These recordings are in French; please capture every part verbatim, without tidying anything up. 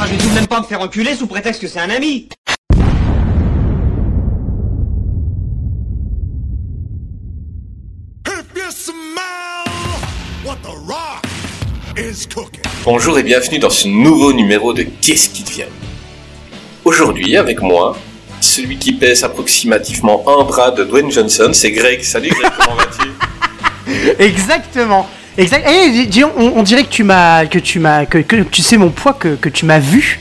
Ah, je vais tout de même pas me faire enculer sous prétexte que c'est un ami. Bonjour et bienvenue dans ce nouveau numéro de Qu'est-ce qui devient ? Aujourd'hui, avec moi, celui qui pèse approximativement un bras de Dwayne Johnson, c'est Greg. Salut Greg, comment vas-tu ? Exactement. Exact. Hey, dis, on, on dirait que tu m'as, que tu m'as, que, que tu sais mon poids, que, que tu m'as vu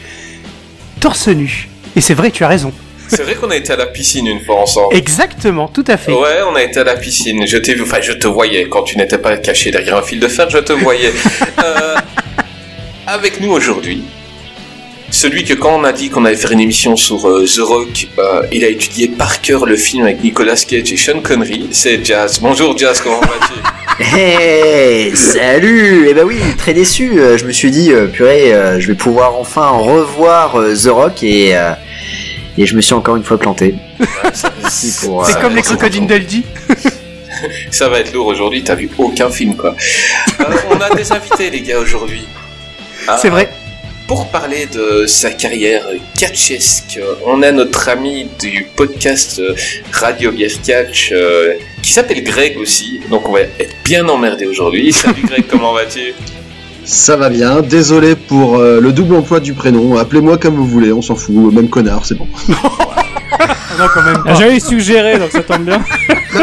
torse nu. Et c'est vrai, tu as raison. C'est vrai qu'on a été à la piscine une fois ensemble. Exactement, tout à fait. Ouais, on a été à la piscine. Je t'ai vu, enfin, je te voyais quand tu n'étais pas caché derrière un fil de fer. Je te voyais. euh, avec nous aujourd'hui, celui que quand on a dit qu'on allait faire une émission sur euh, The Rock, euh, il a étudié par cœur le film avec Nicolas Cage et Sean Connery. C'est Jazz. Bonjour Jazz, comment vas-tu? Hey, salut! Eh ben oui, très déçu. Euh, je me suis dit, euh, purée, euh, je vais pouvoir enfin revoir euh, The Rock et, euh, et je me suis encore une fois planté. Ouais, ça, c'est pour, c'est euh, comme les crocodiles d'Aldi. Ça va être lourd aujourd'hui, t'as vu aucun film quoi. Euh, on a des invités, les gars, aujourd'hui. Ah, c'est vrai. Pour parler de sa carrière catchesque, on a notre ami du podcast Radio Bière Catch. Euh, qui s'appelle Greg aussi, donc on va être bien emmerdé aujourd'hui. Salut Greg, comment vas-tu? Ça va bien, désolé pour euh, le double emploi du prénom, appelez-moi comme vous voulez, on s'en fout, même connard, c'est bon. Non, quand même pas. J'avais suggéré, donc ça tombe bien. Et,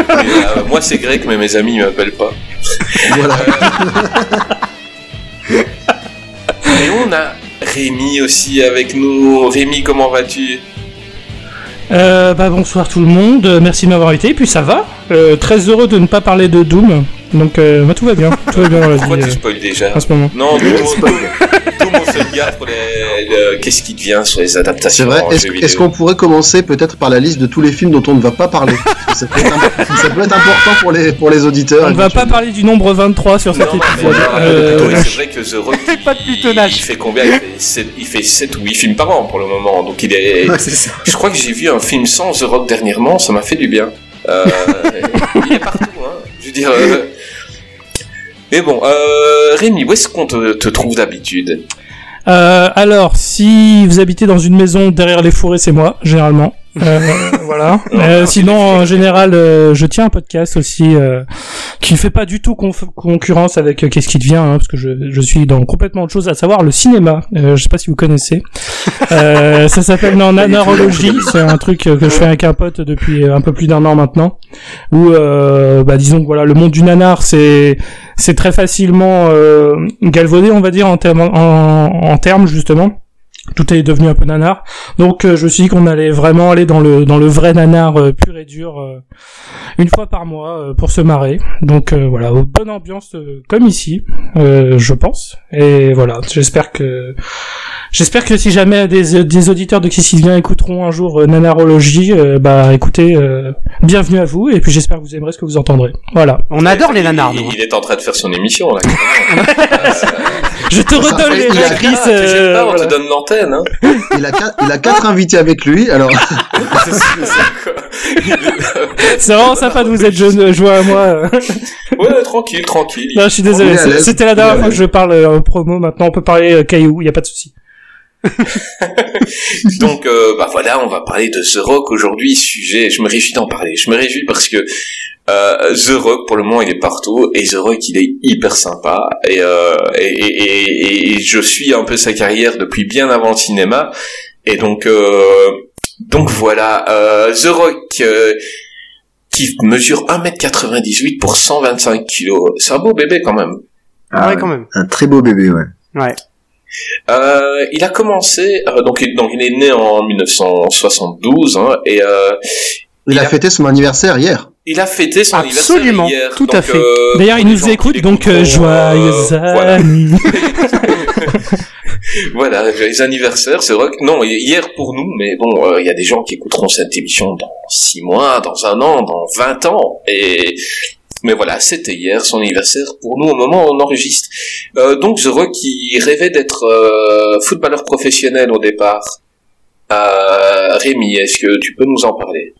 euh, moi c'est Greg, mais mes amis ne m'appellent pas. Voilà. Euh... Et on a Rémi aussi avec nous. Rémi, comment vas-tu? Euh, bah bonsoir tout le monde, merci de m'avoir invité, et puis ça va, euh, très heureux de ne pas parler de Doom, donc euh, bah, tout va bien, tout va bien. Pourquoi tu spoil déjà en ce moment? Non, Doom, Doom on se garde pour les, le, qu'est-ce qui devient sur les adaptations. C'est vrai, en est-ce, jeux vidéo. Est-ce qu'on pourrait commencer peut-être par la liste de tous les films dont on ne va pas parler? Ça peut être, un, ça peut être important pour les, pour les auditeurs. On ne va pas parler du nombre vingt-trois sur cet épisode. Euh, euh, c'est vrai que The Rock, pas de pitonnage. Il, il fait combien? Il fait, sept, il fait sept ou huit films par an pour le moment, donc il est... Ouais, c'est ça. Je crois que j'ai vu un film sans The Rock dernièrement, ça m'a fait du bien. Euh, il est partout, hein. Je veux dire... Euh... Mais bon, euh, Rémi, où est-ce qu'on te, te trouve d'habitude? euh, Alors, si vous habitez dans une maison derrière les fourrés, c'est moi, généralement. Euh, voilà. Non, euh, non, sinon, en général, euh, je tiens un podcast aussi euh, qui ne fait pas du tout conf- concurrence avec euh, Qu'est-ce qui devient, hein, parce que je, je suis dans complètement autre chose, à savoir le cinéma. Euh, je ne sais pas si vous connaissez. Euh, ça s'appelle non, Nanarologie. C'est un truc que je fais avec un pote depuis un peu plus d'un an maintenant. Où, euh, bah, disons que voilà, le monde du nanar, c'est c'est très facilement euh, galvaudé, on va dire, en termes en, en termes justement. Tout est devenu un peu nanar, donc euh, je me suis dit qu'on allait vraiment aller dans le dans le vrai nanar euh, pur et dur euh, une fois par mois euh, pour se marrer. Donc euh, voilà, bonne ambiance euh, comme ici, euh, je pense. Et voilà, j'espère que j'espère que si jamais des des auditeurs de Kissiliens écouteront un jour euh, Nanarologie, euh, bah écoutez, euh, bienvenue à vous. Et puis j'espère que vous aimerez ce que vous entendrez. Voilà, on adore les nanars. Il, il est en train de faire son émission là. Je te redonne les règles, Chris. Euh, on voilà. Te donne l'antenne. Hein. Il a quatre, il a quatre invités avec lui, alors. C'est, c'est, c'est, c'est vraiment sympa de vous être jeune, joué à moi. Ouais, tranquille, tranquille. Non, je suis désolé. C'était la dernière fois que je parle en promo. Maintenant, on peut parler euh, caillou, il y a pas de souci. Donc, euh, bah voilà, on va parler de The Rock aujourd'hui. Sujet, je me réjouis d'en parler. Je me réjouis parce que. Euh, The Rock pour le moment il est partout et The Rock il est hyper sympa et, euh, et, et, et, et je suis un peu sa carrière depuis bien avant le cinéma et donc euh, donc voilà euh, The Rock euh, qui mesure un mètre quatre-vingt-dix-huit pour cent vingt-cinq kilos, c'est un beau bébé quand même. Ah ouais, quand même un très beau bébé. Ouais, ouais. Euh, il a commencé euh, donc, donc il est né en mille neuf cent soixante-douze hein, et euh, il, il a, a fêté son anniversaire hier. Il a fêté son Absolument, anniversaire hier. Absolument, tout à fait. Euh, D'ailleurs, il nous écoute, donc euh, joyeux euh, anniversaire. Voilà, les anniversaires, c'est vrai que... Non, hier pour nous, mais bon, il euh, y a des gens qui écouteront cette émission dans six mois, dans un an, dans vingt ans, et... Mais voilà, c'était hier, son anniversaire, pour nous, au moment où on enregistre. Euh, donc, The Rock, qui rêvait d'être euh, footballeur professionnel au départ. Euh, Rémi, est-ce que tu peux nous en parler ?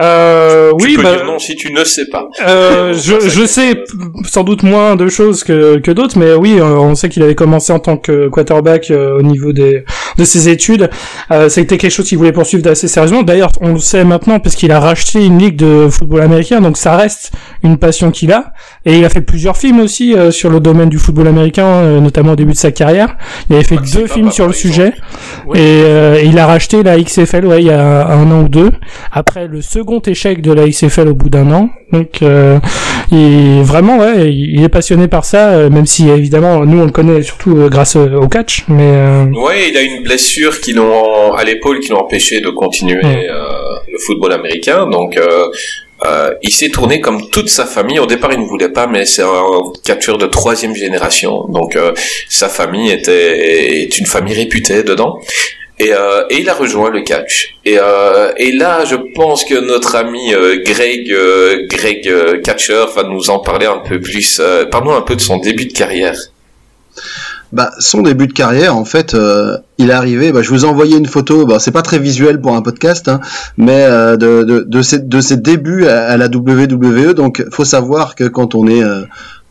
Euh, tu oui, peux bah, dire non si tu ne sais pas. Euh, je, je sais sans doute moins de choses que, que d'autres, mais oui, on sait qu'il avait commencé en tant que quarterback euh, au niveau des, de ses études. Euh, c'était quelque chose qu'il voulait poursuivre assez sérieusement. D'ailleurs, on le sait maintenant parce qu'il a racheté une ligue de football américain, donc ça reste une passion qu'il a. Et il a fait plusieurs films aussi euh, sur le domaine du football américain, euh, notamment au début de sa carrière. Il avait fait ah, deux films pas, sur le exemple. sujet. Oui. Et euh, il a racheté la X F L ouais, il y a un an ou deux. Après le second échec de la X F L au bout d'un an, donc euh, il, vraiment ouais, il est passionné par ça, euh, même si évidemment nous on le connaît surtout euh, grâce au, au catch, mais euh... ouais, il a une blessure qui l'ont à l'épaule qui l'ont empêché de continuer ouais. euh, le football américain, donc euh, euh, il s'est tourné comme toute sa famille. Au départ il ne voulait pas, mais c'est un catcheur de troisième génération, donc euh, sa famille était est une famille réputée dedans. Et, euh, et il a rejoint le catch. Et, euh, et là, je pense que notre ami euh, Greg, euh, Greg euh, Catcher va nous en parler un peu plus. Euh, parlons un peu de son début de carrière. Bah, son début de carrière, en fait, euh, il est arrivé. Bah, je vous ai envoyé une photo. Bah, c'est pas très visuel pour un podcast, hein, mais euh, de, de, de, ses, de ses débuts à, à la W W E. Donc, faut savoir que quand on est euh,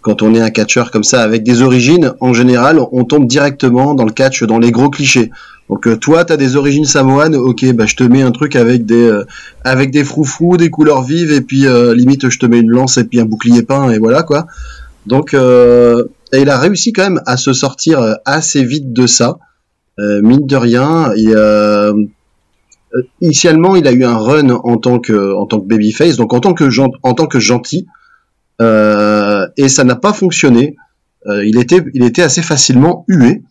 Quand on est un catcheur comme ça, avec des origines, en général, on tombe directement dans le catch, dans les gros clichés. Donc toi, t'as des origines samoanes, ok, bah je te mets un truc avec des euh, avec des froufrous, des couleurs vives, et puis euh, limite je te mets une lance et puis un bouclier peint, et voilà quoi. Donc euh, et il a réussi quand même à se sortir assez vite de ça, euh, mine de rien. Et, euh, initialement, il a eu un run en tant que en tant que babyface, donc en tant que en tant que gentil. Euh, et ça n'a pas fonctionné. Euh, il était, il était assez facilement hué.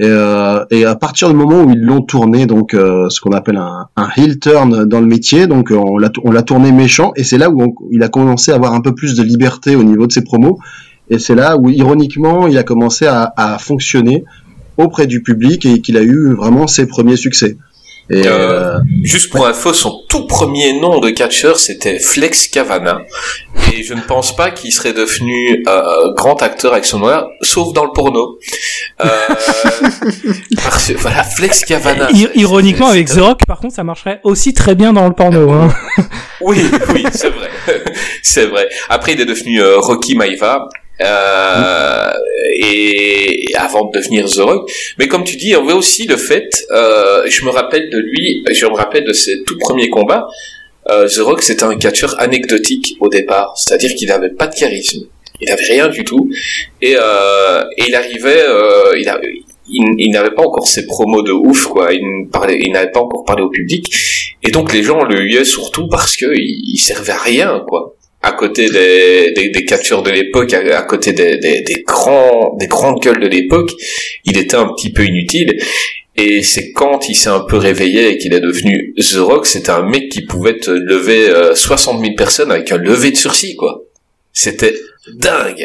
Et, euh, et à partir du moment où ils l'ont tourné, donc euh, ce qu'on appelle un, un heel turn dans le métier, donc euh, on l'a, on l'a tourné méchant. Et c'est là où on, il a commencé à avoir un peu plus de liberté au niveau de ses promos. Et c'est là où, ironiquement, il a commencé à, à fonctionner auprès du public et qu'il a eu vraiment ses premiers succès. Et euh, euh, juste pour ouais. info, son tout premier nom de catcheur c'était Flex Kavana, et je ne pense pas qu'il serait devenu euh, grand acteur avec son nom, sauf dans le porno. Euh, parce, voilà, Flex Kavana. I- ironiquement, avec The Rock, par contre, ça marcherait aussi très bien dans le porno. Hein. Oui, oui, c'est vrai, c'est vrai. Après, il est devenu euh, Rocky Maivia. Euh, et avant de devenir The Rock, mais comme tu dis, on voit aussi le fait. Euh, je me rappelle de lui, je me rappelle de ses tout premiers combats. Euh, The Rock, c'était un catcheur anecdotique au départ, c'est-à-dire qu'il n'avait pas de charisme, il n'avait rien du tout, et, euh, et il arrivait, euh, il, a, il, il n'avait pas encore ses promos de ouf, quoi. Il, parlait, il n'avait pas encore parlé au public, et donc les gens le huaient surtout parce que il, il servait à rien, quoi. À côté des, des, des catcheurs de l'époque, à, à côté des, des, des grands, des grandes gueules de l'époque, il était un petit peu inutile. Et c'est quand il s'est un peu réveillé et qu'il est devenu The Rock, c'était un mec qui pouvait te lever euh, soixante mille personnes avec un lever de sourcil, quoi. C'était dingue.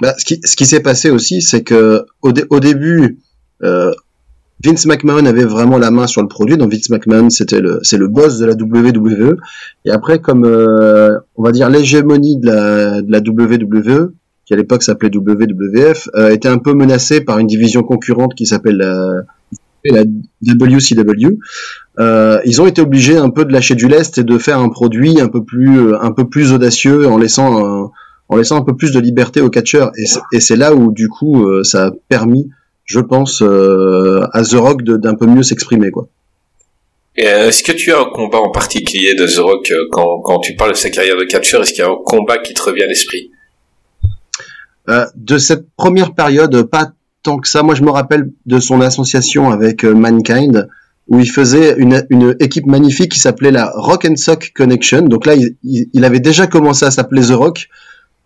Bah, ce qui, ce qui s'est passé aussi, c'est que au, dé, au début, euh, Vince McMahon avait vraiment la main sur le produit. Donc Vince McMahon, c'était le, c'est le boss de la W W E. Et après, comme euh, on va dire l'hégémonie de la, de la W W E, qui à l'époque s'appelait W W F, euh, était un peu menacée par une division concurrente qui s'appelle la, la W C W. Euh, ils ont été obligés un peu de lâcher du lest et de faire un produit un peu plus, un peu plus audacieux, en laissant, un, en laissant un peu plus de liberté aux catcheurs. Et, et c'est là où du coup, ça a permis, je pense, euh, à The Rock de, d'un peu mieux s'exprimer, quoi. Et est-ce que tu as un combat en particulier de The Rock euh, quand, quand tu parles de sa carrière de catcheur? Est-ce qu'il y a un combat qui te revient à l'esprit euh, de cette première période? Pas tant que ça. Moi, je me rappelle de son association avec euh, Mankind, où il faisait une, une équipe magnifique qui s'appelait la Rock and Sock Connection. Donc là, il, il avait déjà commencé à s'appeler The Rock.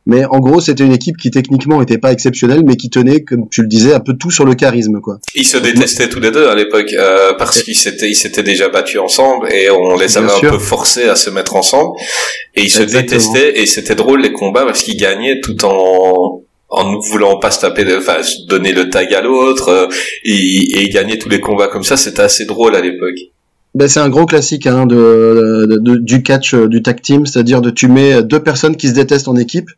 Mais en gros, c'était une équipe qui techniquement n'était pas exceptionnelle, mais qui tenait, comme tu le disais, un peu tout sur le charisme, quoi. Ils se détestaient tous les deux à l'époque, euh, parce ouais. qu'ils s'étaient, ils s'étaient déjà battus ensemble et on les avait Bien un sûr. peu forcés à se mettre ensemble. Et ils Exactement. se détestaient et c'était drôle les combats parce qu'ils gagnaient tout en en ne voulant pas se taper, de, enfin donner le tag à l'autre euh, et, et ils gagnaient tous les combats comme ça. C'était assez drôle à l'époque. Ben c'est un gros classique hein, de, de, de du catch, du tag team, c'est-à-dire de tu mets deux personnes qui se détestent en équipe.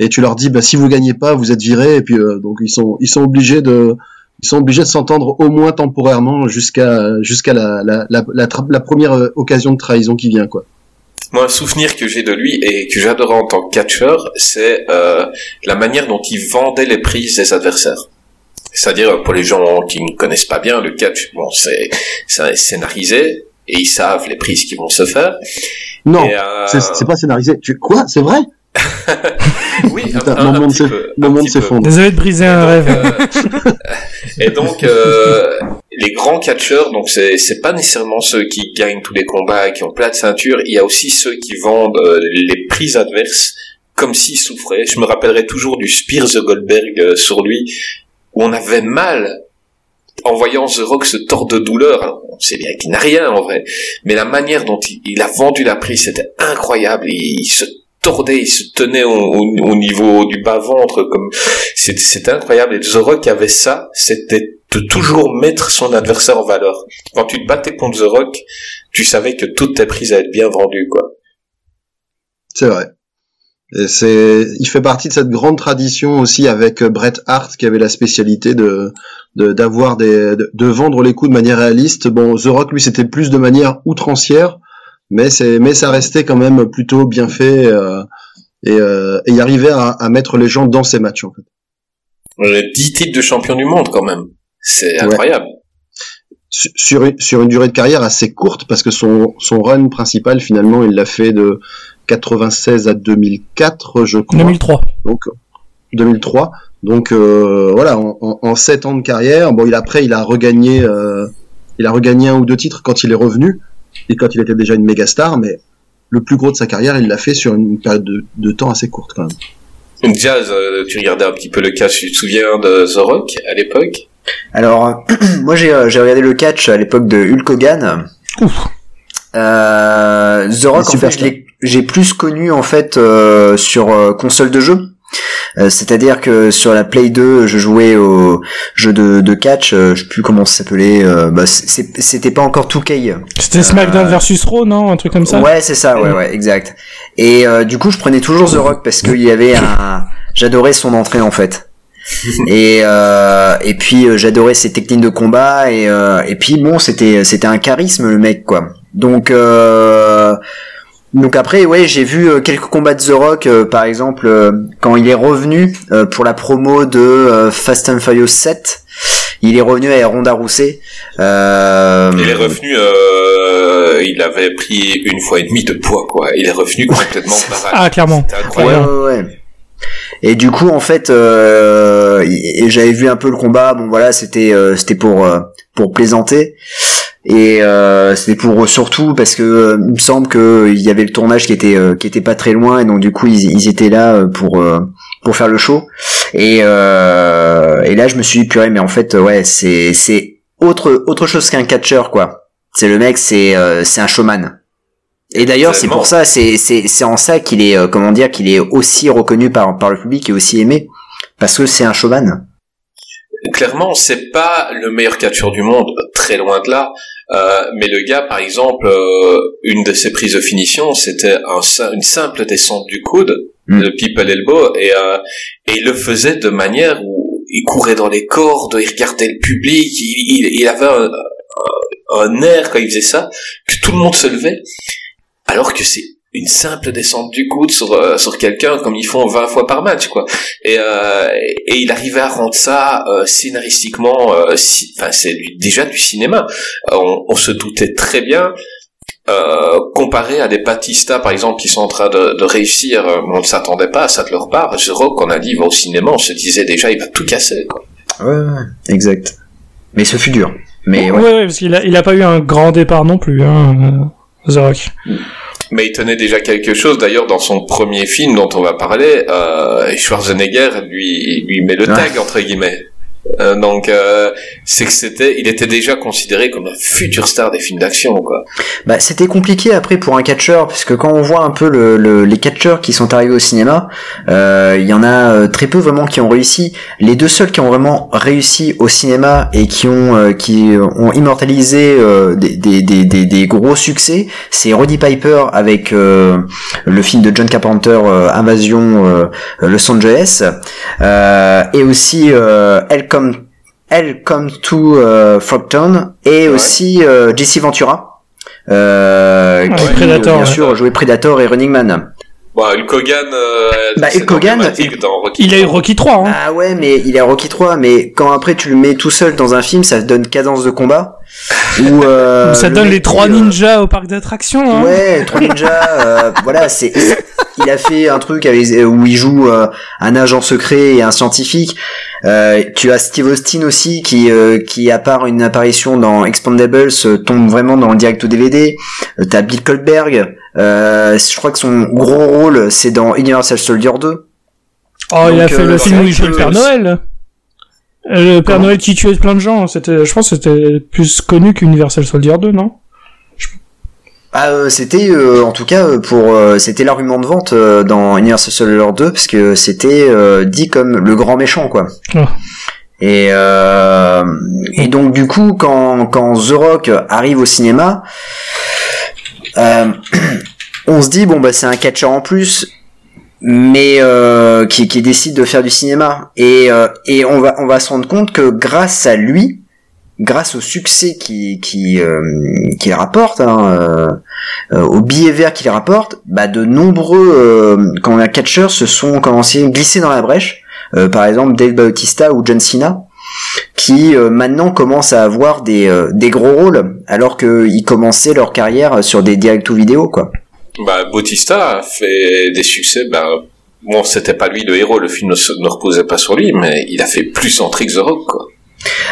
Et tu leur dis, bah, si vous gagnez pas, vous êtes virés. Et puis, euh, donc, ils sont, ils sont obligés de, ils sont obligés de s'entendre au moins temporairement jusqu'à, jusqu'à la, la, la, la, tra- la première occasion de trahison qui vient, quoi. Moi, le souvenir que j'ai de lui et que j'adorais en tant que catcheur, c'est, euh, la manière dont il vendait les prises des adversaires. C'est-à-dire, pour les gens qui ne connaissent pas bien le catch, bon, c'est, c'est scénarisé et ils savent les prises qui vont se faire. Non, et, euh... c'est, c'est pas scénarisé. Tu, quoi? C'est vrai? Oui, Putain, un, mon un petit peu, le monde s'effondre. Désolé de briser un rêve. Euh, et donc, euh, les grands catcheurs, donc c'est, c'est pas nécessairement ceux qui gagnent tous les combats, qui ont plein de ceintures. Il y a aussi ceux qui vendent euh, les prises adverses comme s'ils souffraient. Je me rappellerai toujours du Spear the Goldberg euh, sur lui, où on avait mal en voyant The Rock se tordre de douleur. Alors, on sait bien qu'il n'a rien en vrai, mais la manière dont il, il a vendu la prise, c'était incroyable. Il, il se tordait, il se tenait au, au, au niveau du bas-ventre, comme c'était, c'était incroyable. Et The Rock avait ça, c'était de toujours mettre son adversaire en valeur. Quand tu te battais contre The Rock, tu savais que toutes tes prises allaient être bien vendues, quoi. C'est vrai. Et c'est, il fait partie de cette grande tradition aussi avec Bret Hart qui avait la spécialité de, de d'avoir des, de, de vendre les coups de manière réaliste. Bon, The Rock, lui, c'était plus de manière outrancière. Mais c'est, mais ça restait quand même plutôt bien fait euh, et, euh, et y arrivait à, à mettre les gens dans ces matchs en fait. Dix titres de champion du monde quand même, c'est incroyable. Ouais. Sur une, sur une durée de carrière assez courte parce que son son run principal finalement il l'a fait de quatre-vingt-seize à deux mille quatre je crois. deux mille trois Donc deux mille trois Donc euh, voilà en, en, en sept ans de carrière. Bon il après il a regagné euh, il a regagné un ou deux titres quand il est revenu. Et quand il était déjà une méga star, mais le plus gros de sa carrière, il l'a fait sur une période de, de temps assez courte quand même. Jazz, euh, tu regardais un petit peu le catch, tu te souviens de The Rock à l'époque? Alors, moi j'ai, j'ai regardé le catch à l'époque de Hulk Hogan. Ouf. Euh, The Rock, en fait, je l'ai, j'ai plus connu en fait euh, sur euh, console de jeu. Euh, c'est-à-dire que sur la Play deux, je jouais au jeu de, de catch, euh, je sais plus comment ça s'appelait, euh, bah c'est, c'était pas encore two K. C'était euh, SmackDown versus Raw, non, un truc comme ça. Ouais, c'est ça, ouais, ouais, exact. Et euh, du coup, je prenais toujours The Rock parce qu'il y avait un, j'adorais son entrée en fait. Et euh, et puis euh, j'adorais ses techniques de combat et euh, et puis bon, c'était c'était un charisme le mec quoi. Donc euh, Donc après, ouais, j'ai vu euh, quelques combats de The Rock, euh, par exemple, euh, quand il est revenu euh, pour la promo de euh, Fast and Furious sept, il est revenu à Ronda Rousey. Euh... Il est revenu, euh, il avait pris une fois et demie de poids, quoi. Il est revenu complètement baraque. Ah, clairement. C'était incroyable. Ouais, ouais, ouais. Et du coup, en fait, euh, et j'avais vu un peu le combat. Bon, voilà, c'était, euh, c'était pour euh, pour plaisanter. Et euh, c'était pour surtout parce que euh, il me semble que il y avait le tournage qui était euh, qui était pas très loin et donc du coup ils, ils étaient là euh, pour euh, pour faire le show et euh, et là je me suis dit purée mais en fait ouais c'est c'est autre autre chose qu'un catcheur quoi, c'est le mec c'est euh, c'est un showman et d'ailleurs c'est, c'est pour ça c'est c'est c'est en ça qu'il est euh, comment dire qu'il est aussi reconnu par par le public et aussi aimé parce que c'est un showman. Clairement, c'est pas le meilleur catcheur du monde, très loin de là. Euh, mais le gars, par exemple, euh, une de ses prises de finition, c'était un, une simple descente du coude, mm. le people elbow, et, euh, et il le faisait de manière où il courait dans les cordes, il regardait le public, il, il, il avait un, un air quand il faisait ça, que tout le monde se levait, alors que c'est une simple descente du coude sur euh, sur quelqu'un comme ils font vingt fois par match quoi et euh, et il arrivait à rendre ça euh, scénaristiquement enfin euh, si, c'est du, déjà du cinéma euh, on, on se doutait très bien euh, comparé à des Bautista par exemple qui sont en train de, de réussir euh, on ne s'attendait pas à ça de leur part. Ce Rock on a dit il va au cinéma, on se disait déjà il va tout casser quoi. Ouais, ouais exact mais ce fut dur mais ouais, ouais, ouais parce qu'il a il a pas eu un grand départ non plus hein, The Rock. mais il tenait déjà quelque chose. D'ailleurs, dans son premier film dont on va parler, euh, Schwarzenegger lui, lui met le tag, ouais, entre guillemets. Euh, donc, euh, c'est que c'était, il était déjà considéré comme la future star des films d'action, quoi. Bah, c'était compliqué après pour un catcheur, parce que quand on voit un peu le, le, les catcheurs qui sont arrivés au cinéma, euh, il y en a très peu vraiment qui ont réussi. Les deux seuls qui ont vraiment réussi au cinéma et qui ont, euh, qui ont immortalisé euh, des, des, des, des, des gros succès, c'est Roddy Piper avec euh, le film de John Carpenter, euh, Invasion euh, Los Angeles, euh, et aussi euh, Elcom. Elle Come to uh, Frogtown, et ouais, aussi uh, Jesse Ventura, euh, ah, qui ouais, Predator, bien ouais. sûr jouait Predator et Running Man. Bah, Hulk Hogan, euh, bah, Hulk Hogan il a eu Rocky trois. Hein. Ah ouais, mais il a Rocky trois, mais quand après tu le mets tout seul dans un film, ça donne cadence de combat. Où, euh, ça le donne les trois ninjas euh... au parc d'attractions. Hein. Ouais, trois ninjas, euh, voilà, c'est. Il a fait un truc avec, où il joue euh, un agent secret et un scientifique. Euh, tu as Steve Austin aussi qui, euh, qui à part une apparition dans Expendables, euh, tombe vraiment dans le direct au D V D. Euh, t'as Bill Goldberg. Euh, je crois que son gros rôle, c'est dans Universal Soldier deux. Oh, donc, il a fait euh, le film où il joue le Père Noël. Le Père Noël qui tuait plein de gens. C'était, je pense que c'était plus connu qu'Universal Soldier deux, non? Ah, euh, c'était euh, en tout cas pour euh, c'était l'argument de vente euh, dans Universal Soldier deux, parce que c'était euh, dit comme le grand méchant, quoi. Oh. Et euh, et donc du coup quand quand The Rock arrive au cinéma, euh, on se dit bon bah c'est un catcheur en plus, mais euh, qui qui décide de faire du cinéma, et euh, et on va on va se rendre compte que grâce à lui, grâce au succès qui qui euh, qu'il rapporte, hein, euh, euh, au billet vert qu'il rapporte, bah de nombreux euh, quand on a catcheurs se sont commencé à glisser dans la brèche, euh, par exemple Dave Bautista ou John Cena, qui euh, maintenant commencent à avoir des euh, des gros rôles, alors qu'ils commençaient leur carrière sur des direct ou vidéo, quoi. Bah Bautista a fait des succès, bah bon c'était pas lui le héros, le film ne, ne reposait pas sur lui, mais il a fait plus en trick The Rock, quoi.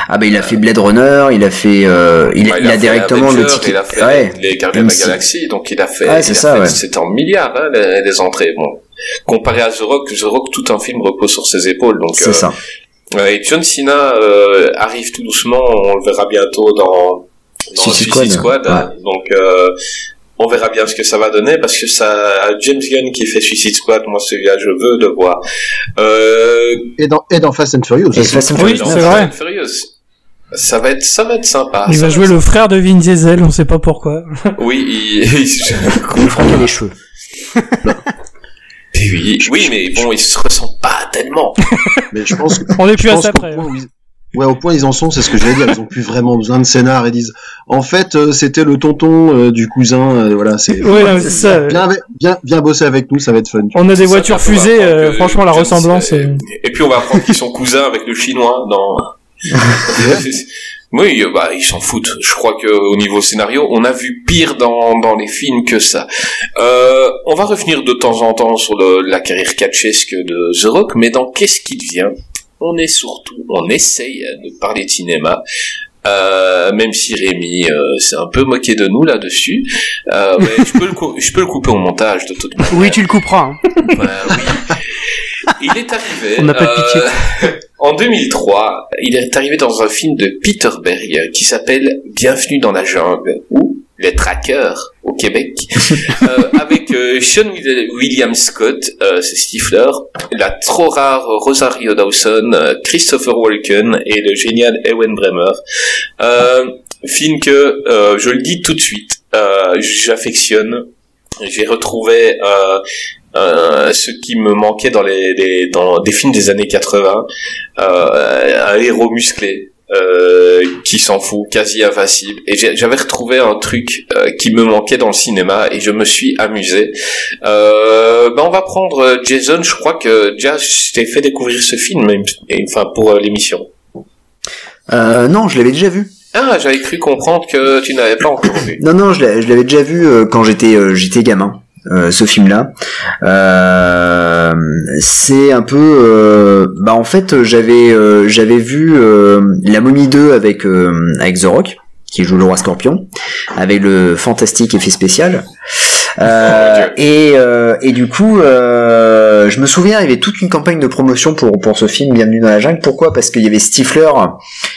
Ah ben bah, il a fait Blade Runner, il a fait, euh, il, bah, il, il a, a directement Avenger, le ticket. Il a fait ouais. les Gardiens de la Galaxie, donc il a fait, ouais, c'est il a ça, fait ouais. c'était en milliards hein, les, les entrées. Bon, comparé à The Rock, The Rock tout un film repose sur ses épaules, donc. C'est euh, ça. Euh, et John Cena euh, arrive tout doucement, on le verra bientôt dans, dans Suicide Squad. Squad ouais. hein, donc euh, on verra bien ce que ça va donner, parce que ça, James Gunn qui fait Suicide Squad, moi celui-là je veux le voir. Euh... Et dans et dans Fast and Furious. Et Fast and Furious, oui, c'est vrai. Furious. Ça va être ça va être sympa. Il va jouer le frère de Vin Diesel, on sait pas pourquoi. Oui, il, il, je... il fera les cheveux. Et oui, oui, mais bon, ils se ressentent pas tellement. Mais je pense que, on est plus à ça près. Ouais, au point ils en sont, c'est ce que je vais dire, ils ont plus vraiment besoin de scénar, ils disent en fait euh, c'était le tonton euh, du cousin, euh, voilà, c'est ouais, ouais, c'est ça. Bien, bien, bien bosser avec nous, ça va être fun. On a des ça, voitures fusées, euh, franchement la James, ressemblance euh, est... Et puis on va apprendre qu'ils sont cousins avec le chinois dans... Oui, bah ils s'en foutent. Je crois que au niveau scénario, on a vu pire dans dans les films que ça. Euh, on va revenir de temps en temps sur le, la carrière catchesque de The Rock, mais dans qu'est-ce qui devient ? On est surtout, on essaye de parler de cinéma, euh, même si Rémi euh, s'est un peu moqué de nous là-dessus. Euh, ouais, je peux le cou- je peux le couper au montage de toute manière. Oui, tu le couperas. Hein. Bah, oui. Il est arrivé. On n'a pas de pitié. Euh, en deux mille trois, il est arrivé dans un film de Peter Berg qui s'appelle Bienvenue dans la jungle ou Les Traqueurs au Québec, euh, avec euh, Sean William Scott, euh, c'est Stifler, la trop rare Rosario Dawson, euh, Christopher Walken et le génial Ewan Bremer. Euh, film que, euh, je le dis tout de suite, euh, j'affectionne. J'ai retrouvé euh, euh, ce qui me manquait dans les, les dans des films des années quatre-vingts, euh, un héros musclé. Euh, qui s'en fout, quasi invincible, et j'avais retrouvé un truc euh, qui me manquait dans le cinéma et je me suis amusé. Euh, ben on va prendre Jason, je crois que déjà je t'ai fait découvrir ce film, et, et, enfin pour euh, l'émission. Euh, non, je l'avais déjà vu. Ah, j'avais cru comprendre que tu n'avais pas encore vu. Non, non, je l'avais, je l'avais déjà vu euh, quand j'étais euh, j'étais gamin. Euh, ce film-là, euh, c'est un peu, euh, bah en fait j'avais euh, j'avais vu euh, La Momie deux avec euh, avec The Rock qui joue le roi Scorpion, avec le fantastique effet spécial. Euh, oh, et, euh, et du coup, euh, je me souviens, il y avait toute une campagne de promotion pour pour ce film Bienvenue dans la jungle. Pourquoi ? Parce qu'il y avait Stifler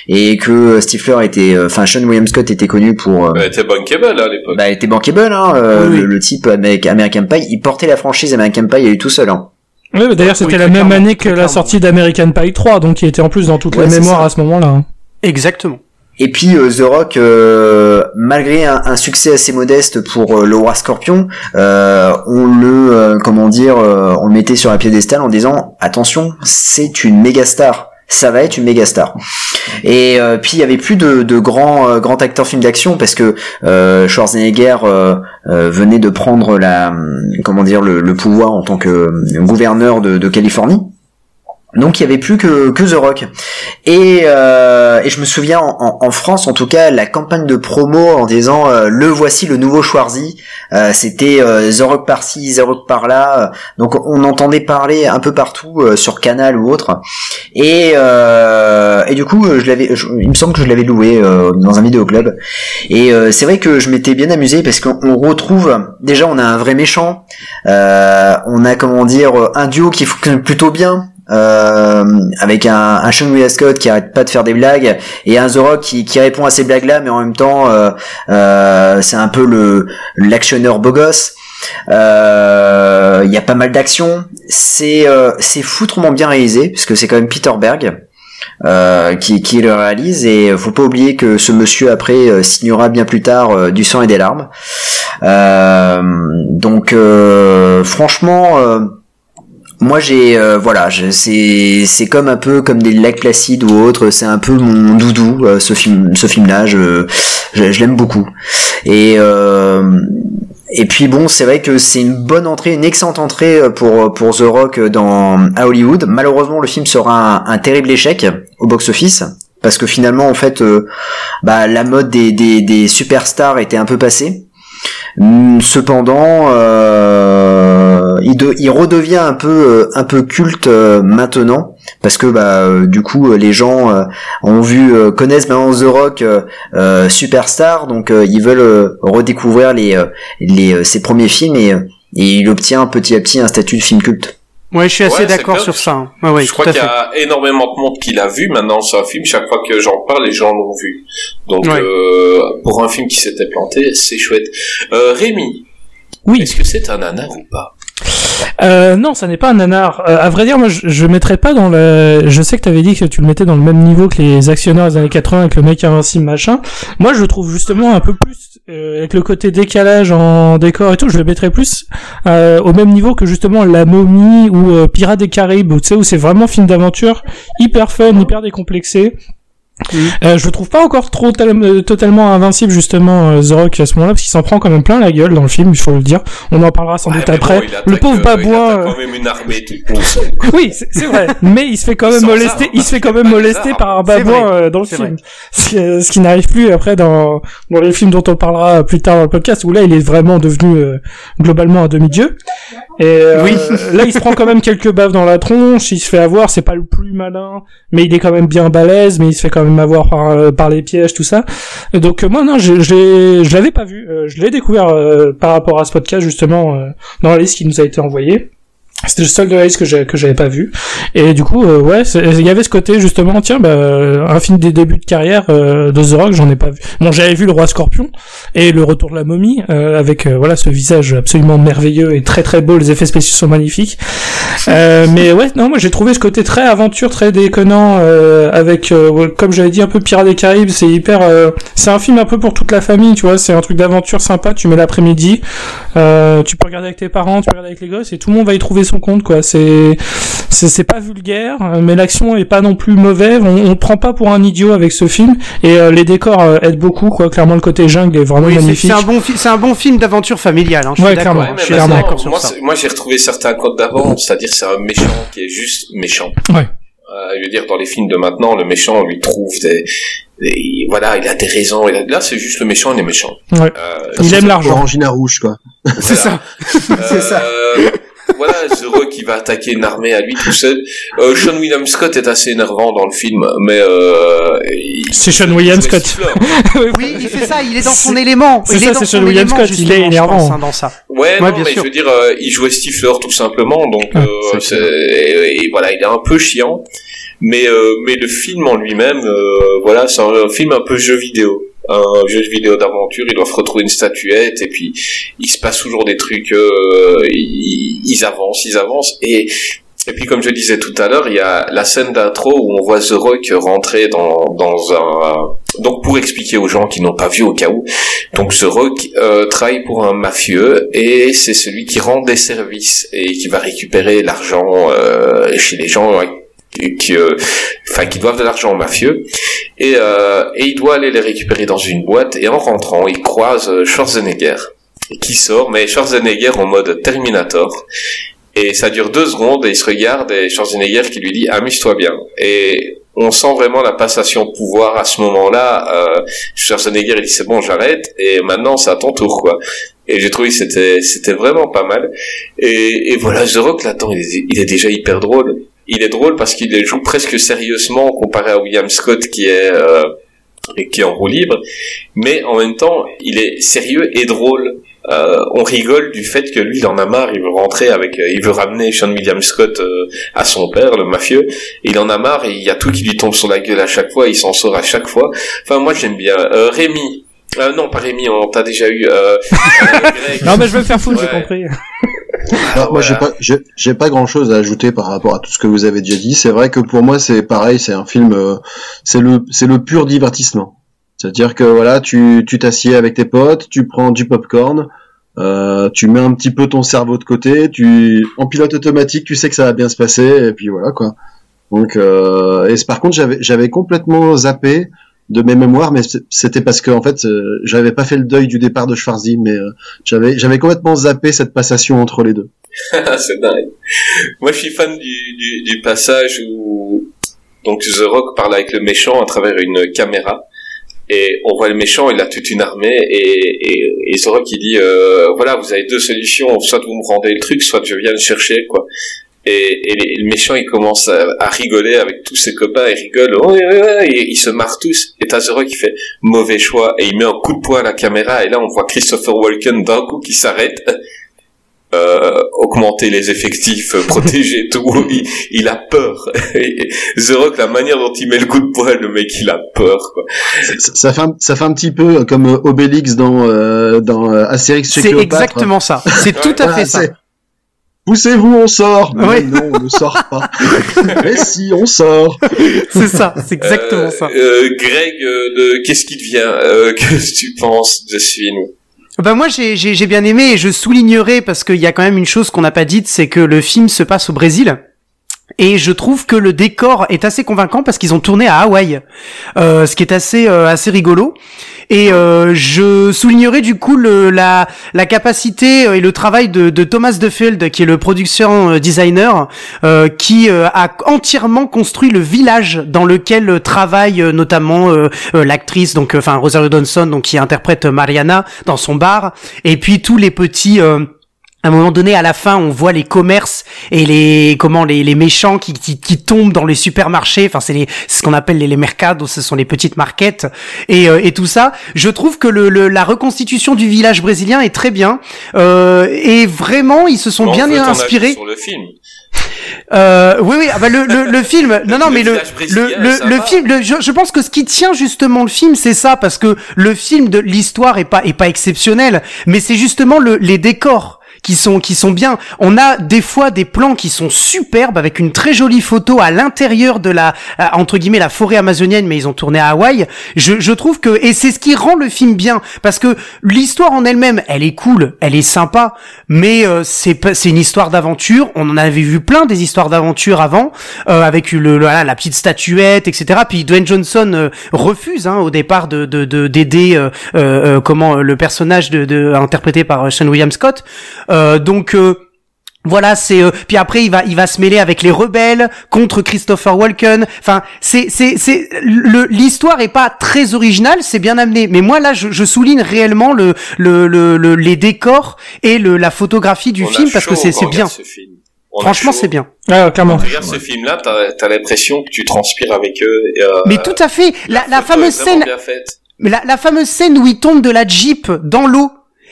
et que Stifler était, enfin Sean William Scott était connu pour. Euh, bah, était bankable hein, à l'époque. Bah, était bankable hein, euh, oui, oui. Le, le type avec American Pie, il portait la franchise American Pie à lui tout seul. Hein. Oui, mais d'ailleurs, c'était oui, la même clairement, année que la sortie d'American Pie trois, donc il était en plus dans toute ouais, la mémoire ça. À ce moment-là. Exactement. Et puis euh, The Rock, euh, malgré un, un succès assez modeste pour euh, le Roi Scorpion, euh, on le, euh, comment dire, euh, on le mettait sur un piédestal en disant attention, c'est une méga star. Ça va être une méga star. Et euh, puis il y avait plus de, de grands, euh, grands acteurs films d'action parce que euh, Schwarzenegger euh, euh, venait de prendre la, comment dire, le, le pouvoir en tant que euh, gouverneur de, de Californie. Donc il y avait plus que, que The Rock. Et, euh, et je me souviens en, en France en tout cas la campagne de promo en disant euh, le voici le nouveau Schwarzy. Euh, c'était euh, The Rock par-ci, The Rock par-là. Donc on entendait parler un peu partout euh, sur Canal ou autre. Et, euh, et du coup je l'avais, je, il me semble que je l'avais loué euh, dans un vidéoclub. Et euh, c'est vrai que je m'étais bien amusé parce qu'on retrouve déjà on a un vrai méchant. Euh, on a comment dire un duo qui fonctionne plutôt bien. Euh, avec un, un Sean William Scott qui arrête pas de faire des blagues et un The Rock qui, qui répond à ces blagues là mais en même temps euh, euh, c'est un peu le l'actionneur beau gosse. Il euh, y a pas mal d'actions, c'est euh, c'est foutrement bien réalisé parce que c'est quand même Peter Berg euh, qui, qui le réalise et faut pas oublier que ce monsieur après euh, signera bien plus tard euh, du sang et des larmes euh, donc euh, franchement euh, moi j'ai euh, voilà je, c'est c'est comme un peu comme des lacs placides ou autres, c'est un peu mon doudou euh, ce film ce film là je, je je l'aime beaucoup et euh, et puis bon c'est vrai que c'est une bonne entrée, une excellente entrée pour pour The Rock dans à Hollywood. Malheureusement le film sera un, un terrible échec au box office parce que finalement en fait euh, bah la mode des des des superstars était un peu passée. Cependant euh, il, de, il redevient un peu un peu culte euh, maintenant parce que bah euh, du coup les gens euh, ont vu euh, connaissent maintenant The Rock euh, superstar donc euh, ils veulent euh, redécouvrir les euh, les euh, ses premiers films et, et il obtient petit à petit un statut de film culte. Ouais, je suis assez ouais, d'accord sur ça. Hein. Ouais, ouais, je crois qu'il y a énormément de monde qui l'a vu maintenant sur un film. Chaque fois que j'en parle, les gens l'ont vu. Donc, ouais. euh, pour un film qui s'était planté, c'est chouette. Euh, Rémi, oui. Est-ce que c'est un nanar ou pas ? Euh, non, ça n'est pas un nanar. Euh, à vrai dire, moi, je, je mettrais pas dans le. Je sais que t'avais dit que tu le mettais dans le même niveau que les actionnaires des années quatre-vingts avec le mec invincible machin. Moi, je trouve justement un peu plus euh, avec le côté décalage en décor et tout. Je le mettrais plus euh, au même niveau que justement La Momie ou euh, Pirates des Caraïbes, tu sais, où c'est vraiment film d'aventure, hyper fun, hyper décomplexé. Mmh. Euh, je trouve pas encore trop tel- totalement invincible justement euh, The Rock à ce moment-là parce qu'il s'en prend quand même plein la gueule dans le film, il faut le dire. On en parlera sans ouais, doute après. Bon, le pauvre euh, Babouin. Il a quand même une armée toute console. Oui, c'est, c'est vrai. Mais il se fait quand même molester. Armes, il se fait quand même molester par un Babouin euh, dans le c'est film. Ce, ce qui n'arrive plus après dans dans les films dont on parlera plus tard dans le podcast où là il est vraiment devenu euh, globalement un demi-dieu. Et euh, oui. Là il se prend quand même quelques baves dans la tronche. Il se fait avoir. C'est pas le plus malin, mais il est quand même bien balèze. Mais il se fait quand même m'avoir par, par les pièges tout ça et donc euh, moi non je, je, je l'avais pas vu euh, je l'ai découvert euh, par rapport à ce podcast justement euh, dans la liste qui nous a été envoyée. C'était le seul de la liste que, j'ai, que j'avais pas vu et du coup euh, ouais il y avait ce côté justement tiens bah, un film des débuts de carrière euh, de The Rock j'en ai pas vu. Bon j'avais vu Le Roi Scorpion et Le Retour de la Momie euh, avec euh, voilà ce visage absolument merveilleux et très très beau, les effets spéciaux sont magnifiques euh, mais ouais non moi j'ai trouvé ce côté très aventure très déconnant euh, avec euh, comme j'avais dit un peu Pirates des Caraïbes c'est hyper euh, c'est un film un peu pour toute la famille tu vois c'est un truc d'aventure sympa tu mets l'après-midi euh, tu peux regarder avec tes parents tu peux regarder avec les gosses et tout le monde va y trouver son compte quoi c'est c'est c'est pas vulgaire mais l'action est pas non plus mauvaise on, on prend pas pour un idiot avec ce film et euh, les décors euh, aident beaucoup quoi clairement le côté jungle est vraiment oui, magnifique c'est, c'est un bon fi- c'est un bon film d'aventure familiale hein, je ouais, suis d'accord ouais, je suis clairement d'accord sur moi, ça moi j'ai retrouvé certains codes d'avant c'est-à-dire c'est un méchant qui est juste méchant ouais euh, je veux dire dans les films de maintenant le méchant on lui trouve des, des voilà il a des raisons a, là c'est juste le méchant il est méchant ouais. euh, il aime l'argent orangina rouge quoi c'est voilà. Ça c'est ça euh, Voilà The Rock qui va attaquer une armée à lui tout seul. Euh, Sean William Scott est assez énervant dans le film, mais euh, il... c'est Sean William Scott. Oui, il fait ça, il est dans son c'est... élément. C'est il ça, est c'est Sean William Scott, il est énervant pense, hein, dans ça. Ouais, ouais non, mais sûr. Je veux dire, euh, il jouait Stifler tout simplement, donc ah, euh, c'est... Et, et voilà, il est un peu chiant, mais euh, mais le film en lui-même, euh, voilà, c'est un, un film un peu jeu vidéo. Un jeu vidéo d'aventure, ils doivent retrouver une statuette et puis il se passe toujours des trucs, euh, ils, ils avancent, ils avancent et et puis comme je disais tout à l'heure, il y a la scène d'intro où on voit The Rock rentrer dans dans un donc pour expliquer aux gens qui n'ont pas vu au cas où, donc The Rock euh, travaille pour un mafieux et c'est celui qui rend des services et qui va récupérer l'argent euh, chez les gens. Ouais. Qui, euh, enfin, qui doivent de l'argent aux mafieux et, euh, et il doit aller les récupérer dans une boîte et en rentrant il croise Schwarzenegger qui sort, mais Schwarzenegger en mode Terminator et ça dure deux secondes et il se regarde et Schwarzenegger qui lui dit amuse-toi bien et on sent vraiment la passation de pouvoir à ce moment-là. euh, Schwarzenegger il dit c'est bon j'arrête et maintenant c'est à ton tour quoi. Et j'ai trouvé que c'était, c'était vraiment pas mal et, et voilà The Rock là-dedans il est, il est déjà hyper drôle. Il est drôle parce qu'il joue presque sérieusement comparé à William Scott qui est euh, qui est en roue libre, mais en même temps il est sérieux et drôle. Euh, on rigole du fait que lui il en a marre, il veut rentrer avec, euh, il veut ramener Sean William Scott euh, à son père, le mafieux. Et il en a marre, il y a tout qui lui tombe sur la gueule à chaque fois, il s'en sort à chaque fois. Enfin moi j'aime bien euh, Rémi. Euh, non pas Rémi, on t'a déjà eu. Euh, euh, non mais je veux me faire foutre, ouais. J'ai compris. Alors, voilà. Moi j'ai pas j'ai, j'ai pas grand chose à ajouter par rapport à tout ce que vous avez déjà dit. C'est vrai que pour moi c'est pareil, c'est un film euh, c'est le c'est le pur divertissement. C'est-à-dire que voilà, tu tu t'assieds avec tes potes, tu prends du popcorn, euh, tu mets un petit peu ton cerveau de côté, tu en pilote automatique, tu sais que ça va bien se passer et puis voilà quoi. Donc euh, et par contre j'avais j'avais complètement zappé de mes mémoires, mais c'était parce que en fait euh, j'avais pas fait le deuil du départ de Schwarzy, mais euh, j'avais j'avais complètement zappé cette passation entre les deux. C'est dingue. Moi je suis fan du, du du passage où donc The Rock parle avec le méchant à travers une caméra et on voit le méchant, il a toute une armée et et, et The Rock il dit euh, voilà vous avez deux solutions, soit vous me rendez le truc, soit je viens le chercher quoi. Et, et, les, et le méchant il commence à, à rigoler avec tous ses copains, il rigole, oh, ouais, ouais, ouais, et ils se marrent tous. Et t'as The Rock qui fait mauvais choix et il met un coup de poing à la caméra et là on voit Christopher Walken d'un coup qui s'arrête. Euh, augmenter les effectifs, protéger tout, il, il a peur. The Rock, la manière dont il met le coup de poing, le mec il a peur quoi. Ça, ça, fait, un, ça fait un petit peu comme Obélix dans, euh, dans Astérix chez Cléopâtre. C'est exactement ça, c'est tout à fait ça. Poussez-vous, on sort. Mais ouais. Non, on ne sort pas. Mais si, on sort. C'est ça, c'est exactement euh, ça. Euh, Greg, euh, de, qu'est-ce qui te vient euh, qu'est-ce que tu penses de ce film? Ben moi j'ai, j'ai, j'ai bien aimé et je soulignerai parce qu'il y a quand même une chose qu'on n'a pas dite, c'est que le film se passe au Brésil. Et je trouve que le décor est assez convaincant parce qu'ils ont tourné à Hawaï, euh, ce qui est assez euh, assez rigolo. Et euh, je soulignerai du coup le, la la capacité et le travail de, de Thomas DeFeld, qui est le production designer, euh, qui euh, a entièrement construit le village dans lequel travaille euh, notamment euh, euh, l'actrice, donc enfin euh, Rosario Dawson, donc qui interprète Mariana dans son bar, et puis tous les petits. Euh, À un moment donné, à la fin, on voit les commerces et les comment les les méchants qui qui, qui tombent dans les supermarchés. Enfin, c'est les c'est ce qu'on appelle les, les mercados, ce sont les petites marquettes et euh, et tout ça. Je trouve que le, le la reconstitution du village brésilien est très bien euh, et vraiment ils se sont bon, bien on veut inspirés. Avis sur le film. Euh, oui oui ah bah le le le film non non mais le le le, le film le, je, je pense que ce qui tient justement le film c'est ça, parce que le film de l'histoire est pas est pas exceptionnel, mais c'est justement le les décors qui sont qui sont bien. On a des fois des plans qui sont superbes avec une très jolie photo à l'intérieur de la entre guillemets la forêt amazonienne, mais ils ont tourné à Hawaï. Je je trouve que et c'est ce qui rend le film bien, parce que l'histoire en elle-même, elle est cool, elle est sympa, mais euh, c'est c'est une histoire d'aventure. On en avait vu plein des histoires d'aventure avant euh, avec le, le voilà, la petite statuette, et cetera. Puis Dwayne Johnson euh, refuse hein, au départ de de, de d'aider euh, euh, comment le personnage de, de interprété par Sean William Scott. Euh, donc euh, Voilà, c'est euh, puis après il va il va se mêler avec les rebelles contre Christopher Walken. Enfin, c'est c'est c'est le l'histoire est pas très originale, c'est bien amené, mais moi là je, je souligne réellement le, le le le les décors et le la photographie du on film parce que c'est c'est bien. Ce film. Franchement, c'est bien. Ah, clairement. Quand tu regardes ouais. ce film là, t'as t'as l'impression que tu transpires avec eux. Et, euh, mais tout à fait, la la, la fameuse scène Mais la la fameuse scène où il tombe de la Jeep dans l'eau.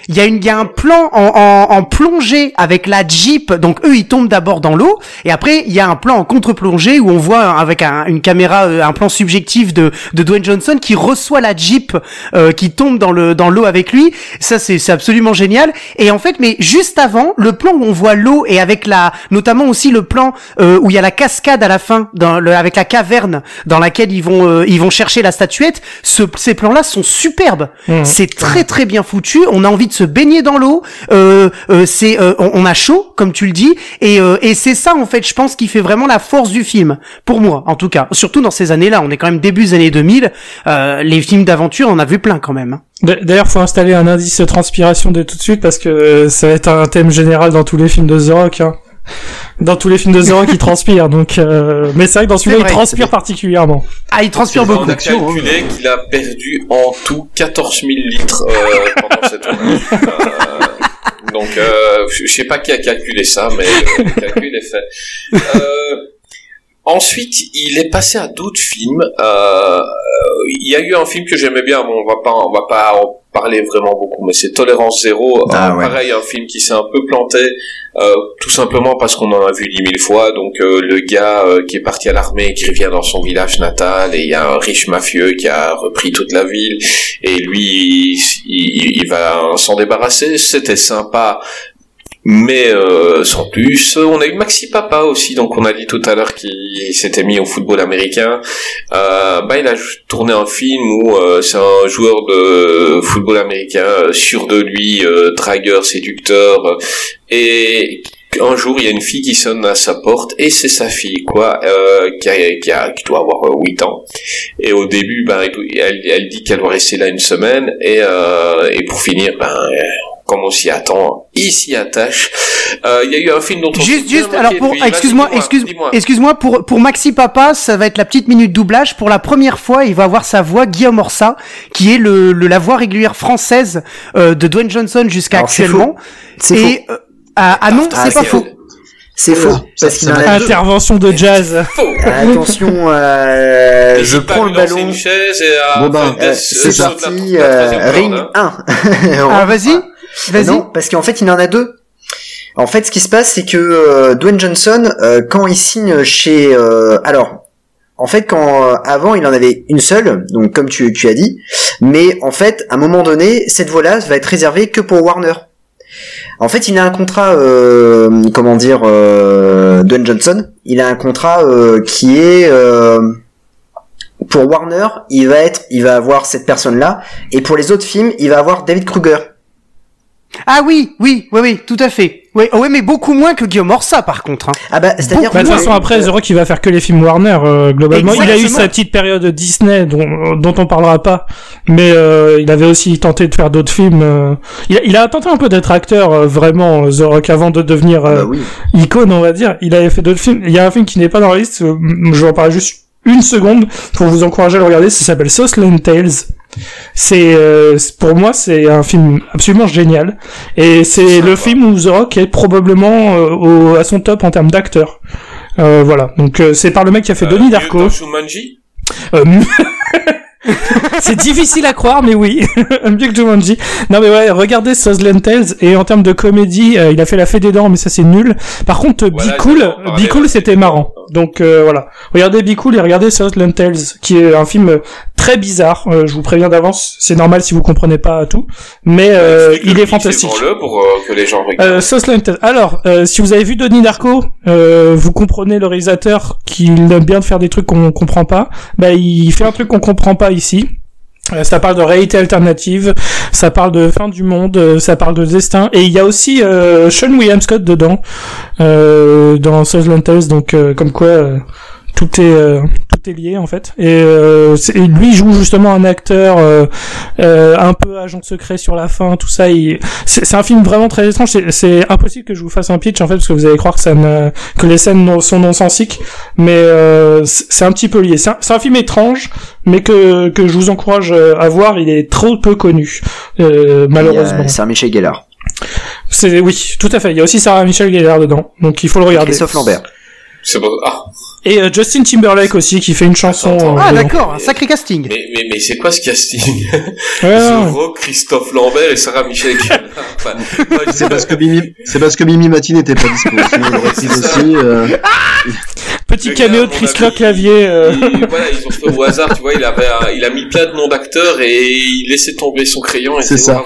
Il y a une, il y a un plan en, en, en plongée avec la Jeep. Donc eux, ils tombent d'abord dans l'eau, et après il y a un plan en contre-plongée où on voit avec un, une caméra, un plan subjectif de, de Dwayne Johnson qui reçoit la Jeep, euh, qui tombe dans le dans l'eau avec lui. Ça c'est c'est absolument génial. Et en fait, mais juste avant, le plan où on voit l'eau et avec la, notamment aussi le plan euh, où il y a la cascade à la fin, dans le, avec la caverne dans laquelle ils vont euh, ils vont chercher la statuette. Ce, ces plans-là sont superbes. Mmh. C'est très très bien foutu. On a envie de se baigner dans l'eau, euh, euh, c'est euh, on, on a chaud comme tu le dis, et euh, et c'est ça en fait je pense qui fait vraiment la force du film pour moi en tout cas, surtout dans ces années là on est quand même début des années deux mille, euh, les films d'aventure on en a vu plein quand même. D'ailleurs faut installer un indice de transpiration dès tout de suite parce que euh, ça va être un thème général dans tous les films de The Rock hein. Dans tous les films de The Rock il transpire donc euh... mais c'est vrai que dans celui-là il transpire c'est... particulièrement. Ah il transpire c'est beaucoup. On a calculé qu'il a perdu en tout quatorze mille litres euh, pendant cette tournée. euh, donc euh, je sais pas qui a calculé ça mais euh, le calcul est fait. Euh, ensuite il est passé à d'autres films. Euh, il y a eu un film que j'aimais bien, bon, on va pas on va pas en parler vraiment beaucoup mais c'est Tolérance Zéro. Ah, euh, ouais. Pareil un film qui s'est un peu planté. Euh, tout simplement parce qu'on en a vu dix mille fois, donc euh, le gars euh, qui est parti à l'armée, qui revient dans son village natal, et il y a un riche mafieux qui a repris toute la ville, et lui, il, il, il va s'en débarrasser, c'était sympa, mais euh, sans plus. On a eu Maxi Papa aussi, donc on a dit tout à l'heure qu'il s'était mis au football américain, euh, bah il a tourné un film où euh, c'est un joueur de football américain, euh, sûr de lui, euh, dragueur, séducteur, euh, et un jour il y a une fille qui sonne à sa porte et c'est sa fille quoi, euh, qui, a, qui, a, qui doit avoir huit ans et au début ben, elle, elle dit qu'elle doit rester là une semaine et, euh, et pour finir ben, comme on s'y attend il s'y attache. Il euh, y a eu un film dont on juste, juste alors pour, puis, excuse-moi, vas-y, excuse, dis-moi. excuse-moi pour, pour Maxi Papa ça va être la petite minute doublage. Pour la première fois il va avoir sa voix Guillaume Orsat qui est le, le, la voix régulière française euh, de Dwayne Johnson jusqu'à alors, actuellement c'est fou. C'est et fou. Euh, Ah, ah non, ah, c'est, c'est pas faux. faux. C'est faux. Parce qu'il intervention de jazz. Attention, euh, je prends le ballon. Une chaise et à bon ben, euh, c'est parti. La, euh, ring un. Hein. ah vas-y, vas-y. Non, parce qu'en fait il en a deux. En fait, ce qui se passe, c'est que euh, Dwayne Johnson, euh, quand il signe chez, euh, alors. En fait, quand euh, avant il en avait une seule, donc comme tu tu as dit, mais en fait, à un moment donné, cette voix-là va être réservée que pour Warner. En fait, il a un contrat, euh, comment dire, euh, Dwayne Johnson. Il a un contrat euh, qui est euh, pour Warner, il va être, il va avoir cette personne-là, et pour les autres films, il va avoir David Kruger. Ah oui, oui, oui, oui, tout à fait. Oui, oui, mais beaucoup moins que Guillaume Orsat, par contre. Hein. Ah bah, c'est-à-dire. Bah, de toute façon, après, The Rock, il va faire que les films Warner euh, globalement. Exactement. Il a eu sa petite période Disney, dont dont on parlera pas, mais euh, il avait aussi tenté de faire d'autres films. Euh... Il, a, il a tenté un peu d'être acteur euh, vraiment The Rock avant de devenir euh, bah oui. icône, on va dire. Il avait fait d'autres films. Il y a un film qui n'est pas dans la liste. Euh, je vous en parle juste une seconde pour vous encourager à le regarder. Ça s'appelle Southland Tales. C'est euh, pour moi c'est un film absolument génial et c'est le film où The Rock est probablement euh, au, à son top en termes d'acteur. Euh, voilà donc euh, c'est par le mec qui a fait euh, Donnie Darko. Jumanji. Euh, c'est difficile à croire mais oui mieux que Jumanji. Non mais ouais regardez Southland Tales et en termes de comédie euh, il a fait La Fée des Dents mais ça c'est nul. Par contre voilà, Be Cool Be Cool, Cool c'était marrant donc euh, voilà regardez Be Cool et regardez Southland Tales qui est un film euh, très bizarre, euh, je vous préviens d'avance, c'est normal si vous comprenez pas tout, mais euh, euh, il est fantastique. Expliquez-le pour euh, que les gens regardent. Euh, Southland Tales. Alors, euh, si vous avez vu Donnie Darko, euh, vous comprenez le réalisateur qui aime bien de faire des trucs qu'on comprend pas, bah il fait un truc qu'on comprend pas ici. Ça parle de réalité alternative, ça parle de fin du monde, ça parle de destin, et il y a aussi euh, Sean William Scott dedans, euh, dans Southland Tales, donc euh, comme quoi... Euh, tout est euh, tout est lié en fait. Et, euh, et lui joue justement un acteur euh, euh, un peu agent secret sur la fin, tout ça. Il, c'est, c'est un film vraiment très étrange. C'est, c'est impossible que je vous fasse un pitch en fait parce que vous allez croire que ça ne, que les scènes sont nonsensiques, mais euh, c'est un petit peu lié. C'est un, c'est un film étrange, mais que que je vous encourage à voir. Il est trop peu connu euh, malheureusement. Euh, c'est un Michel Gellar. C'est, oui, tout à fait. Il y a aussi Sarah Michelle Gellar dedans, donc il faut le regarder. Christophe Lambert. C'est bon. Ah. Et euh, Justin Timberlake aussi, qui fait une chanson. Attends, attends. Ah dedans. D'accord, un sacré casting. Mais mais, mais c'est quoi ce casting? Ah. Zoro, Christophe Lambert et Sarah Michelle Gellar. Enfin, moi, c'est pas... parce que Mimi, c'est parce que Mimi Mati n'était pas dispo. aussi. Euh... Petit caméo de Chris Clavier. Euh... Voilà, ils ont fait au hasard, tu vois, il avait, un, il a mis plein de noms d'acteurs et il laissait tomber son crayon et c'est ça.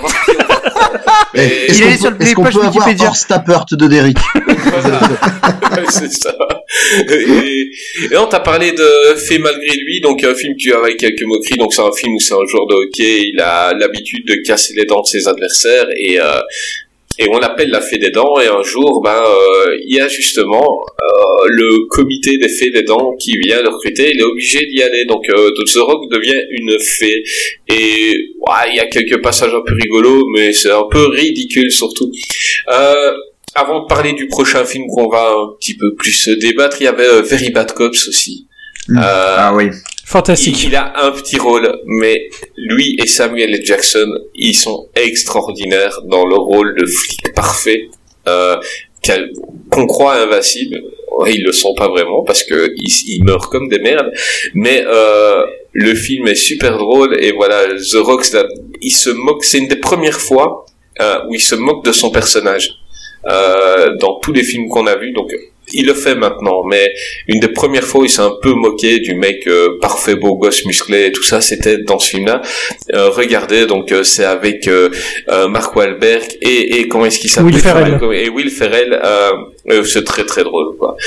Mais est-ce il qu'on est peut, sur le est-ce qu'on peut avoir hors Stappert de Derrick? C'est ça. Et, et non, t'as parlé de Fait malgré lui, donc un film tu avec quelques moqueries, donc c'est un film où c'est un joueur de hockey, il a l'habitude de casser les dents de ses adversaires et euh, et on l'appelle la fée des dents, et un jour, ben, euh, il y a justement euh, le comité des fées des dents qui vient le recruter, il est obligé d'y aller, donc euh, The Rock devient une fée, et ouais, il y a quelques passages un peu rigolos, mais c'est un peu ridicule surtout. Euh, avant de parler du prochain film qu'on va un petit peu plus débattre, il y avait euh, Very Bad Cops aussi. Mmh. Euh, ah oui. Fantastique. Il, il a un petit rôle, mais lui et Samuel L. Jackson, ils sont extraordinaires dans le rôle de flic parfait, euh, qu'on croit invincible. Ils le sont pas vraiment parce que ils, ils meurent comme des merdes. Mais euh, le film est super drôle et voilà, The Rock, il se moque. C'est une des premières fois euh, où il se moque de son personnage euh, dans tous les films qu'on a vus. Donc il le fait maintenant, mais une des premières fois où il s'est un peu moqué du mec euh, parfait, beau gosse, musclé et tout ça, c'était dans ce film-là. Euh, regardez, donc euh, c'est avec euh, euh, Mark Wahlberg et, et comment est-ce qu'il s'appelle? Will Ferrell. Et Will Ferrell, euh, euh, c'est très très drôle, quoi.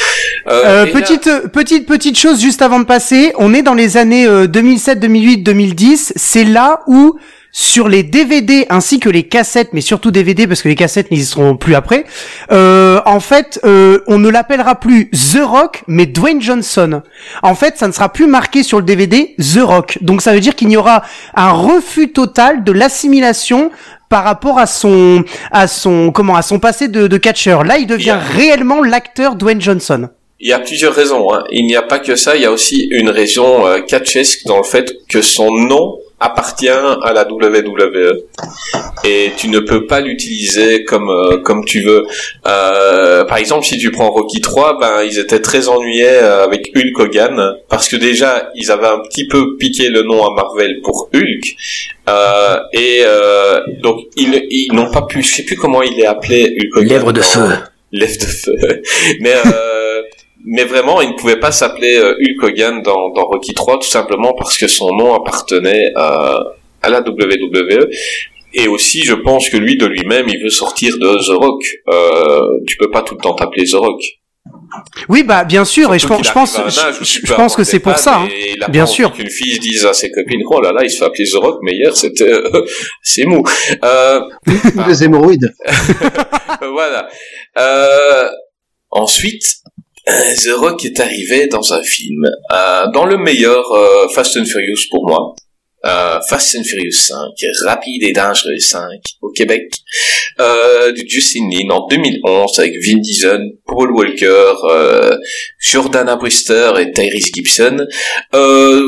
Euh, euh, petite là... petite petite chose juste avant de passer, on est dans les années euh, deux mille sept, deux mille huit, deux mille dix. C'est là où sur les D V D ainsi que les cassettes, mais surtout D V D parce que les cassettes n'y seront plus après, euh, en fait euh, on ne l'appellera plus The Rock mais Dwayne Johnson. En fait ça ne sera plus marqué sur le D V D The Rock, donc ça veut dire qu'il y aura un refus total de l'assimilation par rapport à son à son comment à son passé de, de catcheur. Là il devient yeah. réellement l'acteur Dwayne Johnson. Il y a plusieurs raisons, hein. Il n'y a pas que ça, il y a aussi une raison euh, catchesque dans le fait que son nom appartient à la W W E et tu ne peux pas l'utiliser comme euh, comme tu veux. Euh, par exemple, si tu prends Rocky trois, ben ils étaient très ennuyés avec Hulk Hogan parce que déjà ils avaient un petit peu piqué le nom à Marvel pour Hulk euh, et euh, donc ils ils n'ont pas pu. Je sais plus comment il est appelé Hulk Hogan. Lèvres de feu. Lèvres de feu. Mais euh, mais vraiment, il ne pouvait pas s'appeler euh, Hulk Hogan dans, dans Rocky trois, tout simplement parce que son nom appartenait à, à la W W E. Et aussi, je pense que lui, de lui-même, il veut sortir de The Rock. Euh, tu peux pas tout le temps t'appeler The Rock. Oui, bah bien sûr. Surtout et je pense, je pense, je, je pense que c'est pour ça. Hein. Il a bien sûr qu'une fille dise à ses copines, oh là là, il se fait appeler The Rock, mais hier c'était, euh, c'est mou. Euh, ah. Des hémorroïdes. Voilà. Euh, ensuite. The Rock est arrivé dans un film, euh, dans le meilleur euh, Fast and Furious pour moi, euh, Fast and Furious cinq, Rapide et Dangereux cinq, au Québec, euh, de Justin Lin en deux mille onze avec Vin Diesel, Paul Walker, euh, Jordana Brewster et Tyrese Gibson. Euh,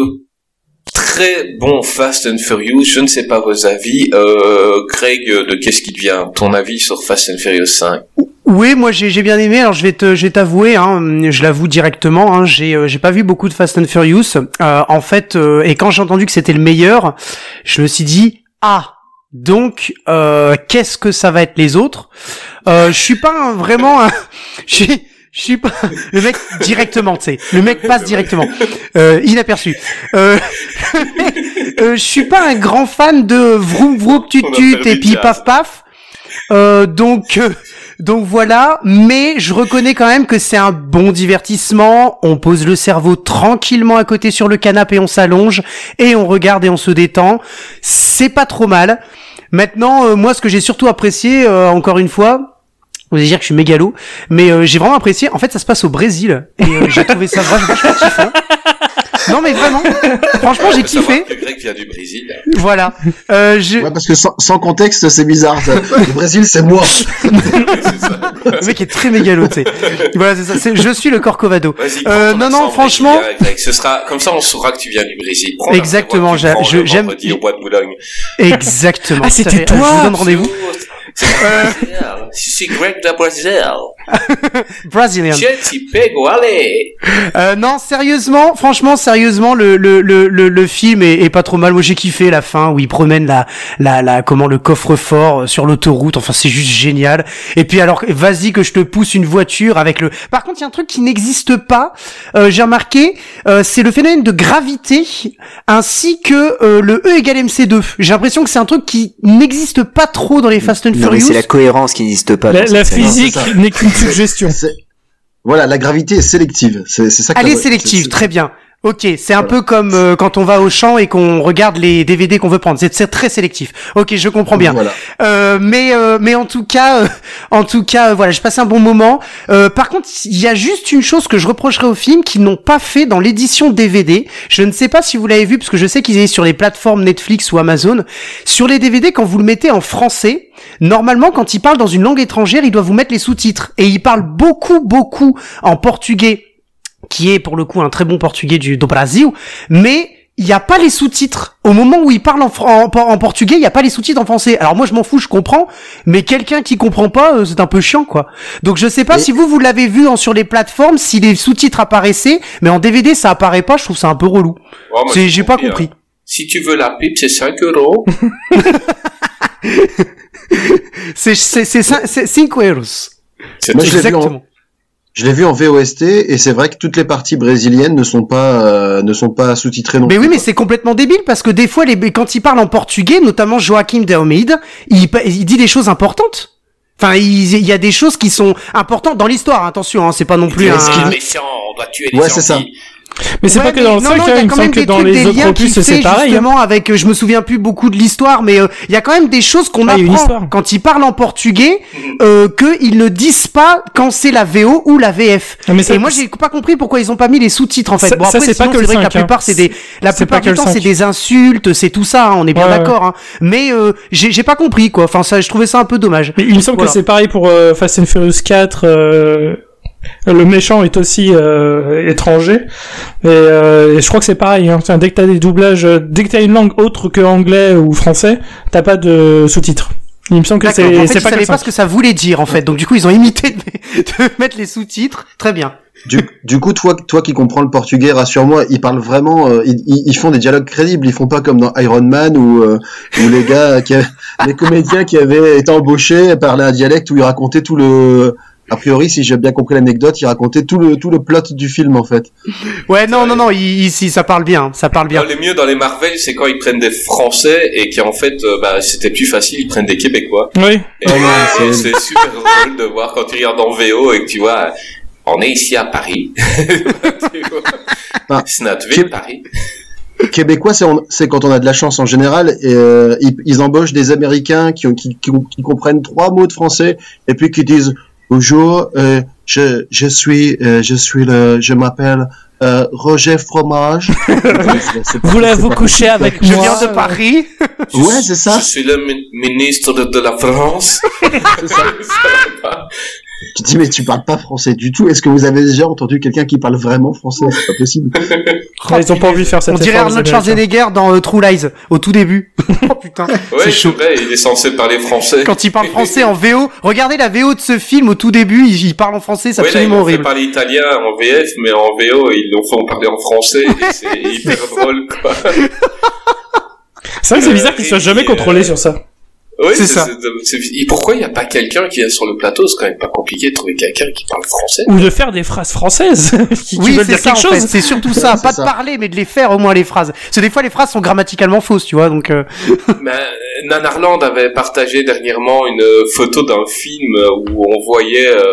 très bon Fast and Furious, je ne sais pas vos avis, euh, Greg, de qu'est-ce qui devient ton avis sur Fast and Furious cinq? Oui, moi j'ai, j'ai bien aimé. Alors je vais te, je vais t'avouer, hein, je l'avoue directement, hein, j'ai, euh, j'ai pas vu beaucoup de Fast and Furious. Euh, en fait, euh, et quand j'ai entendu que c'était le meilleur, je me suis dit ah, donc euh, qu'est-ce que ça va être les autres? Euh, je suis pas hein, vraiment, hein, je suis, je suis pas le mec directement, tu sais, le mec passe directement, euh, inaperçu. Euh, euh, je suis pas un grand fan de vroom vroom tut tut et puis paf paf. Euh, donc euh, donc voilà, mais je reconnais quand même que c'est un bon divertissement. On pose le cerveau tranquillement à côté sur le canapé, on s'allonge et on regarde et on se détend. C'est pas trop mal. Maintenant, euh, moi, ce que j'ai surtout apprécié, euh, encore une fois, vous allez dire que je suis mégalo, mais euh, j'ai vraiment apprécié. En fait, ça se passe au Brésil et euh, j'ai trouvé ça vachement kiffant. Non mais vraiment, franchement, j'ai kiffé. Le grec vient du Brésil. Voilà. Euh, je... ouais, parce que sans, sans contexte, c'est bizarre. Ça. Le Brésil, c'est moi. C'est ça. Le mec est très mégalo, tu sais. Voilà, c'est ça. C'est... Je suis le Corcovado. Euh, non, non, franchement. Grec, ce sera comme ça, on saura que tu viens du Brésil. Prends exactement. J'a... Je, j'aime. Au bois de Boulogne. Exactement. Ah, c'était toi. Je vous donne rendez-vous. C'est euh... c'est Greg de Brésil. Brésilien. Euh, non, sérieusement, franchement, sérieusement, le le le le film est, est pas trop mal. Moi, j'ai kiffé la fin où il promène la la la comment le coffre-fort sur l'autoroute. Enfin, c'est juste génial. Et puis alors, vas-y que je te pousse une voiture avec le. Par contre, il y a un truc qui n'existe pas. Euh, j'ai remarqué, euh, c'est le phénomène de gravité ainsi que euh, le E égale M C deux. J'ai l'impression que c'est un truc qui n'existe pas trop dans les Fast and Furious. Non, mais c'est la cohérence qui n'existe pas. La, la physique n'est qu'une suggestion. C'est, c'est, voilà, la gravité est sélective. C'est, c'est ça que Elle est sélective, c'est, c'est... très bien. Ok, c'est un voilà. peu comme euh, quand on va au champ et qu'on regarde les D V D qu'on veut prendre. C'est, c'est très sélectif. Ok, je comprends bien. Voilà. Euh, mais euh, mais en tout cas, euh, en tout cas, euh, voilà, j'ai passé un bon moment. Euh, par contre, il y a juste une chose que je reprocherais au film qu'ils n'ont pas fait dans l'édition D V D. Je ne sais pas si vous l'avez vu parce que je sais qu'ils est sur les plateformes Netflix ou Amazon. Sur les D V D, quand vous le mettez en français, normalement, quand ils parlent dans une langue étrangère, ils doivent vous mettre les sous-titres et ils parlent beaucoup, beaucoup en portugais, qui est pour le coup un très bon portugais du do Brasil, mais il n'y a pas les sous-titres. Au moment où il parle en, en, en portugais, il n'y a pas les sous-titres en français. Alors moi, je m'en fous, je comprends, mais quelqu'un qui comprend pas, euh, c'est un peu chiant, quoi. Donc je sais pas et... si vous, vous l'avez vu en, sur les plateformes, si les sous-titres apparaissaient, mais en D V D, ça apparaît pas, je trouve ça un peu relou. Oh, c'est, j'ai, j'ai pas compris. Hein. Si tu veux la pipe, c'est cinq euros. c'est, c'est, c'est, c'est cinq euros. C'est moi, exactement. Je l'ai vu en V O S T et c'est vrai que toutes les parties brésiliennes ne sont pas euh, ne sont pas sous-titrées non plus. Mais oui, mais c'est complètement débile parce que des fois, les quand ils parlent en portugais, notamment Joaquim de Almeida, il, il dit des choses importantes. Enfin, il, il y a des choses qui sont importantes dans l'histoire. Attention, hein, c'est pas non plus. Un... Qu'il... Les gens, on doit tuer les ouais, gens c'est ça. Qui... Mais c'est ouais, pas que dans le cinq, il me semble que dans les autres opus, c'est pareil. Justement, avec, je me souviens plus beaucoup de l'histoire, mais il euh, y a quand même des choses qu'on ah, apprend quand ils parlent en portugais, euh, qu'ils ne disent pas quand c'est la V O ou la V F. Mais ça, et moi, j'ai pas compris pourquoi ils ont pas mis les sous-titres, en fait. Ça, bon, après, ça, c'est sinon, pas que c'est le vrai cinq, que la plupart, hein. c'est des, la c'est plupart du temps, c'est des insultes, c'est tout ça, hein, on est bien ouais, d'accord, hein. Mais, euh, j'ai, j'ai pas compris, quoi. Enfin, ça, je trouvais ça un peu dommage. Mais il me semble que c'est pareil pour Fast and Furious quatre, le méchant est aussi euh, étranger et, euh, et je crois que c'est pareil hein. Dès que t'as des doublages, dès que t'as une langue autre que anglais ou français, t'as pas de sous-titres. Il me semble que d'accord. c'est, en fait, c'est pas que ça. Ils savaient pas ce que ça voulait dire en fait, donc du coup ils ont imité de, de mettre les sous-titres. Très bien. Du, du coup, toi, toi qui comprends le portugais, rassure-moi, ils parlent vraiment, euh, ils, ils font des dialogues crédibles, ils font pas comme dans Iron Man où, euh, où les gars, qui, les comédiens qui avaient été embauchés parlaient un dialecte où ils racontaient tout le. A priori, si j'ai bien compris l'anecdote, il racontait tout le tout le plot du film en fait. Ouais, non, non, non, ici ça parle bien, ça parle bien. Non, le mieux dans les Marvel, c'est quand ils prennent des Français et qu'en fait, euh, bah, c'était plus facile, ils prennent des Québécois. Oui. Et, oh, non, c'est... c'est super drôle de voir quand tu regardes en V O et que tu vois, on est ici à Paris. Tu vois, ah, c'est notre ville, Qué... Paris. Québécois, c'est, on, c'est quand on a de la chance en général. Et, euh, ils, ils embauchent des Américains qui, qui qui qui comprennent trois mots de français et puis qui disent. Bonjour, euh, je je suis euh, je suis le je m'appelle euh, Roger Fromage. Vous là vous couchez avec moi. Je viens de Paris. Je, ouais c'est ça. Je suis le mi- ministre de, de la France. C'est ça. Tu dis mais tu parles pas français du tout. Est-ce que vous avez déjà entendu quelqu'un qui parle vraiment français? C'est pas possible. Ouais, ils ont pas envie de faire cette. On dirait Arnold Schwarzenegger dans euh, True Lies au tout début. Oh putain. Ouais, c'est chaud. Vrai, il est censé parler français. Quand il parle français en V O, regardez la V O de ce film au tout début, il, il parle en français, c'est ouais, absolument là, ils horrible. Ils ont fait parler italien en V F, mais en V O ils l'ont fait en parler en français. Et c'est hyper c'est drôle quoi. C'est vrai que c'est bizarre qu'ils soient jamais contrôlés euh... sur ça. Oui, c'est, c'est ça. C'est, c'est, et pourquoi il n'y a pas quelqu'un qui est sur le plateau? C'est quand même pas compliqué de trouver quelqu'un qui parle français. Ou de faire des phrases françaises. qui, oui, qui veulent c'est dire ça, quelque en chose. Fait. C'est surtout ça. Pas ça. De parler, mais de les faire au moins les phrases. Parce que des fois, les phrases sont grammaticalement fausses, tu vois, donc euh... ben, Nanarland avait partagé dernièrement une photo d'un film où on voyait, euh,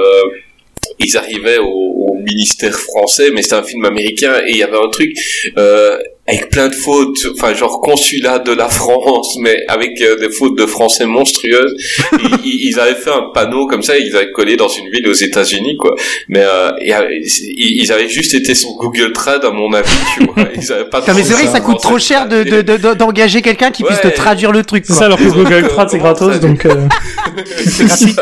ils arrivaient au, au ministère français, mais c'était un film américain, et il y avait un truc euh, avec plein de fautes, enfin genre consulat de la France, mais avec euh, des fautes de français monstrueuses. ils, ils avaient fait un panneau comme ça, et ils avaient collé dans une ville aux États-Unis, quoi. Mais euh, ils avaient juste été sur Google Trad, à mon avis, tu vois. Ils avaient pas. Non, mais c'est vrai que ça coûte trop cher de, de, de d'engager quelqu'un qui ouais. puisse te traduire le truc. Quoi. Ça, alors que Google Trad c'est gratos, donc. Euh... c'est gratuit.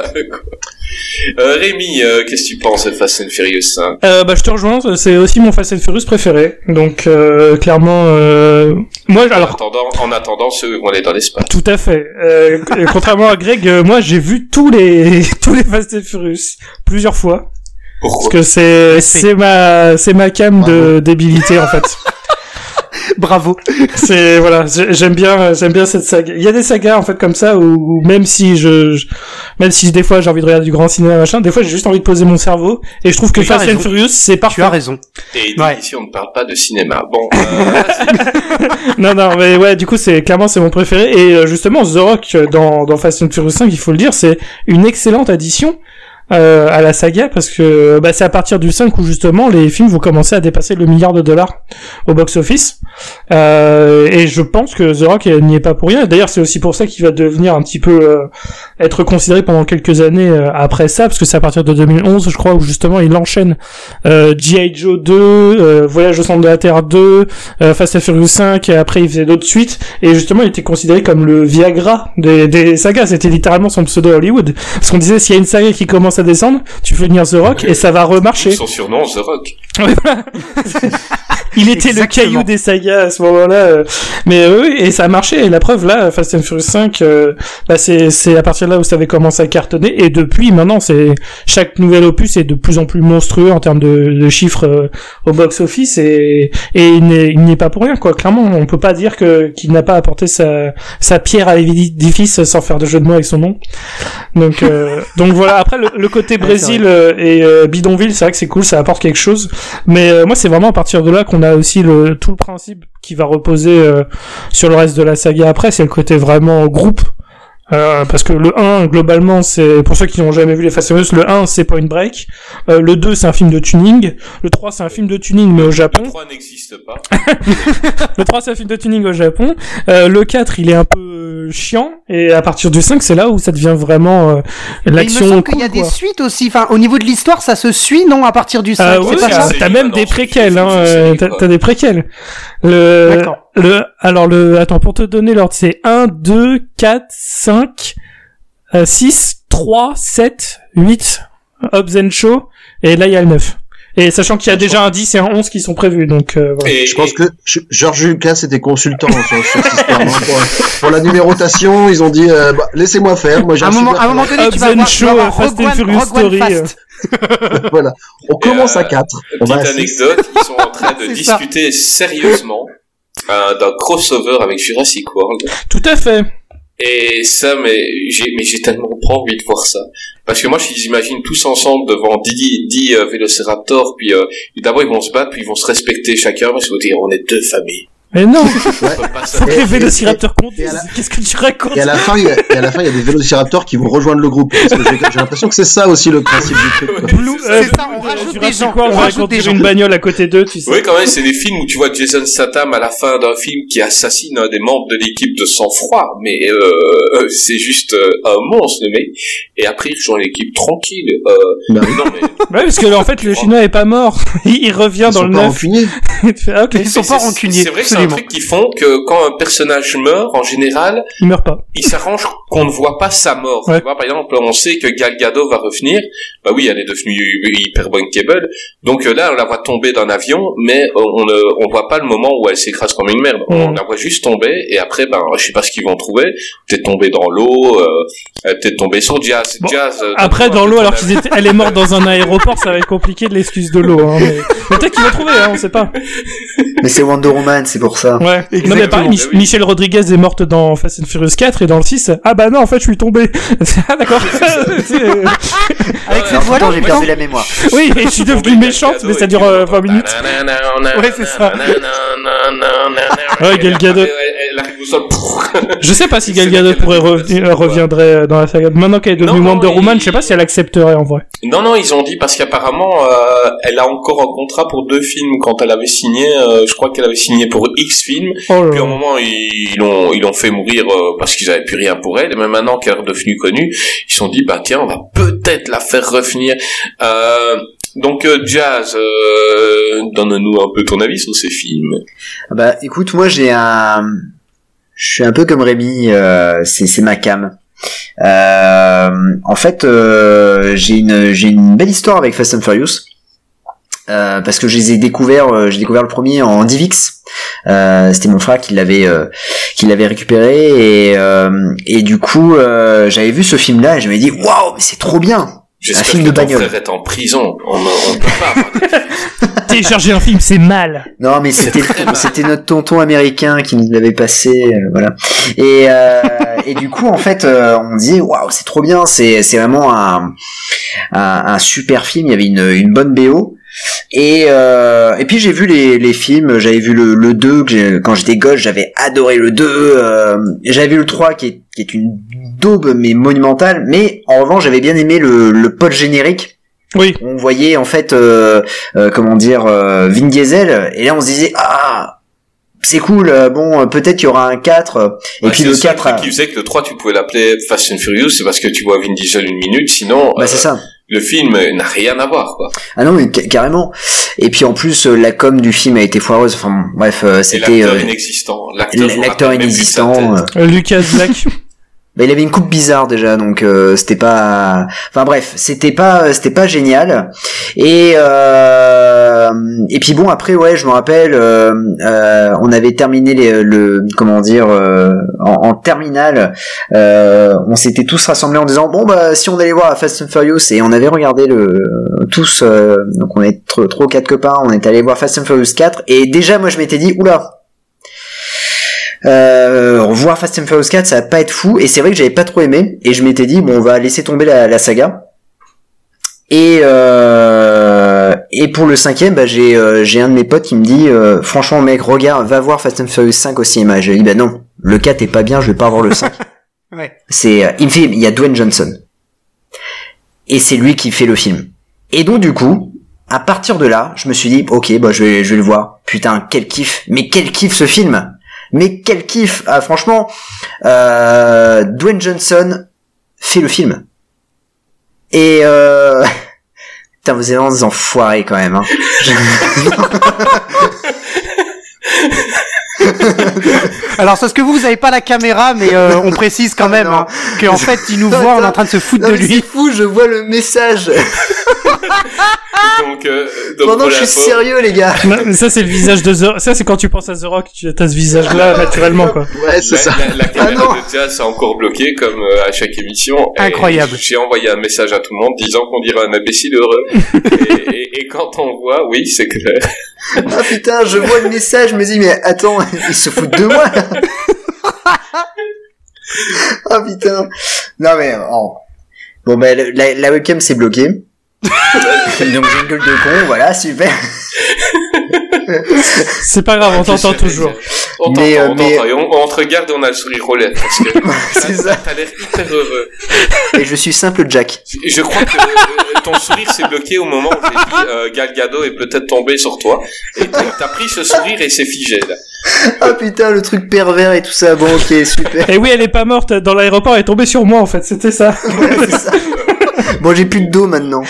Euh, Rémi, euh, qu'est-ce que tu penses de Fast and Furious hein euh, bah, je te rejoins, c'est aussi mon Fast and Furious préféré, donc euh, clairement... Euh, moi, alors... en, attendant, en attendant ceux où on est dans l'espace. Tout à fait. Euh, contrairement à Greg, euh, moi j'ai vu tous les, tous les Fast and Furious, plusieurs fois. Pourquoi? Parce que c'est, c'est, ma, c'est ma cam de débilité en fait. Bravo. C'est voilà, j'aime bien, j'aime bien cette saga. Il y a des sagas en fait comme ça où, où même si je, je, même si des fois j'ai envie de regarder du grand cinéma machin, des fois j'ai juste envie de poser mon cerveau. Et je trouve que tu Fast and Furious c'est parfait. Tu as raison. Et ouais. Ici on ne parle pas de cinéma. Bon. Euh... non non mais ouais du coup c'est clairement c'est mon préféré. Et justement The Rock dans dans Fast and Furious cinq il faut le dire c'est une excellente addition. Euh, à la saga parce que bah, c'est à partir du cinq où justement les films vont commencer à dépasser le milliard de dollars au box-office euh, et je pense que The Rock n'y est pas pour rien, d'ailleurs c'est aussi pour ça qu'il va devenir un petit peu euh, être considéré pendant quelques années euh, après ça parce que c'est à partir de deux mille onze je crois où justement il enchaîne euh, G I Joe deux, euh, Voyage au centre de la Terre deux, euh, Fast and Furious cinq et après il faisait d'autres suites et justement il était considéré comme le Viagra des, des sagas, c'était littéralement son pseudo Hollywood parce qu'on disait s'il y a une saga qui commence à à descendre, tu fais venir The Rock oui, et ça va remarcher. Son surnom, The Rock. Il était le caillou des sagas à ce moment-là, mais oui, et ça a marché. Et la preuve là, Fast and Furious cinq, euh, bah c'est c'est à partir de là où ça avait commencé à cartonner. Et depuis maintenant, c'est chaque nouvel opus est de plus en plus monstrueux en termes de, de chiffres euh, au box-office et et il n'est il n'est pas pour rien quoi. Clairement, on peut pas dire que qu'il n'a pas apporté sa sa pierre à l'édifice sans faire de jeu de mots avec son nom. Donc euh, donc voilà. Après le, le côté Brésil ouais, et euh, bidonville, c'est vrai que c'est cool, ça apporte quelque chose. Mais euh, moi, c'est vraiment à partir de là qu'on a aussi le tout le principe qui va reposer euh, sur le reste de la saga après, c'est le côté vraiment groupe. Euh, parce que le un, globalement, c'est pour ceux qui n'ont jamais vu les Fast and Furious, le un, c'est Point Break. Euh, le deux, c'est un film de tuning. Le trois, c'est un film de tuning, mais au Japon. Le trois n'existe pas. Le trois, c'est un film de tuning au Japon. Euh, le quatre, il est un peu chiant. Et à partir du cinq, c'est là où ça devient vraiment euh, l'action. Mais il me semble cool, qu'il y a quoi. Des suites aussi. Enfin, au niveau de l'histoire, ça se suit, non, à partir du cinq. Euh, ouais, c'est pas ça. T'as même des préquels, hein. Euh, t'as, t'as des préquels. Le... D'accord. Le, alors le, attends, pour te donner l'ordre, c'est un, deux, quatre, cinq, six, trois, sept, huit, Hobbs and Shaw, et là il y a le neuf. Et sachant qu'il y a déjà un dix et un onze qui sont prévus, donc, euh, voilà. Et je pense que George Lucas était consultant sur, sur cette histoire. Pour, pour la numérotation, ils ont dit, euh, bah, laissez-moi faire, moi j'ai un, un moment, à un moment donné, Hobbs tu vas and Shaw, voir, Fast and Furious Story. Voilà. On et commence euh, à quatre. Petite anecdote, ils sont en train de discuter ça. Sérieusement. Euh, d'un crossover avec Jurassic World. Tout à fait. Et ça, mais j'ai, mais j'ai tellement pas envie de voir ça. Parce que moi, je les imagine tous ensemble devant dix, dix euh, Vélociraptor, puis euh, d'abord ils vont se battre, puis ils vont se respecter chacun, parce qu'ils vont dire, on est deux familles. Mais non! Ouais. Faut que les vélociraptors comptent. La... Qu'est-ce que tu racontes? Et à la fin, il y a, et à la fin, il y a des vélociraptors qui vont rejoindre le groupe. Parce que j'ai, j'ai l'impression que c'est ça aussi le principe du truc. Blue, c'est, c'est ça, on rajoute des gens. Quoi, on, on rajoute des gens. Une bagnole à côté d'eux, tu sais. Oui, quand même, c'est des films où tu vois Jason Statham à la fin d'un film qui assassine un des membres de l'équipe de sang-froid. Mais, euh, c'est juste, euh, un monstre, le mec. Et après, ils rejoignent l'équipe tranquille. Euh, bah, non, mais. Ouais, parce que, là, en fait, le chinois est pas mort. Il, il revient ils dans le neuf. Ah, okay. Ils sont pas rancuniers. Un truc qui font que quand un personnage meurt, en général, il meurt pas. Il s'arrange qu'on ne voit pas sa mort. Ouais. Tu vois, par exemple, on sait que Gal Gadot va revenir. Bah oui, elle est devenue hyper bankable. Donc là, on la voit tomber d'un avion, mais on ne on voit pas le moment où elle s'écrase comme une merde. On la voit juste tomber, et après, ben, je sais pas ce qu'ils vont trouver. Peut-être tomber dans l'eau, euh, peut-être tomber sur Jazz. Bon, Jazz après, dans l'eau, alors qu'ils étaient, elle est morte dans un aéroport, ça va être compliqué de l'excuse de l'eau. Hein, mais... mais peut-être qu'ils vont trouver, hein, on sait pas. Mais c'est Wonder Woman, c'est pour ça. Ouais. Non, mais pareil, Mich- Michelle Rodriguez est morte dans Fast and Furious quatre et dans le six. Ah bah non, en fait, je suis tombé. Ah d'accord. Avec cette voix-là, j'ai perdu la mémoire. Oui, et je suis devenu méchante, mais ça dure vingt minutes. Ouais, c'est ça. Ouais, Gal Gadot. Je sais pas si Gal Gadot pourrait revenir, reviendrait dans la saga. Maintenant qu'elle est devenue non, Wonder Woman, il... je sais pas si elle accepterait en vrai. Non, non, ils ont dit parce qu'apparemment, euh, elle a encore un contrat pour deux films quand elle avait signé. Euh, je crois qu'elle avait signé pour X films. Oh puis au moment, ils, ils l'ont, ils l'ont fait mourir euh, parce qu'ils avaient plus rien pour elle. Et même maintenant qu'elle est devenue connue, ils se sont dit bah tiens, on va peut-être la faire revenir. Euh, Donc, euh, Jazz, euh, donne-nous un peu ton avis sur ces films. Bah, écoute, moi, j'ai un... Je suis un peu comme Rémi, euh, c'est, c'est ma came. Euh, en fait, euh, j'ai une, j'ai une belle histoire avec Fast and Furious. Euh, parce que je les ai découverts, euh, j'ai découvert le premier en D V X. Euh, c'était mon frère qui l'avait, euh, qui l'avait récupéré. Et, euh, et du coup, euh, j'avais vu ce film-là et je me suis dit, waouh, mais c'est trop bien! J'espère un film que de ton bagnole. Frère est en prison. On, on peut pas. Télécharger un film, c'est mal. Non, mais c'était c'était notre tonton américain qui nous l'avait passé, euh, voilà. Et euh, et du coup, en fait, euh, on dit waouh, c'est trop bien. C'est c'est vraiment un, un un super film. Il y avait une une bonne B O. Et euh, et puis j'ai vu les les films. J'avais vu le le deux que j'ai, quand j'étais gosse, j'avais adoré le deux. Euh, j'avais vu le trois qui est qui est une daube mais monumentale, mais en revanche j'avais bien aimé le, le post générique. Oui. On voyait en fait euh, euh, comment dire euh, Vin Diesel et là on se disait ah c'est cool, bon, peut-être qu'il y aura un quatre, et bah, puis le quatre... C'est ça qui faisait que le trois, tu pouvais l'appeler Fast and Furious, c'est parce que tu vois Vin Diesel une minute, sinon... Bah, euh, c'est ça. Le film n'a rien à voir, quoi. Ah non, mais carrément. Et puis, en plus, la com du film a été foireuse, enfin, bref, c'était... Et l'acteur euh, inexistant. L'acteur, l'acteur inexistant. Euh, Lucas Black. Bah, il avait une coupe bizarre déjà, donc euh, c'était pas, enfin bref, c'était pas, c'était pas génial. Et euh... et puis bon après ouais, je me rappelle, euh, euh, on avait terminé les, le, comment dire, euh, en, en terminale, euh, on s'était tous rassemblés en disant bon bah si on allait voir Fast and Furious et on avait regardé le tous, euh, donc on est trois ou quatre copains, on est allé voir Fast and Furious quatre et déjà moi je m'étais dit oula. Euh, voir Fast and Furious quatre ça va pas être fou et c'est vrai que j'avais pas trop aimé et je m'étais dit bon on va laisser tomber la, la saga et euh, et pour le cinquième bah j'ai euh, j'ai un de mes potes qui me dit euh, franchement mec regarde va voir Fast and Furious cinq au cinéma, j'ai dit bah non le quatre est pas bien je vais pas voir le cinq. Ouais. C'est euh, il me fait il y a Dwayne Johnson et c'est lui qui fait le film et donc du coup à partir de là je me suis dit ok bah je vais je vais le voir putain quel kiff mais quel kiff ce film. Mais quel kiff! Ah, franchement, euh, Dwayne Johnson fait le film. Et euh, putain, vous êtes vraiment des enfoirés quand même, hein. Alors, c'est ce que vous, vous avez pas la caméra, mais euh, on précise quand même hein, qu'en fait, il nous voit, on est en train de se foutre non, de lui. C'est fou, je vois le message. Donc, euh, donc pendant que je suis sérieux, les gars. Non, mais ça, c'est le visage de The Rock. Ça, c'est quand tu penses à The Rock, tu as ce visage-là naturellement, quoi. Ouais, c'est la, ça. La, la caméra ah, de Jazz est encore bloquée, comme euh, à chaque émission. Incroyable. Et j'ai envoyé un message à tout le monde disant qu'on dirait un imbécile heureux. et, et, et quand on voit, oui, c'est clair. Ah putain, je vois le message, je me dis, mais attends, ils se foutent de moi. Ah putain. Non, mais. Oh. Bon, ben, bah, la, la webcam s'est bloquée. Donc j'ai une gueule de con, voilà, super. C'est pas grave, on t'entend toujours. On t'entend, mais, on mais... t'entend, et on, on te regarde et on a le sourire aux lèvres. Parce que c'est ça. T'as l'air hyper heureux. Et je suis simple Jack. Je crois que euh, ton sourire s'est bloqué au moment où j'ai dit euh, Gal Gadot est peut-être tombée sur toi. Et t'as pris ce sourire et c'est figé là. Ah putain, le truc pervers et tout ça, bon ok, super. Et oui, elle est pas morte, dans l'aéroport, elle est tombée sur moi en fait, c'était ça. Ouais, c'est ça. Bon, j'ai plus de dos maintenant.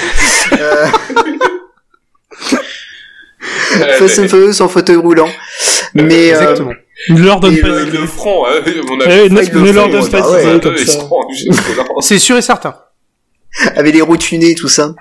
euh... Fast and Furious en fauteuil roulant. Mais exactement. Euh... Ne leur donne pas le, le front, hein, mon ami. Eh, ne, ne leur donne pas ouais, comme ça. Seront... C'est sûr et certain. Avec les roues tunées et tout ça.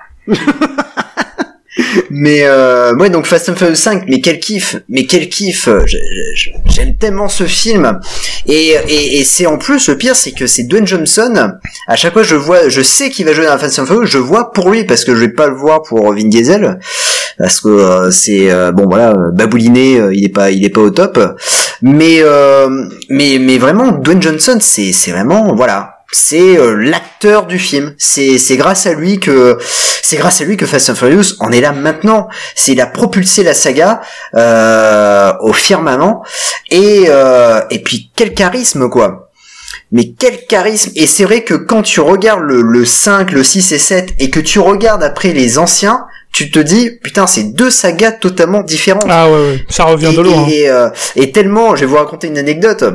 Mais euh, ouais, donc Fast and Furious cinq, mais quel kiff, mais quel kiff. Je, je, j'aime tellement ce film. Et, et, et c'est en plus le pire, c'est que c'est Dwayne Johnson. À chaque fois, je vois, je sais qu'il va jouer dans Fast and Furious. Je vois pour lui parce que je vais pas le voir pour Vin Diesel parce que euh, c'est euh, bon voilà, babouliné, euh, il est pas, il est pas au top. Mais euh, mais mais vraiment, Dwayne Johnson, c'est c'est vraiment voilà. c'est euh, l'acteur du film. C'est c'est grâce à lui que c'est grâce à lui que Fast and Furious en est là maintenant. C'est il a propulsé la saga euh, au firmament et euh, et puis quel charisme quoi. Mais quel charisme! Et c'est vrai que quand tu regardes le, le cinq, le six et sept, et que tu regardes après les anciens, tu te dis, putain, c'est deux sagas totalement différentes. Ah ouais, ouais. Ça revient et, de loin. Et, hein. et, et tellement, je vais vous raconter une anecdote.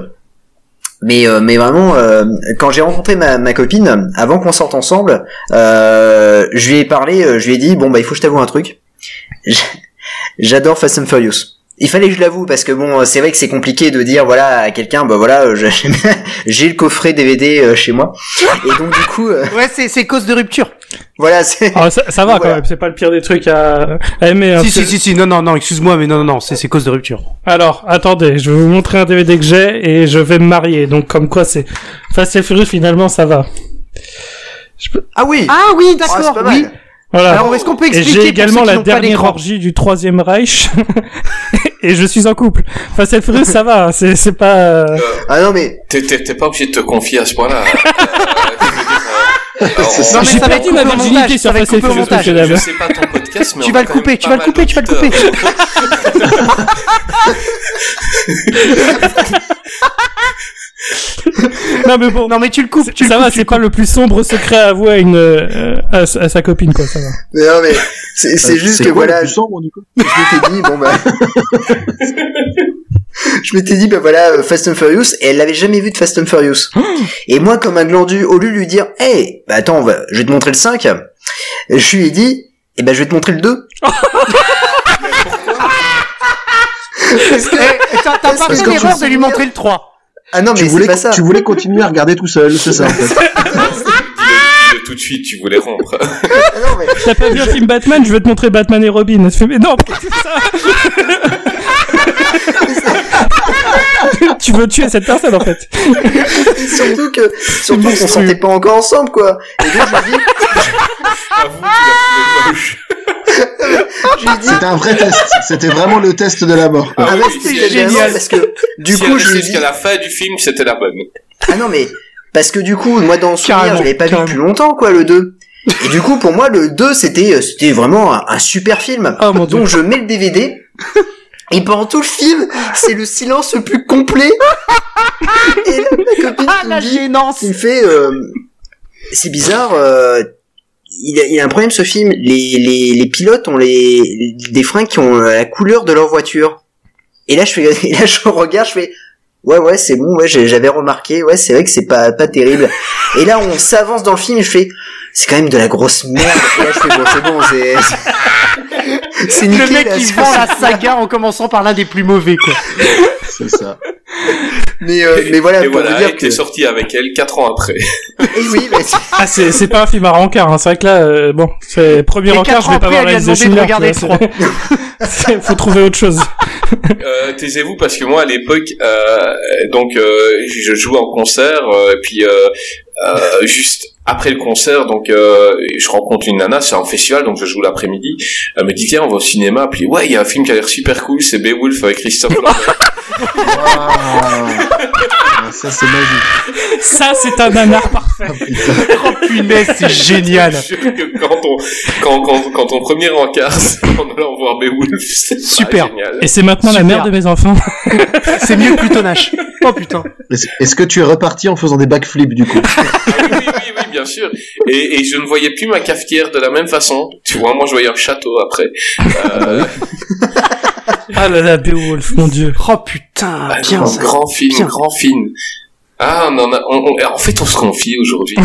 Mais euh, mais vraiment, euh, quand j'ai rencontré ma, ma copine, avant qu'on sorte ensemble, euh, je lui ai parlé, je lui ai dit, bon bah il faut que je t'avoue un truc. J'adore Fast and Furious. Il fallait que je l'avoue parce que bon, c'est vrai que c'est compliqué de dire voilà à quelqu'un bah voilà je, j'ai le coffret D V D chez moi et donc du coup euh... ouais c'est c'est cause de rupture. Voilà, c'est... Ah, ça, ça va voilà. Quand même, c'est pas le pire des trucs à, à aimer. Hein, si, si, si, si, non, non, non, excuse-moi, mais non, non, non, c'est, c'est cause de rupture. Alors, attendez, je vais vous montrer un D V D que j'ai et je vais me marier, donc comme quoi c'est, enfin, c'est furieux, finalement, ça va. Je peux... Ah oui! Ah oui, d'accord, oh, oui! Voilà. Alors, est-ce qu'on peut expliquer? Et j'ai également la dernière orgie du troisième Reich. Et je suis en couple. Fast and Furious, ça va, c'est, c'est pas... Ah non, mais... T'es, t'es, t'es pas obligé de te confier à ce point-là. Non, non, mais j'ai ça perdu ma virginité sur Fast and Furious. Je, je sais pas ton podcast, mais tu vas le couper, tu vas le couper, tu vas le couper. Non mais bon, non mais tu le coupes, tu ça le coupes, va, tu c'est coupes. Pas le plus sombre secret à avouer à une euh, à, à sa copine quoi, ça va. Mais non mais c'est, c'est euh, juste c'est que quoi, voilà, le plus sombre du coup. Je m'étais dit bon bah je m'étais dit bah voilà Fast and Furious et elle l'avait jamais vu de Fast and Furious. Et moi comme un glandu au lieu de lui dire hey, bah attends, on va, je vais te montrer le cinq. Je lui ai dit eh ben bah, je vais te montrer le deux. Parce que eh, t'as, t'as pas fait l'erreur de lui montrer le trois. Ah non mais tu voulais, c'est pas ça. Tu voulais continuer à regarder tout seul, c'est ça en fait. Tout de suite, tu voulais rompre. Non, mais... T'as pas vu un film Batman? Je vais te montrer Batman et Robin. Je fais mais non, qu'est-ce que c'est ça? Tu veux tuer cette personne en fait. Et surtout que surtout qu'on tu... sentait pas encore ensemble quoi. Et donc je lui dis. Avoue, tu l'as fait. Dit... C'était un vrai test. C'était vraiment le test de la mort. Ah, ah oui, c'est c'était génial parce que du si coup, je lui dis qu'à la fin du film, c'était la bonne. Ah non mais parce que du coup, moi dans le souvenir, carrément, je l'avais pas carrément. vu depuis longtemps quoi le deux. Et du coup, pour moi le deux c'était c'était vraiment un, un super film. Oh, mon Dieu. Donc je mets le D V D. Et pendant tout le film, c'est le silence le plus complet. Et là, ma copine ah, la me dit, gênance. Il fait euh, c'est bizarre euh, Il a, il a un problème ce film, les, les, les pilotes ont les, des freins qui ont la couleur de leur voiture. Et là je fais, et là je regarde, je fais, ouais ouais c'est bon, ouais j'avais remarqué, ouais c'est vrai que c'est pas, pas terrible. Et là on s'avance dans le film, je fais, c'est quand même de la grosse merde. Et là je fais, bon c'est bon, c'est, c'est, c'est nickel. Le mec là, qui vend la saga en commençant par l'un des plus mauvais quoi. C'est ça. Mais, euh, et, mais voilà, et voilà, dire et que t'es sorti avec elle quatre ans après. Et oui, mais c'est... Ah, c'est, c'est pas un film à rencard, hein. C'est vrai que là, euh, bon, c'est premier rencard, je vais pas voir la liste de Schindler. Il faut trouver autre chose. Euh, taisez-vous parce que moi, à l'époque, euh, donc, euh, je jouais en concert, euh, et puis, euh, euh, juste, après le concert, donc euh, je rencontre une nana, c'est un festival, donc je joue l'après-midi. Elle me dit tiens, on va au cinéma. Puis ouais, il y a un film qui a l'air super cool, c'est Beowulf avec Christopher Walken. Wow. Ça c'est magique. Ça c'est un nanar parfait. Oh punaise, c'est génial. Je sais que quand on quand quand quand on premier rencard, on allait en voir Beowulf. C'est super. Génial. Et c'est maintenant super. La mère de mes enfants. C'est mieux que Plutonache. Oh putain. Est-ce que tu es reparti en faisant des backflips du coup? Bien sûr, et, et je ne voyais plus ma cafetière de la même façon. Tu vois, moi je voyais un château après. Euh... ah là là, Beowulf, mon Dieu. Oh putain, ah, bien, grand, ça, grand film, bien. grand film. Ah, on en a, on, on, en fait, on se confie aujourd'hui.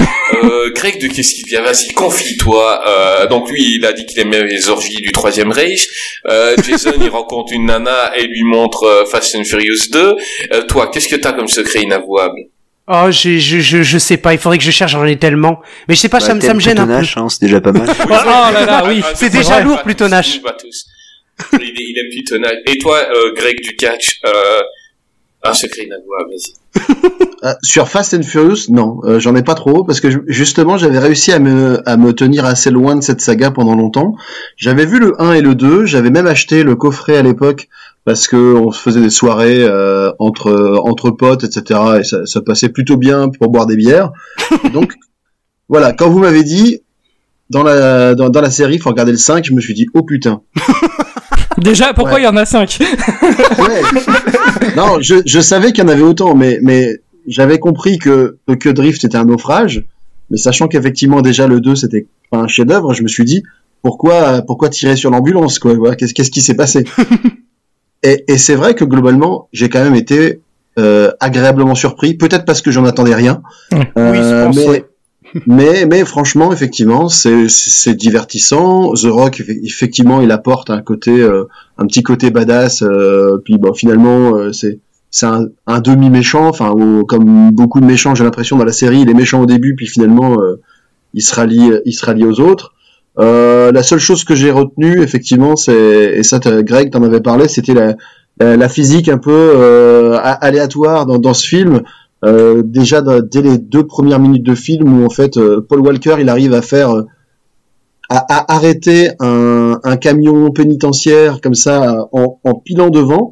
euh, Greg, de qu'est-ce qu'il vient? Vas-y, confie-toi. Euh, donc lui, il a dit qu'il aimait les orgies du Troisième Reich. Euh, Jason, il rencontre une nana et lui montre euh, Fast and Furious deux. Euh, toi, qu'est-ce que t'as comme secret inavouable? Oh, je, je, je, je sais pas, il faudrait que je cherche, j'en ai tellement. Mais je sais pas, bah, ça me, ça me gêne un peu. Hein, c'est déjà pas mal. oh, oh là là, oui. C'est, c'est déjà vrai, lourd, Plutonache. Il, il aime Plutonache. Et toi, euh, Greg du catch, euh, un secret inavouable, vas-y. euh, Sur Fast and Furious, non, euh, j'en ai pas trop parce que je, justement j'avais réussi à me à me tenir assez loin de cette saga pendant longtemps. J'avais vu le un et le deux, j'avais même acheté le coffret à l'époque parce que on se faisait des soirées euh, entre entre potes, et cetera. Et ça, ça passait plutôt bien pour boire des bières. Et donc voilà, quand vous m'avez dit dans la dans, dans la série, faut regarder le cinq, je me suis dit oh putain. Déjà, pourquoi il ouais. y en a cinq? Ouais. Non, je, je savais qu'il y en avait autant, mais, mais j'avais compris que, que Drift était un naufrage, mais sachant qu'effectivement, déjà, le deux, c'était pas un chef-d'œuvre, je me suis dit, pourquoi, pourquoi tirer sur l'ambulance, quoi? Qu'est-ce, qu'est-ce qui s'est passé? et, et c'est vrai que globalement, j'ai quand même été, euh, agréablement surpris, peut-être parce que j'en attendais rien. Euh, oui, je pense. Mais... Mais, mais franchement, effectivement, c'est, c'est divertissant. The Rock, effectivement, il apporte un côté, euh, un petit côté badass. Euh, puis, bon, finalement, euh, c'est, c'est un, un demi méchant. Enfin, comme beaucoup de méchants, j'ai l'impression dans la série, il est méchant au début, puis finalement, euh, il se rallie, il se rallie aux autres. Euh, la seule chose que j'ai retenue, effectivement, c'est, et ça, t'as, Greg, t'en avais parlé, c'était la, la, la physique un peu euh, aléatoire dans, dans ce film. Euh, déjà dès les deux premières minutes de film où en fait euh, Paul Walker il arrive à faire euh, à, à arrêter un, un camion pénitentiaire comme ça en, en pilant devant,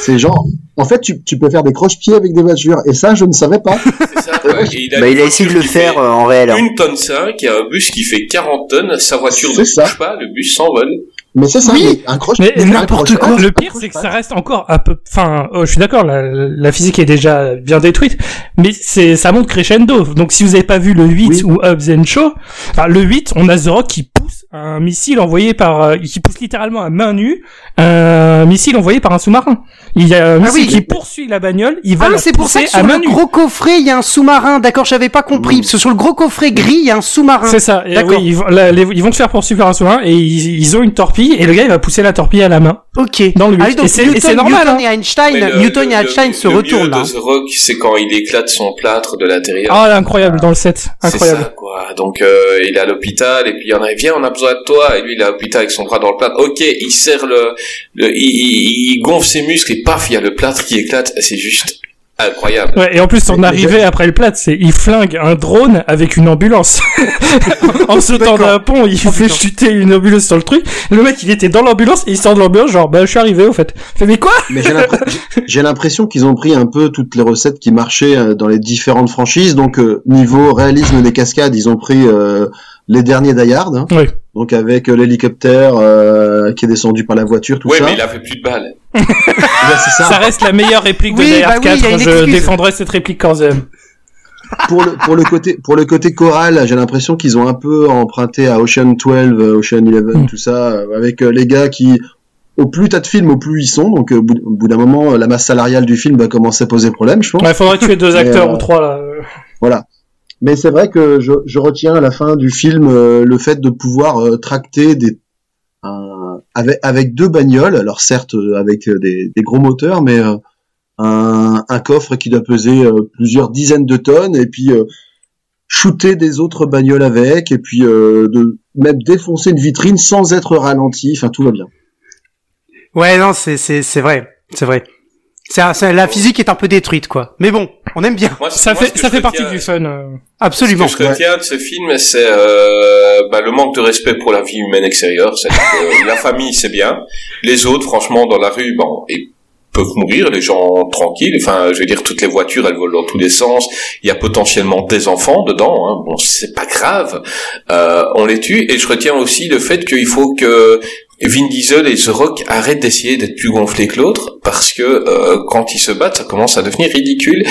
c'est genre en fait tu, tu peux faire des croche-pieds avec des voitures et ça je ne savais pas. C'est ça, ouais. Et il a, bah, il a essayé de le faire euh, en réel. Une tonne cinq et un bus qui fait quarante tonnes, sa voiture c'est ne ça. Bouge pas, le bus s'envole. Mais c'est ça, oui, un croche. Mais n'importe un quoi. Le pire, c'est que ça reste encore un peu. Enfin, oh, je suis d'accord. La, la physique est déjà bien détruite, mais c'est ça monte crescendo. Donc, si vous n'avez pas vu le huit oui. ou Hobbs and Shaw, enfin le huit, on a The Rock qui pousse un missile envoyé par, euh, qui pousse littéralement à main nue un missile envoyé par un sous-marin. Il y a un missile ah oui, qui poursuit la bagnole. Il va ah, la c'est pour ça que sur le menu. Gros coffret, il y a un sous-marin. D'accord, j'avais pas compris. Parce que sur le gros coffret gris, il y a un sous-marin. C'est ça. Et d'accord. Oui, ils, la, les, ils vont se faire poursuivre par un sous-marin et ils, ils ont une torpille. Et le gars il va pousser la torpille à la main. Ok. Dans le ah oui, donc et c'est, Newton, et c'est normal. Newton hein. et Einstein, le, Newton et Einstein le, se le retournent là. Le mieux de The Rock, c'est quand il éclate son plâtre de l'intérieur. Ah là, incroyable dans le set, incroyable. C'est ça, quoi. Donc euh, il est à l'hôpital et puis il y en a viens on a besoin de toi et lui il est à l'hôpital avec son bras dans le plâtre. Ok, il serre le, le il, il, il gonfle ses muscles et paf il y a le plâtre qui éclate. C'est juste. Incroyable. Ouais, et en plus, son arrivée après le plâtre, c'est, il flingue un drone avec une ambulance. en sautant d'un pont, il fait chuter une ambulance sur le truc. Le mec, il était dans l'ambulance, et il sort de l'ambulance, genre, bah, je suis arrivé, au fait. Fait, mais quoi? Mais j'ai, l'impr- j'ai l'impression qu'ils ont pris un peu toutes les recettes qui marchaient dans les différentes franchises. Donc, euh, niveau réalisme des cascades, ils ont pris, euh, les derniers Die Hard, hein. Oui. Donc, avec euh, l'hélicoptère, euh, qui est descendu par la voiture, tout ouais, ça. Oui, mais il a fait plus de balles. ben, c'est ça. Ça reste la meilleure réplique de oui, Die Hard bah quatre. Oui, je défendrai cette réplique quand même. Pour le, pour le côté, pour le côté choral, j'ai l'impression qu'ils ont un peu emprunté à Ocean douze, Ocean onze, mm. tout ça, avec euh, les gars qui, au plus t'as de films, au plus ils sont. Donc, euh, au bout d'un moment, la masse salariale du film va commencer à poser problème, je pense. Il ouais, faudrait tuer deux acteurs euh, ou trois, là. Voilà. Mais c'est vrai que je, je retiens à la fin du film euh, le fait de pouvoir euh, tracter des euh, avec, avec deux bagnoles, alors certes euh, avec des, des gros moteurs, mais euh, un, un coffre qui doit peser euh, plusieurs dizaines de tonnes, et puis euh, shooter des autres bagnoles avec, et puis euh, de même défoncer une vitrine sans être ralenti, enfin tout va bien. Ouais, non, c'est, c'est, c'est vrai, c'est vrai. C'est, c'est, la physique est un peu détruite, quoi. Mais bon, on aime bien. Moi, ça moi, fait, ça fait partie tiens, du fun. Euh... Absolument. Ce que je retiens de ce film, c'est euh, bah, le manque de respect pour la vie humaine extérieure. C'est-à-dire que la famille, c'est bien. Les autres, franchement, dans la rue, bon, ils peuvent mourir. Les gens tranquilles. Enfin, je veux dire, toutes les voitures, elles volent dans tous les sens. Il y a potentiellement des enfants dedans. Hein. Bon, c'est pas grave. Euh, on les tue. Et je retiens aussi le fait qu'il faut que Vin Diesel et The Rock arrêtent d'essayer d'être plus gonflés que l'autre parce que euh, quand ils se battent, ça commence à devenir ridicule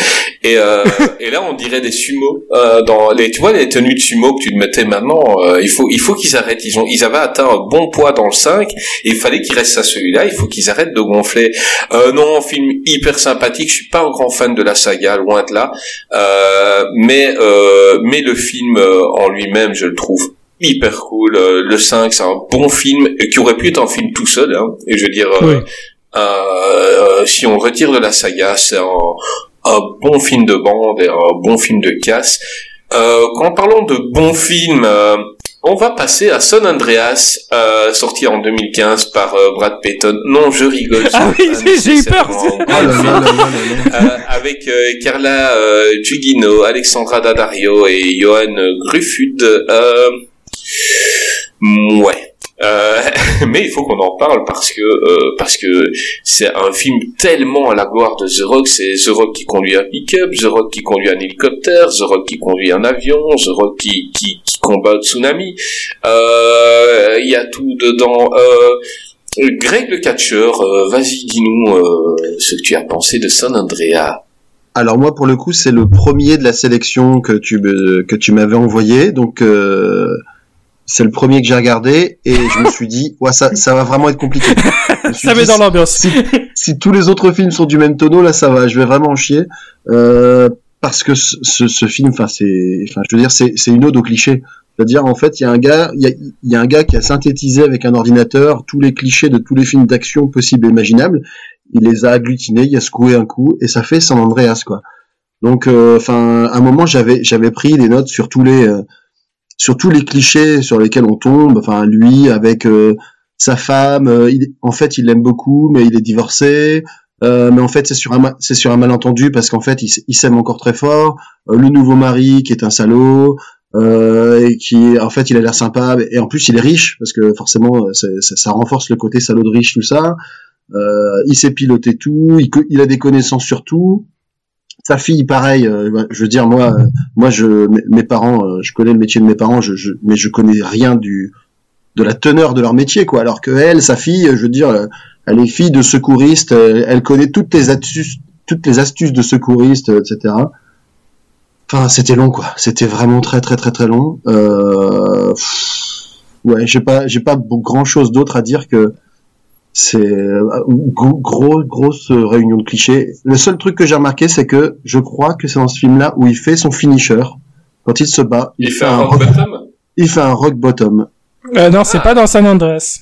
et euh, et là on dirait des sumo euh, dans les tu vois les tenues de sumo que tu te mettais maintenant. Euh, il faut il faut qu'ils arrêtent. Ils ont ils avaient atteint un bon poids dans le cinq et il fallait qu'ils restent à celui-là. Il faut qu'ils arrêtent de gonfler. Euh, non, film hyper sympathique. Je suis pas un grand fan de la saga, loin de là. Euh, mais euh, mais le film euh, en lui-même, je le trouve hyper cool. Le cinq, c'est un bon film qui aurait pu être un film tout seul. Hein. Et je veux dire, oui. euh, euh, si on retire de la saga, c'est un, un bon film de bande et un bon film de casse. Euh, quand parlons de bons films, euh, on va passer à San Andreas, euh, sorti en deux mille quinze par euh, Brad Payton. Non, je rigole. Ah oui, j'ai eu peur. euh, avec euh, Carla euh, Gugino, Alexandra Daddario et Johan Gruffud. Euh, ouais. Euh, mais il faut qu'on en parle parce que euh, parce que c'est un film tellement à la gloire de The Rock. C'est The Rock qui conduit un pick-up, The Rock qui conduit un hélicoptère, The Rock qui conduit un avion, The Rock qui qui, qui combat le tsunami. Il euh, y a tout dedans. Euh, Greg le catcheur, euh, vas-y, dis-nous euh, ce que tu as pensé de San Andreas. Alors moi, pour le coup, c'est le premier de la sélection que tu euh, que tu m'avais envoyé, donc. Euh... C'est le premier que j'ai regardé et je me suis dit, ouais, ça, ça va vraiment être compliqué. Ça met dans l'ambiance. Si, si tous les autres films sont du même tonneau, là, ça va, je vais vraiment en chier. Euh, parce que ce, ce, ce film, enfin, c'est, enfin, je veux dire, c'est, c'est une ode au cliché. C'est-à-dire, en fait, il y a un gars, il y a, y a un gars qui a synthétisé avec un ordinateur tous les clichés de tous les films d'action possibles et imaginables. Il les a agglutinés, il a secoué un coup et ça fait San Andreas, quoi. Donc, enfin, euh, à un moment, j'avais, j'avais pris des notes sur tous les, euh, sur tous les clichés sur lesquels on tombe, enfin lui avec euh, sa femme, euh, il, en fait il l'aime beaucoup mais il est divorcé, euh, mais en fait c'est sur un c'est sur un malentendu parce qu'en fait il, il s'aime encore très fort, euh, le nouveau mari qui est un salaud euh, et qui en fait il a l'air sympa et en plus il est riche parce que forcément ça, ça, ça renforce le côté salaud de riche tout ça, euh, il sait piloter tout, il, il a des connaissances sur tout. Sa fille, pareil. Euh, je veux dire, moi, euh, moi, je, m- mes parents, euh, je connais le métier de mes parents, je, je, mais je connais rien du, de la teneur de leur métier, quoi. Alors que elle, sa fille, euh, je veux dire, euh, elle est fille de secouriste, euh, elle connaît toutes les astuces, toutes les astuces de secouriste, euh, et cetera. Enfin, c'était long, quoi. C'était vraiment très, très, très, très long. Euh, pff, ouais, j'ai pas, j'ai pas grand-chose d'autre à dire que. C'est gros, grosse réunion de clichés. Le seul truc que j'ai remarqué, c'est que je crois que c'est dans ce film-là où il fait son finisher. Quand il se bat, il, il fait, fait un rock bottom. Rock, il fait un rock bottom. Euh, non, c'est ah. pas dans San Andreas.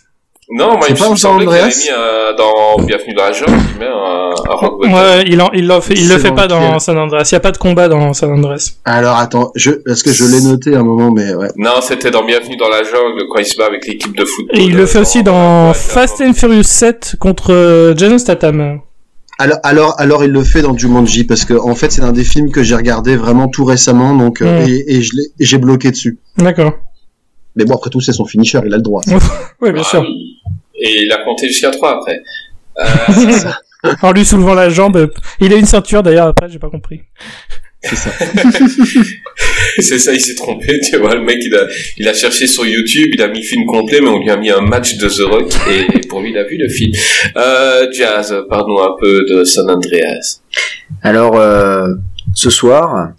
Non, moi, c'est il pas me semblait qu'il avait mis euh, dans Bienvenue dans la jungle, il met un, un rock bottom. Ouais, il, en, il, fait, il le fait pas dans San Andreas. Il y a pas de combat dans San Andreas. Alors attends, je, est-ce que je l'ai noté un moment, mais ouais. Non, c'était dans Bienvenue dans la jungle quand il se bat avec l'équipe de football. Et il le fait genre, aussi dans ouais, Fast and Furious sept contre Jason Statham. Alors, alors, alors, il le fait dans Jumanji parce que en fait, c'est un des films que j'ai regardé vraiment tout récemment, donc mm. et, et je l'ai, et j'ai bloqué dessus. D'accord. Mais bon, après tout, c'est son finisher, il a le droit. Oui, bien ah, sûr. Oui. Et il a compté jusqu'à trois après. Euh, c'est ça. En lui soulevant la jambe, il a une ceinture d'ailleurs après, j'ai pas compris. C'est ça. C'est ça, il s'est trompé, tu vois, le mec il a, il a cherché sur YouTube, il a mis film complet, mais on lui a mis un match de The Rock, et, et pour lui il a vu le film. Euh, Jazz, parlons un peu de San Andreas. Alors, euh, ce soir,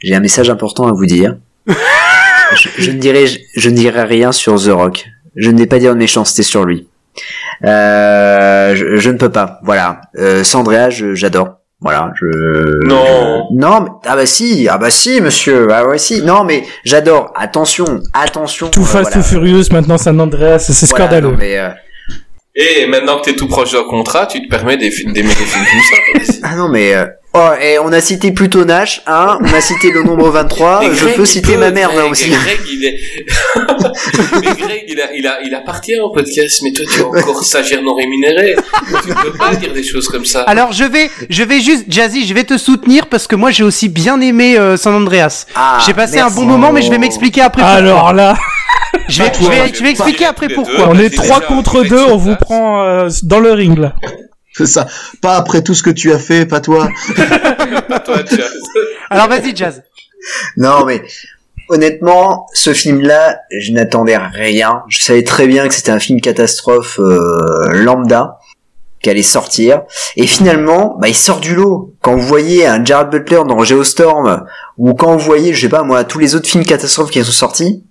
j'ai un message important à vous dire. Je, je ne dirai, je, je ne dirai rien sur The Rock. Je ne vais pas dire de méchanceté sur lui. Euh, je, je ne peux pas. Voilà. Euh, San Andreas, je, j'adore. Voilà. Je... Non. Je, non. Mais, ah bah si. Ah bah si, monsieur. Ah ouais si. Non mais j'adore. Attention, attention. Tout euh, Fast voilà. Tout Furious maintenant San Andreas, c'est voilà, scandaleux. Mais. Euh... Et maintenant que t'es tout proche d'un contrat, tu te permets des films, des mégafilms comme ça. Ah non mais. Euh... Oh, et on a cité plutôt Nash, hein, on a cité le nombre vingt-trois, Greg, je peux citer peut, ma mère là aussi. Greg, il est... mais Greg, il, a, il, a, il appartient au podcast, mais toi tu es encore stagiaire non rémunéré, tu peux pas dire des choses comme ça. Alors je vais, je vais juste, Jazzy, je vais te soutenir parce que moi j'ai aussi bien aimé euh, San Andreas. Ah, j'ai passé merci. un bon moment, mais je vais m'expliquer après. Alors là... Je vais, toi, je vais, je vais expliquer après pourquoi. Deux, on est trois contre deux, on vous prend euh, dans le ring là. C'est ça. Pas après tout ce que tu as fait, pas toi. Pas toi, Jazz. Alors vas-y, Jazz. Non, mais honnêtement, ce film-là, je n'attendais rien. Je savais très bien que c'était un film catastrophe euh, lambda qui allait sortir. Et finalement, bah, il sort du lot. Quand vous voyez un Gérard Butler dans Geostorm, ou quand vous voyez, je sais pas moi, tous les autres films catastrophes qui sont sortis,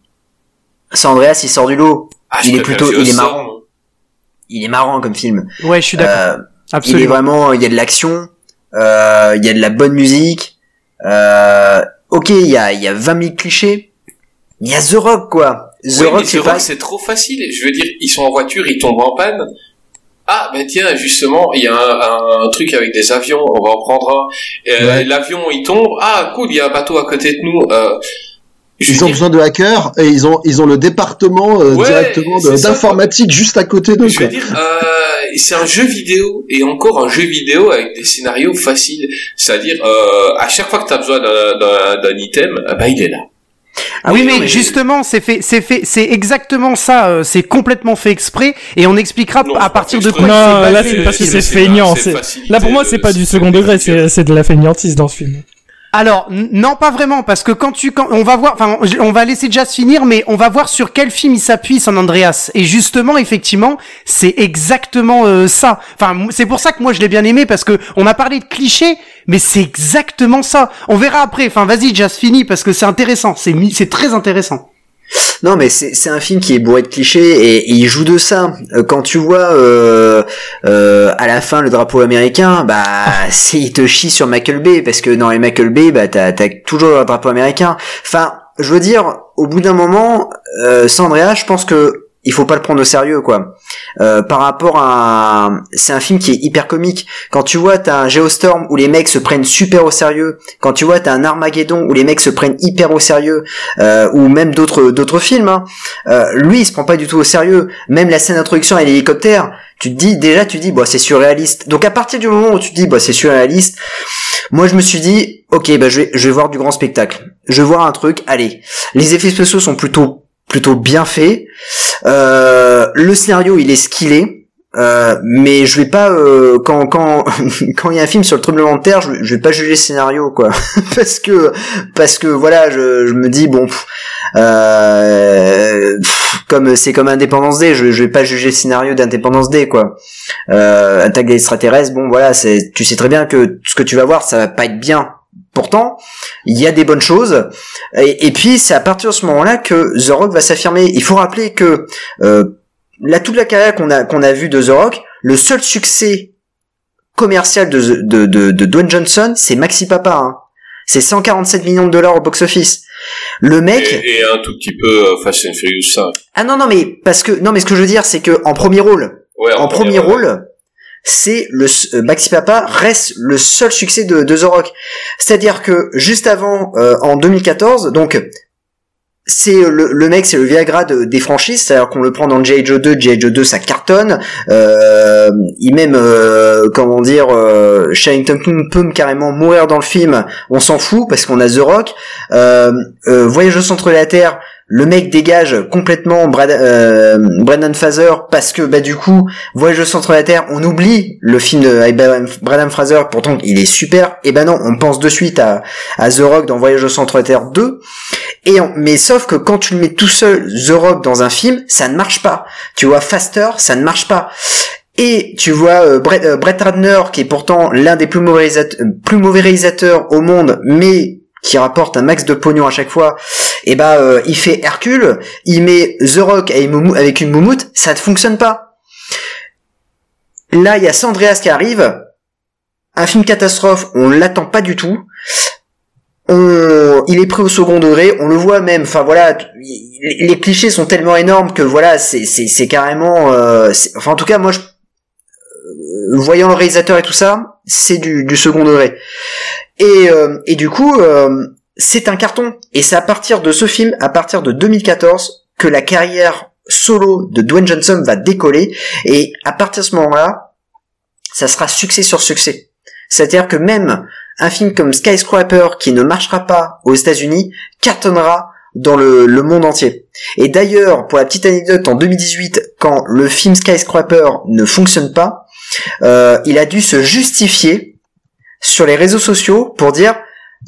San Andreas, il sort du lot. Ah, il est plutôt, il est marrant. Il est marrant comme film. Ouais, je suis d'accord. Euh, Absolument. Il est vraiment, il y a de l'action, euh, il y a de la bonne musique, euh, ok, il y a, il y a vingt mille clichés, il y a The Rock, quoi. The oui, Rock, c'est The pas... Rock, c'est trop facile. Je veux dire, ils sont en voiture, ils tombent en panne. Ah, ben tiens, justement, il y a un, un truc avec des avions, on va en prendre un. Euh, ouais. L'avion, il tombe. Ah, cool, il y a un bateau à côté de nous. Euh, Ils ont besoin de hackers et ils ont ils ont le département euh, ouais, directement de, d'informatique juste à côté d'eux. Je veux dire, euh, c'est un jeu vidéo et encore un jeu vidéo avec des scénarios faciles. C'est-à-dire euh, à chaque fois que t'as besoin d'un, d'un, d'un item, bah il est là. Ah oui, oui mais, mais justement, c'est fait, c'est fait, c'est exactement ça. Euh, c'est complètement fait exprès, et on expliquera non, à partir de quoi. Non, c'est là c'est parce que c'est feignant. C'est c'est... Là pour moi, c'est pas du second degré, c'est, c'est de la feignantise dans ce film. Alors n- non, pas vraiment, parce que quand tu, quand on va voir, enfin, on va laisser Jazz finir, mais on va voir sur quel film il s'appuie, San Andreas. Et justement, effectivement, c'est exactement euh, ça. Enfin, c'est pour ça que moi je l'ai bien aimé, parce que on a parlé de clichés, mais c'est exactement ça. On verra après. Enfin, vas-y, Jazz finis, parce que c'est intéressant. C'est mi- c'est très intéressant. Non mais c'est c'est un film qui est bourré de clichés et, et il joue de ça. Quand tu vois euh, euh, à la fin le drapeau américain, bah c'est il te chie sur Michael Bay parce que dans les Michael Bay bah t'as t'as toujours le drapeau américain. Enfin je veux dire au bout d'un moment, euh, San Andreas, je pense que il faut pas le prendre au sérieux quoi. Euh, par rapport à un... c'est un film qui est hyper comique. Quand tu vois t'as un Geostorm où les mecs se prennent super au sérieux, quand tu vois t'as un Armageddon où les mecs se prennent hyper au sérieux, euh, ou même d'autres d'autres films hein. Euh, lui il se prend pas du tout au sérieux, même la scène d'introduction à l'hélicoptère, tu te dis déjà tu te dis bah c'est surréaliste. Donc à partir du moment où tu te dis bah c'est surréaliste, moi je me suis dit OK bah je vais je vais voir du grand spectacle. Je vais voir un truc, allez. Les effets spéciaux sont plutôt plutôt bien fait. Euh, le scénario, il est skillé, euh, mais je vais pas euh, quand quand quand il y a un film sur le tremblement de terre, je, je vais pas juger le scénario quoi, parce que parce que voilà, je, je me dis bon, pff, euh, pff, comme c'est comme Independence Day, je, je vais pas juger le scénario d'Independence Day quoi. Euh, Attaque des extraterrestres, bon voilà, c'est tu sais très bien que ce que tu vas voir, ça va pas être bien. Pourtant, il y a des bonnes choses, et, et puis c'est à partir de ce moment-là que The Rock va s'affirmer. Il faut rappeler que euh, là, toute la carrière qu'on a qu'on a vue de The Rock, le seul succès commercial de de de, de Dwayne Johnson, c'est Maxi Papa. Hein. C'est cent quarante-sept millions de dollars au box-office. Le mec et, et un tout petit peu euh, Fast and Furious cinq. Ah non non mais parce que non mais ce que je veux dire c'est que en premier rôle, ouais, en, en premier rôle. rôle c'est le euh, Maxi Papa reste le seul succès de, de The Rock. C'est-à-dire que juste avant, euh, en deux mille quatorze, donc c'est le, le mec, c'est le Viagra de, des franchises, c'est-à-dire qu'on le prend dans G I. Joe deux, G I. Joe deux ça cartonne. Euh, il même, euh, comment dire, euh, Shannon peut carrément mourir dans le film, on s'en fout parce qu'on a The Rock. Euh, euh, Voyage au centre de la Terre. Le mec dégage complètement Brad, euh, Brendan Fraser parce que bah du coup Voyage au centre de la Terre, on oublie le film de Brendan Fraser, pourtant il est super, et ben non, on pense de suite à, à The Rock dans Voyage au centre de la Terre deux, et on, mais sauf que quand tu le mets tout seul The Rock dans un film, ça ne marche pas, tu vois Faster, ça ne marche pas. Et tu vois euh, Brett, euh, Brett Ratner qui est pourtant l'un des plus mauvais, plus mauvais réalisateurs au monde, mais qui rapporte un max de pognon à chaque fois, et bah euh, il fait Hercule, il met The Rock avec une moumoute, ça ne fonctionne pas. Là, il y a San Andreas qui arrive, un film catastrophe, on l'attend pas du tout, on, il est pris au second degré, on le voit même, enfin voilà, les clichés sont tellement énormes que voilà, c'est, c'est, c'est carrément... Euh, c'est, enfin en tout cas, moi, je, voyant le réalisateur et tout ça, c'est du, du second degré. Et, euh, et du coup, euh, c'est un carton. Et c'est à partir de ce film, à partir de deux mille quatorze, que la carrière solo de Dwayne Johnson va décoller. Et à partir de ce moment-là, ça sera succès sur succès. C'est-à-dire que même un film comme Skyscraper, qui ne marchera pas aux États-Unis, cartonnera dans le, le monde entier. Et d'ailleurs, pour la petite anecdote, en deux mille dix-huit, quand le film Skyscraper ne fonctionne pas, euh, il a dû se justifier sur les réseaux sociaux pour dire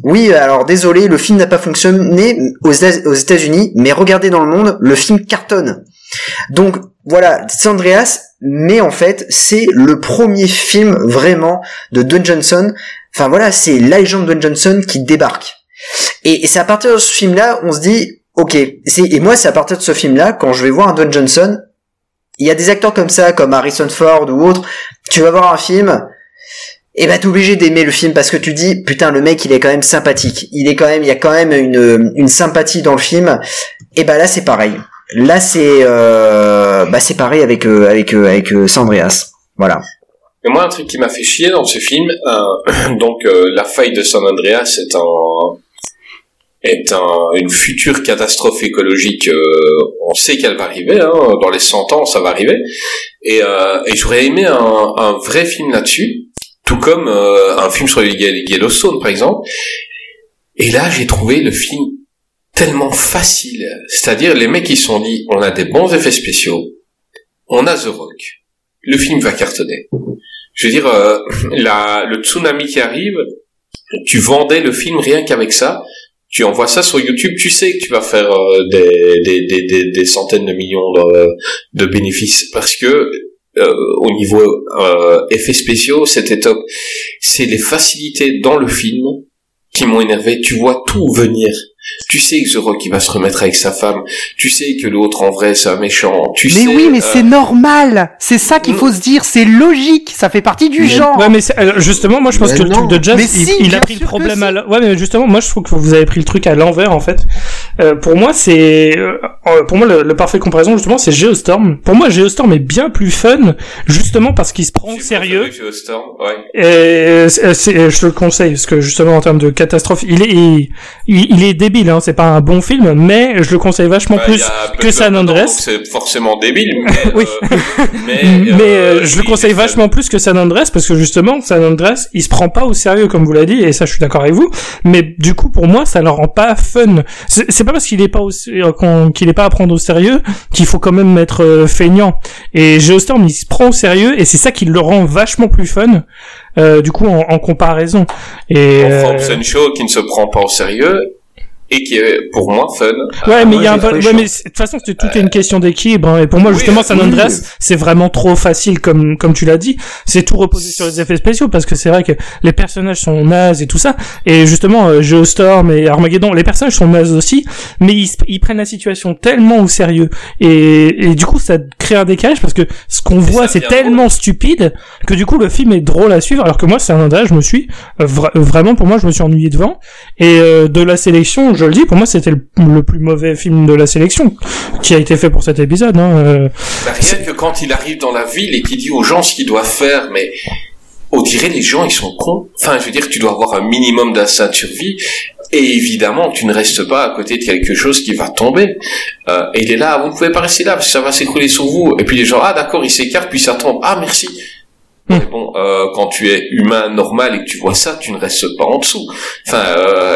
oui alors désolé le film n'a pas fonctionné aux États-Unis mais regardez dans le monde le film cartonne. Donc voilà, San Andreas, mais en fait c'est le premier film vraiment de Dwayne Johnson, enfin voilà c'est la légende Dwayne Johnson qui débarque, et, et c'est à partir de ce film là on se dit ok, c'est, et moi c'est à partir de ce film là quand je vais voir un Dwayne Johnson, il y a des acteurs comme ça comme Harrison Ford ou autre, tu vas voir un film et eh ben t'es obligé d'aimer le film parce que tu dis putain le mec il est quand même sympathique, il est quand même il y a quand même une une sympathie dans le film. Et eh ben là c'est pareil, là c'est euh, bah c'est pareil avec euh, avec euh, avec euh, San Andreas, voilà. Et moi un truc qui m'a fait chier dans ce film, euh, donc euh, la faille de San Andreas est un est un, une future catastrophe écologique. Euh, on sait qu'elle va arriver, hein, dans les cent ans, ça va arriver. Et, euh, et j'aurais aimé un, un vrai film là-dessus, tout comme euh, un film sur Yellowstone, par exemple. Et là, j'ai trouvé le film tellement facile. C'est-à-dire, les mecs, ils se sont dit, on a des bons effets spéciaux, on a The Rock, le film va cartonner. Je veux dire, euh, la, le tsunami qui arrive, tu vendais le film rien qu'avec ça. Tu envoies ça sur YouTube, tu sais que tu vas faire euh, des, des, des, des, des centaines de millions de, de bénéfices, parce que euh, au niveau euh, effets spéciaux, c'était top. C'est les facilités dans le film qui m'ont énervé. Tu vois tout venir. Tu sais que The Rock il va se remettre avec sa femme. Tu sais que l'autre en vrai c'est un méchant. Tu mais sais, oui, mais euh... c'est normal. C'est ça qu'il faut se dire. C'est logique. Ça fait partie du mais... genre. Ouais, mais c'est... justement, moi je pense mais que non. Le truc de Jazz, si, il, il a pris le problème à. Ouais, mais justement, moi je trouve que vous avez pris le truc à l'envers en fait. Euh, pour moi, c'est euh, pour moi le, le parfait comparaison justement, c'est Geostorm. Pour moi, Geostorm est bien plus fun justement parce qu'il se prend au sérieux. Geostorm, ouais. Et c'est, c'est, je te le conseille parce que justement en termes de catastrophe, il est il, il, il est débile. Hein, c'est pas un bon film, mais je le conseille vachement bah, plus que San Andreas. C'est forcément débile, mais, oui. euh, mais, mais euh, je oui, le conseille vachement ça. Plus que San Andreas, parce que justement, San Andreas, il se prend pas au sérieux, comme vous l'avez dit, et ça, je suis d'accord avec vous. Mais du coup, pour moi, ça le rend pas fun. C'est, c'est pas parce qu'il est pas au, qu'il est pas à prendre au sérieux qu'il faut quand même être euh, feignant. Et Geostorm, il se prend au sérieux, et c'est ça qui le rend vachement plus fun. Euh, du coup, en, en comparaison. Et Hobbs and Shaw qui ne se prend pas au sérieux. Et qui est pour moi fun. Ouais, mais il y a un peu. Ouais, mais de toute façon, c'est tout euh... est une question d'équilibre. Hein. Et pour moi, oui, justement, San Andreas, oui. c'est vraiment trop facile, comme comme tu l'as dit. C'est tout reposé sur les effets spéciaux, parce que c'est vrai que les personnages sont nazes et tout ça. Et justement, euh, Geostorm et Armageddon, les personnages sont nazes aussi, mais ils ils prennent la situation tellement au sérieux. Et et du coup, ça crée un décalage parce que ce qu'on voit, c'est tellement drôle. Stupide que du coup, le film est drôle à suivre. Alors que moi, San Andreas, je me suis vra- vraiment, pour moi, je me suis ennuyé devant. Et euh, de la sélection. Je le dis, pour moi, c'était le, le plus mauvais film de la sélection qui a été fait pour cet épisode. Hein. Euh, bah, rien c'est... que quand il arrive dans la ville et qu'il dit aux gens ce qu'ils doivent faire, mais on dirait les gens, ils sont cons. Enfin, je veux dire, tu dois avoir un minimum d'instinct de survie et évidemment, tu ne restes pas à côté de quelque chose qui va tomber. Euh, et il est là, vous ne pouvez pas rester là parce que ça va s'écrouler sur vous. Et puis les gens, ah d'accord, ils s'écartent, puis ça tombe. Ah, merci. Mais bon, euh, quand tu es humain normal et que tu vois ça, tu ne restes pas en dessous. Enfin,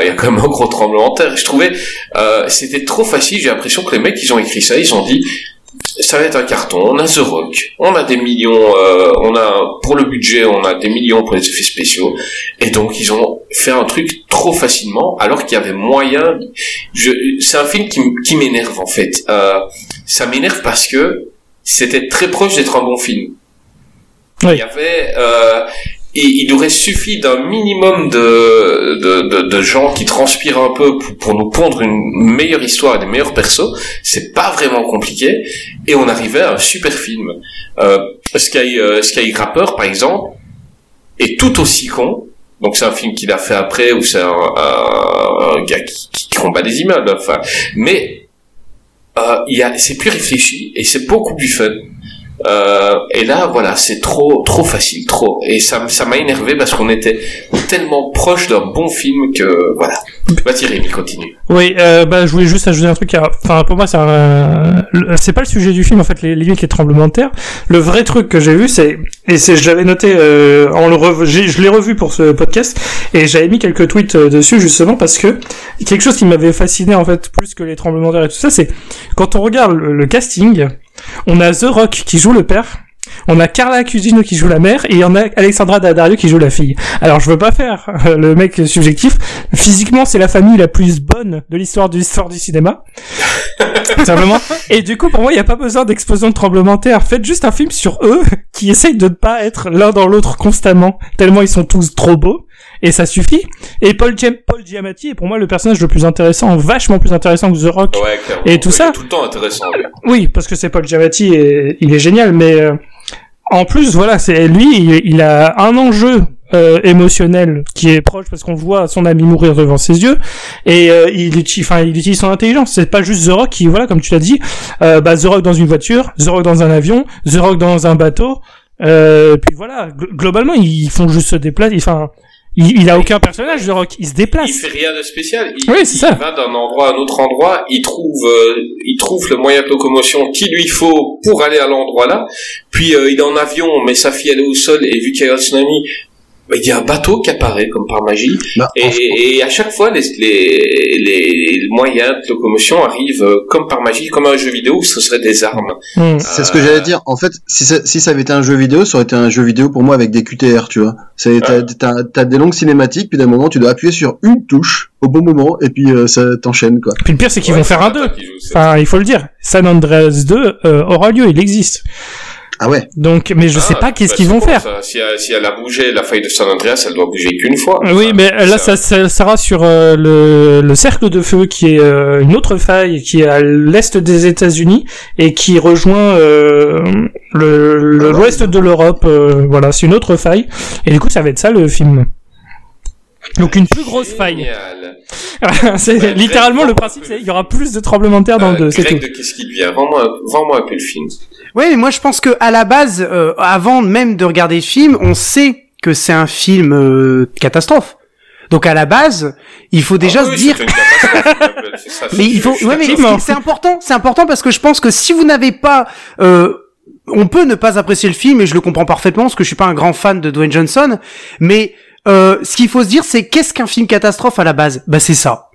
il euh, y a quand même un gros tremblement de terre. Je trouvais, euh, c'était trop facile. J'ai l'impression que les mecs, ils ont écrit ça, ils ont dit, ça va être un carton. On a The Rock, on a des millions, euh, on a pour le budget, on a des millions pour les effets spéciaux. Et donc, ils ont fait un truc trop facilement, alors qu'il y avait moyen. Je, c'est un film qui, qui m'énerve en fait. Euh, ça m'énerve parce que c'était très proche d'être un bon film. Oui. Il y avait, euh, il, il aurait suffi d'un minimum de, de, de, de gens qui transpirent un peu pour, pour nous pondre une meilleure histoire et des meilleurs persos. C'est pas vraiment compliqué. Et on arrivait à un super film. Euh, Sky, euh, Sky Grapper, par exemple, est tout aussi con. Donc c'est un film qu'il a fait après, où c'est un, un, un gars qui, qui combat des immeubles. Enfin, mais, euh, il y a, c'est plus réfléchi et c'est beaucoup plus fun. Euh, et là, voilà, c'est trop, trop facile, trop. Et ça, ça m'a énervé parce qu'on était tellement proche d'un bon film que, voilà. Bah, Thierry, il continue. Oui, euh, bah, je voulais juste ajouter un truc. Enfin, pour moi, c'est un, c'est pas le sujet du film, en fait, les limites, les tremblements de terre. Le vrai truc que j'ai vu, c'est, et c'est, je l'avais noté, euh, en le rev... j'ai, je l'ai revu pour ce podcast, et j'avais mis quelques tweets dessus, justement, parce que quelque chose qui m'avait fasciné, en fait, plus que les tremblements de terre et tout ça, c'est quand on regarde le, le casting, on a The Rock qui joue le père, on a Carla Cusino qui joue la mère, et on a Alexandra Daddario qui joue la fille. Alors je veux pas faire le mec subjectif, physiquement c'est la famille la plus bonne de l'histoire de l'histoire du cinéma. Simplement. Et du coup pour moi il n'y a pas besoin d'explosion de tremblement de terre. Faites juste un film sur eux qui essayent de ne pas être l'un dans l'autre constamment, tellement ils sont tous trop beaux. Et ça suffit. Et Paul, G- Paul Giamatti est pour moi le personnage le plus intéressant, vachement plus intéressant que The Rock. Ouais, clairement. Et tout ouais, ça. Tout le temps intéressant. Oui, parce que c'est Paul Giamatti et il est génial. Mais euh, en plus, voilà, c'est lui, il, il a un enjeu euh, émotionnel qui est proche parce qu'on voit son ami mourir devant ses yeux. Et euh, il, enfin, il utilise son intelligence. C'est pas juste The Rock qui, voilà, comme tu l'as dit, euh, bah The Rock dans une voiture, The Rock dans un avion, The Rock dans un bateau. Euh, puis voilà, gl- globalement, ils font juste se déplacer. Enfin. Il, il a aucun personnage, The Rock. Il se déplace. Il fait rien de spécial. Il, oui, c'est ça. Il va d'un endroit à un autre endroit. Il trouve, euh, il trouve le moyen de locomotion qu'il lui faut pour aller à l'endroit là. Puis euh, il est en avion, mais sa fille elle est au sol et vu qu'il y a un tsunami, bah, il y a un bateau qui apparaît comme par magie. Bah, et, et à chaque fois, les, les, les moyens de locomotion arrivent euh, comme par magie, comme un jeu vidéo où ce serait des armes. Mmh. Euh... C'est ce que j'allais dire. En fait, si ça, si ça avait été un jeu vidéo, ça aurait été un jeu vidéo pour moi avec des Q T R, tu vois. C'est, t'as, ah. t'as, t'as des longues cinématiques, puis d'un moment, tu dois appuyer sur une touche au bon moment, et puis euh, ça t'enchaîne, quoi. Puis le pire, c'est qu'ils ouais, vont faire un deux. Enfin, il faut le dire. San Andreas deux euh, aura lieu, il existe. Ah ouais. Donc, mais je ah, sais pas qu'est-ce bah, qu'ils vont bon, faire. Ça, si, elle, si elle a bougé, la faille de San Andreas, elle doit bouger qu'une fois. Oui, ça, mais là, ça, ça, ça sera sur euh, le, le cercle de feu, qui est euh, une autre faille, qui est à l'est des États-Unis et qui rejoint euh, le, le ah, l'ouest de l'Europe. Euh, voilà, c'est une autre faille. Et du coup, ça va être ça le film. Donc une plus grosse Génial. faille. C'est bah, littéralement Greg, le principe, c'est il y aura plus de tremblements de terre dans euh, le deux. C'est Greg tout. De qu'est-ce qu'il devient ? Vends-moi, vends-moi un peu le film. Oui, moi je pense que à la base, euh, avant même de regarder le film, on sait que c'est un film euh, catastrophe. Donc à la base, il faut déjà ah, oui, se dire. C'est ça, c'est mais il faut. Ouais, mais c'est, c'est important, c'est important parce que je pense que si vous n'avez pas euh, on peut ne pas apprécier le film et je le comprends parfaitement parce que je suis pas un grand fan de Dwayne Johnson, mais Euh, ce qu'il faut se dire, c'est qu'est-ce qu'un film catastrophe à la base ? Bah c'est ça.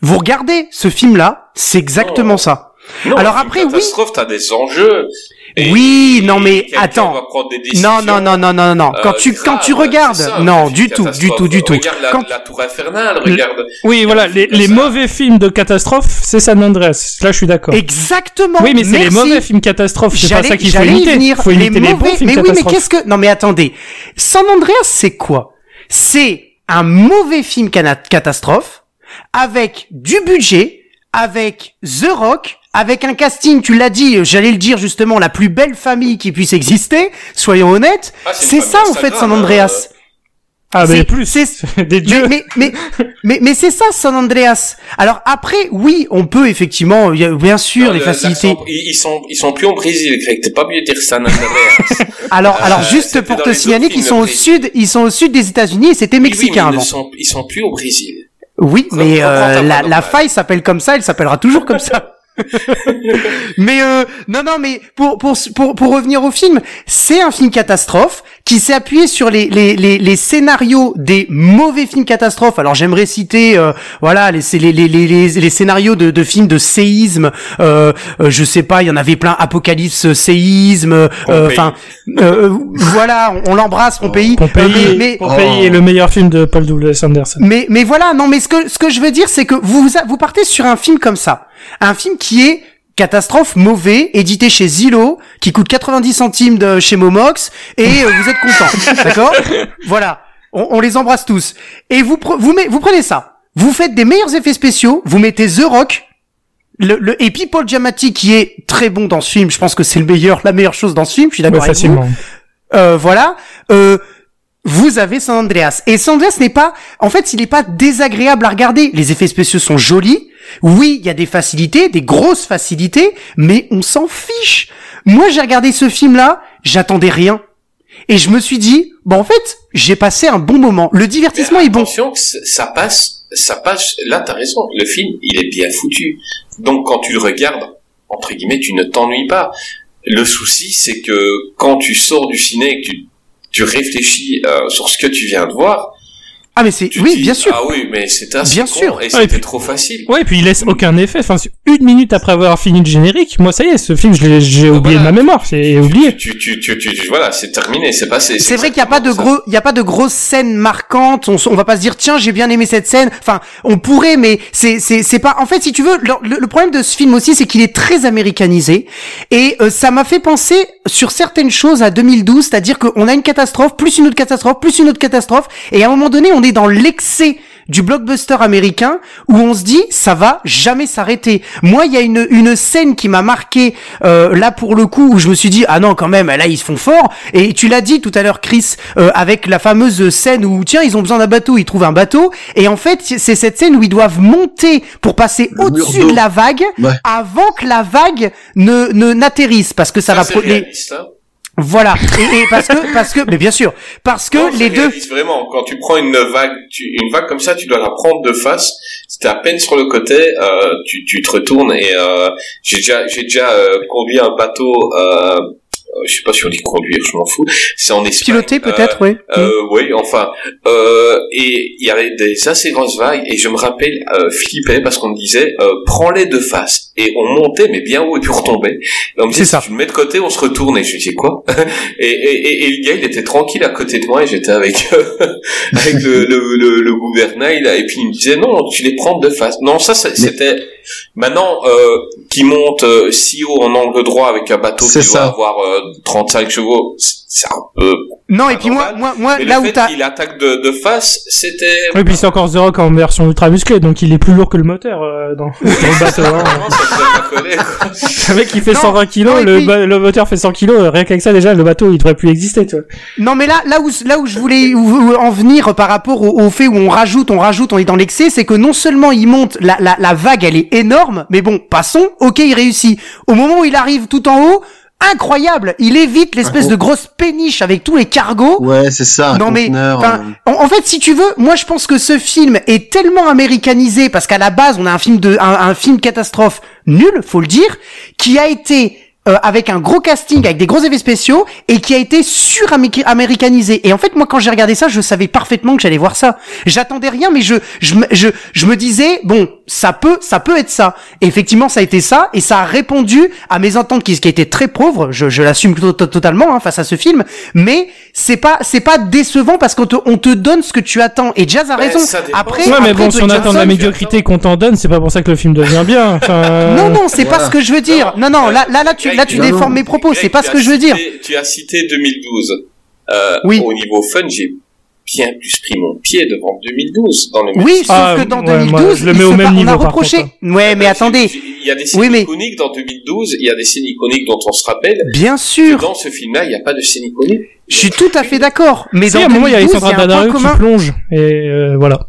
Vous regardez ce film-là, c'est exactement non. ça. Non, alors après, oui. Catastrophe, t'as des enjeux. Et, oui, et non mais attends. Va prendre des décisions, non, non, non, non, non. Euh, quand tu grave, quand tu regardes, ça, non, du tout, du tout, du tout. Regarde la, quand... la tour infernale, regarde. Le... Oui, voilà, les, les mauvais films de catastrophe, c'est San Andreas. Là, je suis d'accord. Exactement. Oui, mais c'est merci. Les mauvais films catastrophes. C'est j'allais, pas ça qu'il faut imiter. Il faut imiter les, les bons films catastrophes. Mais oui, mais qu'est-ce que ? Non, mais attendez. San Andreas, c'est quoi ? C'est un mauvais film cana- catastrophe, avec du budget, avec The Rock, avec un casting, tu l'as dit, j'allais le dire justement, la plus belle famille qui puisse exister, soyons honnêtes, ah, c'est, c'est ça en fait San Andreas. Euh... Ah mais c'est, plus, c'est des dieux. Mais mais, mais mais mais c'est ça San Andreas. Alors après oui, on peut effectivement y a, bien sûr non, les le, facilités. Ils, ils sont ils sont plus au Brésil, Greg, t'es pas mieux de dire San Andreas. alors euh, alors juste pour te signaler qu'ils sont au sud, ils sont au sud des États-Unis et c'était mexicain oui, oui, avant. Ils sont ils sont plus au Brésil. Oui, ça, mais euh, la la faille s'appelle comme ça, elle s'appellera toujours comme ça. mais euh, non non mais pour pour pour pour revenir au film, c'est un film catastrophe qui s'est appuyé sur les les les, les scénarios des mauvais films catastrophes. Alors j'aimerais citer euh, voilà les les les les les scénarios de de films de séisme, euh, euh, je sais pas, il y en avait plein, Apocalypse, séisme, enfin euh, euh, voilà, on, on l'embrasse Pompéi. Oh, Pompéi, euh, mais, mais, Pompéi oh. est le meilleur film de Paul W S Anderson. Mais mais voilà, non mais ce que ce que je veux dire c'est que vous vous partez sur un film comme ça. Un film qui est catastrophe, mauvais, édité chez Zillow, qui coûte quatre-vingt-dix centimes de chez Momox, et euh, vous êtes contents, d'accord ? Voilà, on, on les embrasse tous. Et vous, pre- vous, met- vous prenez ça, vous faites des meilleurs effets spéciaux, vous mettez The Rock, le, le et puis Paul Giamatti qui est très bon dans ce film, je pense que c'est le meilleur, la meilleure chose dans ce film, je suis d'accord ouais, avec facilement. Vous. Euh, voilà, euh... Vous avez San Andreas. Et San Andreas n'est pas, en fait, il n'est pas désagréable à regarder. Les effets spéciaux sont jolis. Oui, il y a des facilités, des grosses facilités, mais on s'en fiche. Moi, j'ai regardé ce film-là, j'attendais rien. Et je me suis dit, bah, en fait, j'ai passé un bon moment. Le divertissement est bon. Attention, ça passe, ça passe. Là, t'as raison. Le film, il est bien foutu. Donc, quand tu le regardes, entre guillemets, tu ne t'ennuies pas. Le souci, c'est que quand tu sors du ciné et que tu tu réfléchis euh, sur ce que tu viens de voir. Ah mais c'est oui, dis, bien sûr. Ah oui, mais c'est assez bien con sûr. Et c'était ah, et puis, trop facile. Ouais, et puis il laisse aucun effet. Enfin, une minute après avoir fini le générique, moi ça y est, ce film je l'ai j'ai ah, oublié voilà. de ma mémoire, c'est oublié. Tu tu, tu tu tu voilà, c'est terminé, c'est passé. C'est, c'est vrai qu'il y a pas de gros il y a pas de grosses scènes marquantes, on on va pas se dire tiens, j'ai bien aimé cette scène. Enfin, on pourrait mais c'est c'est c'est pas en fait si tu veux le, le problème de ce film aussi c'est qu'il est très américanisé et euh, ça m'a fait penser sur certaines choses à deux mille douze, c'est-à-dire qu'on a une catastrophe, plus une autre catastrophe, plus une autre catastrophe et à un moment donné on est dans l'excès du blockbuster américain où on se dit ça va jamais s'arrêter. Moi, il y a une une scène qui m'a marqué euh, là pour le coup où je me suis dit ah non quand même là ils se font fort et tu l'as dit tout à l'heure Chris euh, avec la fameuse scène où tiens ils ont besoin d'un bateau, ils trouvent un bateau et en fait c'est cette scène où ils doivent monter pour passer le au-dessus de la vague ouais. avant que la vague ne ne n'atterrisse parce que ça, ça va pro- les... Voilà. Et, et parce que, parce que, mais bien sûr, parce que non, les deux. Vraiment, quand tu prends une vague, tu, une vague comme ça, tu dois la prendre de face. Si t'es à peine sur le côté, euh, tu, tu te retournes et euh, j'ai déjà, j'ai déjà euh, conduit un bateau. Euh, je sais pas si on dit conduire, je m'en fous. C'est en Espagne. Piloter peut-être, euh, oui. Euh, oui, enfin. Euh, et il y avait des assez grosses vagues et je me rappelle euh, flipper parce qu'on me disait euh, prends-les de face et on montait mais bien haut et puis on retombait. Et on me disait si tu le mets de côté, on se retourne et je disais quoi et, et, et, et le gars il était tranquille à côté de moi et j'étais avec euh, avec le, le, le, le gouvernail là et puis il me disait non tu les prends de face. Non ça, ça mais... c'était maintenant euh, qui monte euh, si haut en angle droit avec un bateau qui doit avoir euh, trente-cinq chevaux, c'est un peu... Non, et puis moi, moi, moi, mais là où fait, t'as... il attaque de, de face, c'était... Oui, puis c'est encore The Rock en version ultra musclée, donc il est plus lourd que le moteur, euh, dans, dans le bateau. Hein. Le mec, il fait non, cent vingt kilos, non, puis... le, le moteur fait cent kilos, rien qu'avec ça, déjà, le bateau, il devrait plus exister, tu vois. Non, mais là, là où, là où je voulais où, où en venir par rapport au, au fait où on rajoute, on rajoute, on est dans l'excès, c'est que non seulement il monte, la, la, la vague, elle est énorme, mais bon, passons, ok, il réussit. Au moment où il arrive tout en haut, incroyable, il évite l'espèce de grosse péniche avec tous les cargos. Ouais, c'est ça. Non mais, enfin, en, en fait, si tu veux, moi je pense que ce film est tellement américanisé parce qu'à la base on a un film de, un, un film catastrophe nul, faut le dire, qui a été euh, avec un gros casting, avec des gros effets spéciaux et qui a été sur-américanisé. Et en fait, moi quand j'ai regardé ça, je savais parfaitement que j'allais voir ça. J'attendais rien, mais je, je, je, je me disais bon. Ça peut, ça peut être ça. Et effectivement, ça a été ça, et ça a répondu à mes attentes qui, qui étaient très pauvres. Je, je l'assume totalement hein, face à ce film, mais c'est pas, c'est pas décevant parce qu'on te, on te donne ce que tu attends. Et Jazz a ben, raison. Après, ouais, mais après, bon, si on attend de la médiocrité qu'on t'en donne, c'est pas pour ça que le film devient bien. Enfin... Non, non, c'est voilà. pas ce que je veux dire. Non, non, là, là, là, tu, là, tu non, déformes non. mes propos. Greg, c'est pas ce que cité, je veux dire. Tu as cité deux mille douze. Euh, oui. Au niveau fun, j'ai bien plus pris mon pied devant deux mille douze dans le même. Oui, sauf ah, que dans ouais, deux mille douze, je le mets au même pas, niveau, on a reproché. Par contre, ouais, mais attendez. Il y a des scènes oui, mais... iconiques dans deux mille douze, il y a des scènes iconiques dont on se rappelle. Bien sûr. Dans ce film-là, il n'y a pas de scène iconique. Je suis tout à fait d'accord. Mais si, dans deux mille douze, il y a Alexandra Daddario qui plonge. Et euh, voilà.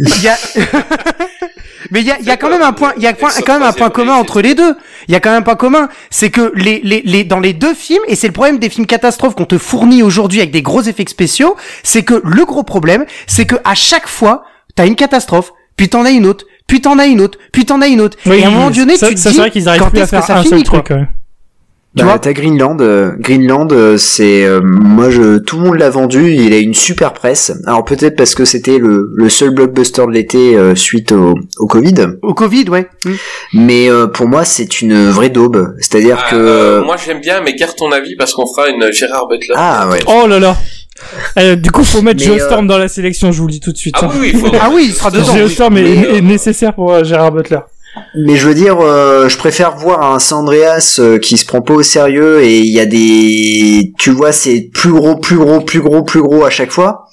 Il y a... Mais il y a, il y a quand même un point, il y a point, quand même un point commun entre les deux. Il y a quand même un point commun, c'est que les, les, les, dans les deux films, et c'est le problème des films catastrophes qu'on te fournit aujourd'hui avec des gros effets spéciaux, c'est que le gros problème, c'est que à chaque fois, t'as une catastrophe, puis t'en as une autre, puis t'en as une autre, puis t'en as une autre. Oui, et à un moment donné, ça, tu te ça, dis, c'est vrai qu'ils arrivent quand plus est-ce à faire que ça un finit, seul quoi. Truc, ouais. Tu bah, vois t'as Greenland, euh, Greenland, euh, c'est euh, moi je tout le monde l'a vendu, il a une super presse. Alors peut-être parce que c'était le le seul blockbuster de l'été euh, suite au au Covid. Au Covid, ouais. Mmh. Mais euh, pour moi c'est une vraie daube, c'est-à-dire ah, que euh, moi j'aime bien, mais garde ton avis parce qu'on fera une Gérard Butler. Ah ouais. Oh là là. Euh, du coup, faut mettre Geostorm euh... dans la sélection, je vous le dis tout de suite. Ah hein. oui, il faut... ah oui, il sera dedans. Geostorm est, euh... est nécessaire pour euh, Gérard Butler. Mais je veux dire, euh, je préfère voir un San Andreas euh, qui se prend pas au sérieux et il y a des, tu vois, c'est plus gros, plus gros, plus gros, plus gros à chaque fois.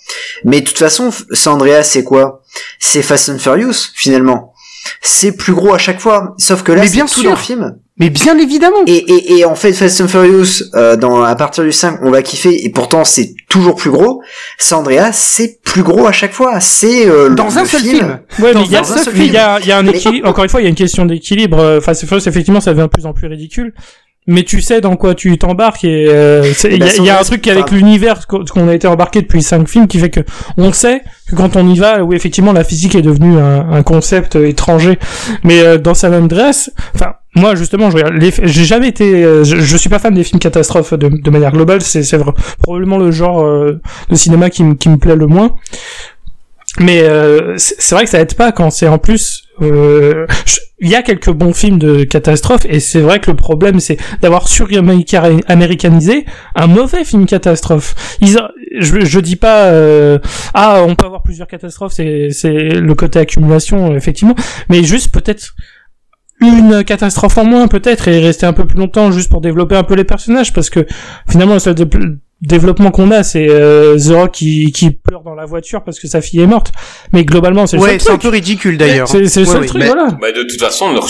Mais de toute façon, San Andreas, c'est quoi? C'est Fast and Furious finalement. C'est plus gros à chaque fois, sauf que là, mais c'est bien tout sûr. Dans le film. Mais bien évidemment. Et et et en fait, Fast and Furious, euh, dans à partir du cinq, on va kiffer. Et pourtant, c'est toujours plus gros. San Andreas, c'est plus gros à chaque fois. C'est euh, dans le, un le seul film. film. Ouais, dans mais il y a ce film. Il y a il y a un équilibre. Encore une fois, il y a une question d'équilibre. Fast and Furious, effectivement, ça devient de plus en plus ridicule. Mais tu sais dans quoi tu t'embarques et il euh, y, bah, y, y a un truc avec l'univers qu'on a été embarqué depuis cinq films qui fait que on sait que quand on y va, où effectivement la physique est devenue un, un concept étranger. Mais euh, dans San Andreas, enfin moi justement, je regarde, les, j'ai jamais été, euh, je, je suis pas fan des films catastrophes de, de manière globale. C'est, c'est vrai, probablement le genre euh, de cinéma qui, m, qui me plaît le moins. Mais euh, c'est, c'est vrai que ça aide pas quand c'est en plus. Euh, je, Il y a quelques bons films de catastrophe et c'est vrai que le problème c'est d'avoir sur-américanisé un mauvais film catastrophe. Ils a... je, je dis pas euh... ah on peut avoir plusieurs catastrophes, c'est c'est le côté accumulation effectivement, mais juste peut-être une catastrophe en moins peut-être et rester un peu plus longtemps juste pour développer un peu les personnages parce que finalement le seul dé- développement qu'on a, c'est euh, The Rock qui, qui pleure dans la voiture parce que sa fille est morte. Mais globalement, c'est le ouais, seul truc. Ouais, c'est un peu ridicule d'ailleurs. C'est, c'est le ouais, seul oui. truc, mais, voilà. Mais de toute façon, on ne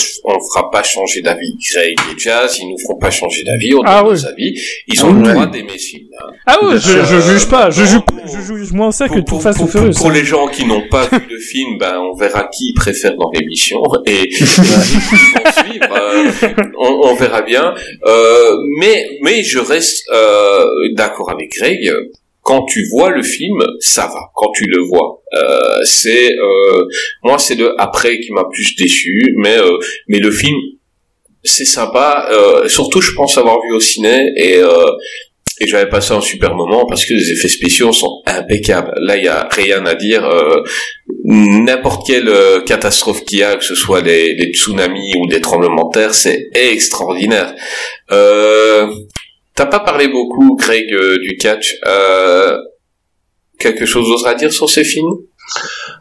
fera pas changer d'avis. Greg et Jazz, ils ne nous feront pas changer d'avis. On ah donne oui. nos avis. Ils ont oui. le droit d'aimer ce film. Hein. Ah oui, je, euh, je juge pas. Je juge, je juge moins ça pour, que tout Fast and Furious. Pour les gens qui n'ont pas vu le film, ben, on verra qui ils préfèrent dans l'émission. Et ils vont suivre. Euh, on, on verra bien. Euh, mais, mais je reste euh, d'accord avec Greg, quand tu vois le film, ça va, quand tu le vois. Euh, c'est, euh, moi, c'est le après qui m'a plus déçu, mais, euh, mais le film, c'est sympa. Euh, surtout, je pense avoir vu au ciné et, euh, et j'avais passé un super moment parce que les effets spéciaux sont impeccables. Là, il n'y a rien à dire. Euh, n'importe quelle euh, catastrophe qu'il y a, que ce soit des, des tsunamis ou des tremblements de terre, c'est extraordinaire. Euh... T'as pas parlé beaucoup, Greg, euh, du catch. Euh, quelque chose d'autre à dire sur ces films ?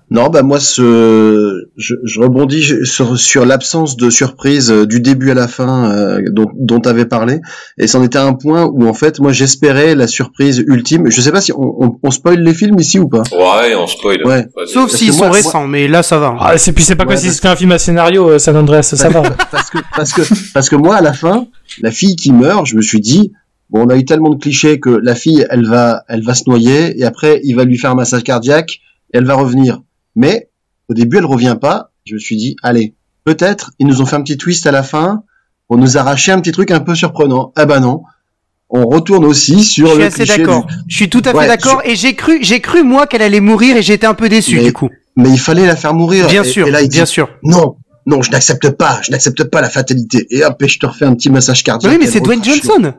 Non, bah moi, ce, je, je rebondis sur, sur l'absence de surprise euh, du début à la fin euh, dont, dont t'avais parlé. Et c'en était un point où, en fait, moi, j'espérais la surprise ultime. Je sais pas si on, on, on spoil les films ici ou pas. Ouais, on spoil. Ouais. Ouais. Sauf s'ils sont moi, récents, moi... mais là, ça va. Ah, c'est, puis c'est pas quoi ouais, si parce... c'était un film à scénario, euh, San Andreas, ça va. parce que, parce que, parce que moi, à la fin, la fille qui meurt, je me suis dit, bon, on a eu tellement de clichés que la fille, elle va, elle va se noyer, et après, il va lui faire un massage cardiaque, et elle va revenir. Mais, au début, elle revient pas. Je me suis dit, allez, peut-être, ils nous ont fait un petit twist à la fin, on nous a arraché un petit truc un peu surprenant. Ah ben non. On retourne aussi sur je suis le assez cliché. D'accord. Du... Je suis tout à fait ouais, d'accord, sur... et j'ai cru, j'ai cru, moi, qu'elle allait mourir, et j'étais un peu déçu, mais, du coup. Mais il fallait la faire mourir. Bien et, sûr, et là, il dit, bien sûr. Non. Non, je n'accepte pas, je n'accepte pas la fatalité. Et hop, et je te refais un petit massage cardiaque. Oui, mais c'est Dwayne Johnson.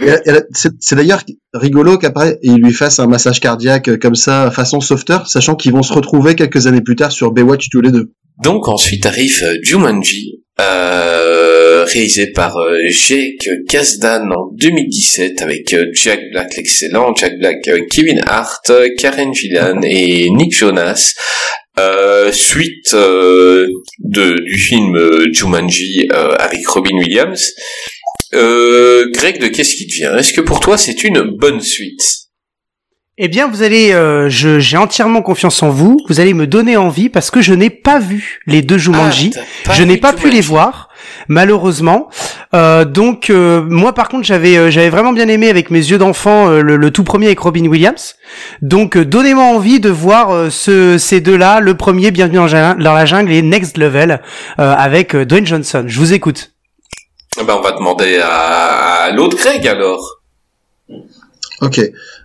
et, et, c'est, c'est d'ailleurs rigolo qu'après, ils lui fassent un massage cardiaque comme ça, façon sauveteur, sachant qu'ils vont se retrouver quelques années plus tard sur Baywatch tous les deux. Donc ensuite arrive Jumanji, euh, réalisé par euh, Jake Kasdan en deux mille dix-sept, avec euh, Jack Black l'excellent, Jack Black, euh, Kevin Hart, Karen Gillan et Nick Jonas. Euh, suite euh, de, du film euh, Jumanji euh, avec Robin Williams. Euh, Greg, de qu'est-ce qui te vient ? Est-ce que pour toi c'est une bonne suite ? Eh bien, vous allez, euh, je, j'ai entièrement confiance en vous. Vous allez me donner envie parce que je n'ai pas vu les deux Jumanji. Ah, je n'ai pas Jumanji. pu les voir. Malheureusement, euh, donc euh, moi par contre j'avais euh, j'avais vraiment bien aimé avec mes yeux d'enfant euh, le, le tout premier avec Robin Williams. Donc euh, donnez-moi envie de voir euh, ce, ces deux-là, le premier Bienvenue dans la jungle et Next Level euh, avec euh, Dwayne Johnson. Je vous écoute. Eh ben on va demander à, à l'autre Greg alors. Ok,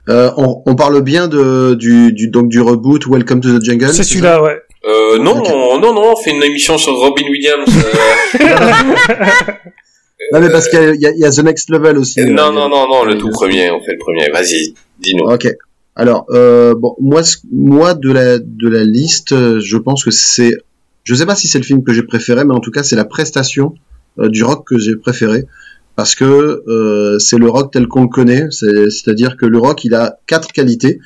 euh, on, on parle bien de du, du donc du reboot Welcome to the Jungle. C'est, c'est celui-là, ouais. Euh, non, okay. on, non, non, on fait une émission sur Robin Williams. Euh... non, mais parce qu'il y a, il y a The Next Level aussi. Euh, non, non, non, non, le tout premier, on fait le premier. Vas-y, dis-nous. Ok. Alors, euh, bon, moi, moi, de la, de la liste, je pense que c'est, je sais pas si c'est le film que j'ai préféré, mais en tout cas, c'est la prestation euh, du Rock que j'ai préféré. Parce que, euh, c'est le Rock tel qu'on le connaît. C'est, c'est-à-dire que le Rock, il a quatre qualités.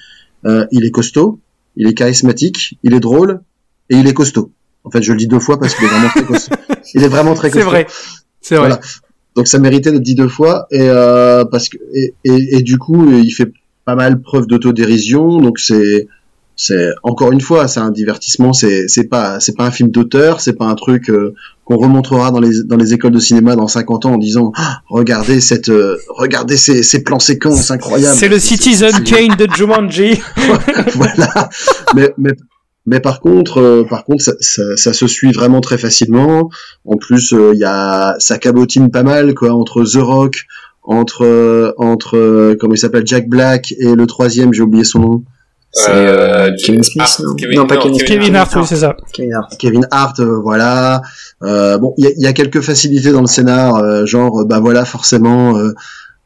Euh, il est costaud, il est charismatique, il est drôle, et il est costaud. En fait, je le dis deux fois parce qu'il est vraiment très costaud. Il est vraiment très costaud. C'est vrai. C'est vrai. Voilà. Donc, ça méritait d'être dit deux fois. Et, euh, parce que, et, et, et du coup, il fait pas mal preuve d'autodérision. Donc, c'est, c'est, encore une fois, c'est un divertissement. C'est, c'est pas, c'est pas un film d'auteur. C'est pas un truc, euh, qu'on remontrera dans les, dans les écoles de cinéma dans cinquante ans en disant, ah, regardez cette, euh, regardez ces, ces plans séquences incroyables. C'est le Citizen c'est, Kane c'est... de Jumanji. Voilà. Mais, mais, Mais par contre, euh, par contre, ça, ça, ça se suit vraiment très facilement. En plus, il euh, y a, ça cabotine pas mal, quoi, entre The Rock, entre, euh, entre, euh, comment il s'appelle, Jack Black et le troisième, j'ai oublié son nom. C'est euh, Kevin Smith. Hart, non, Kevin, non, pas non, Kevin, Kevin, Kevin Hart, Hart, oui, c'est ça. Kevin Hart. Kevin Hart, euh, voilà. Euh, bon, il y a, y a quelques facilités dans le scénar, euh, genre, bah voilà, forcément. Euh,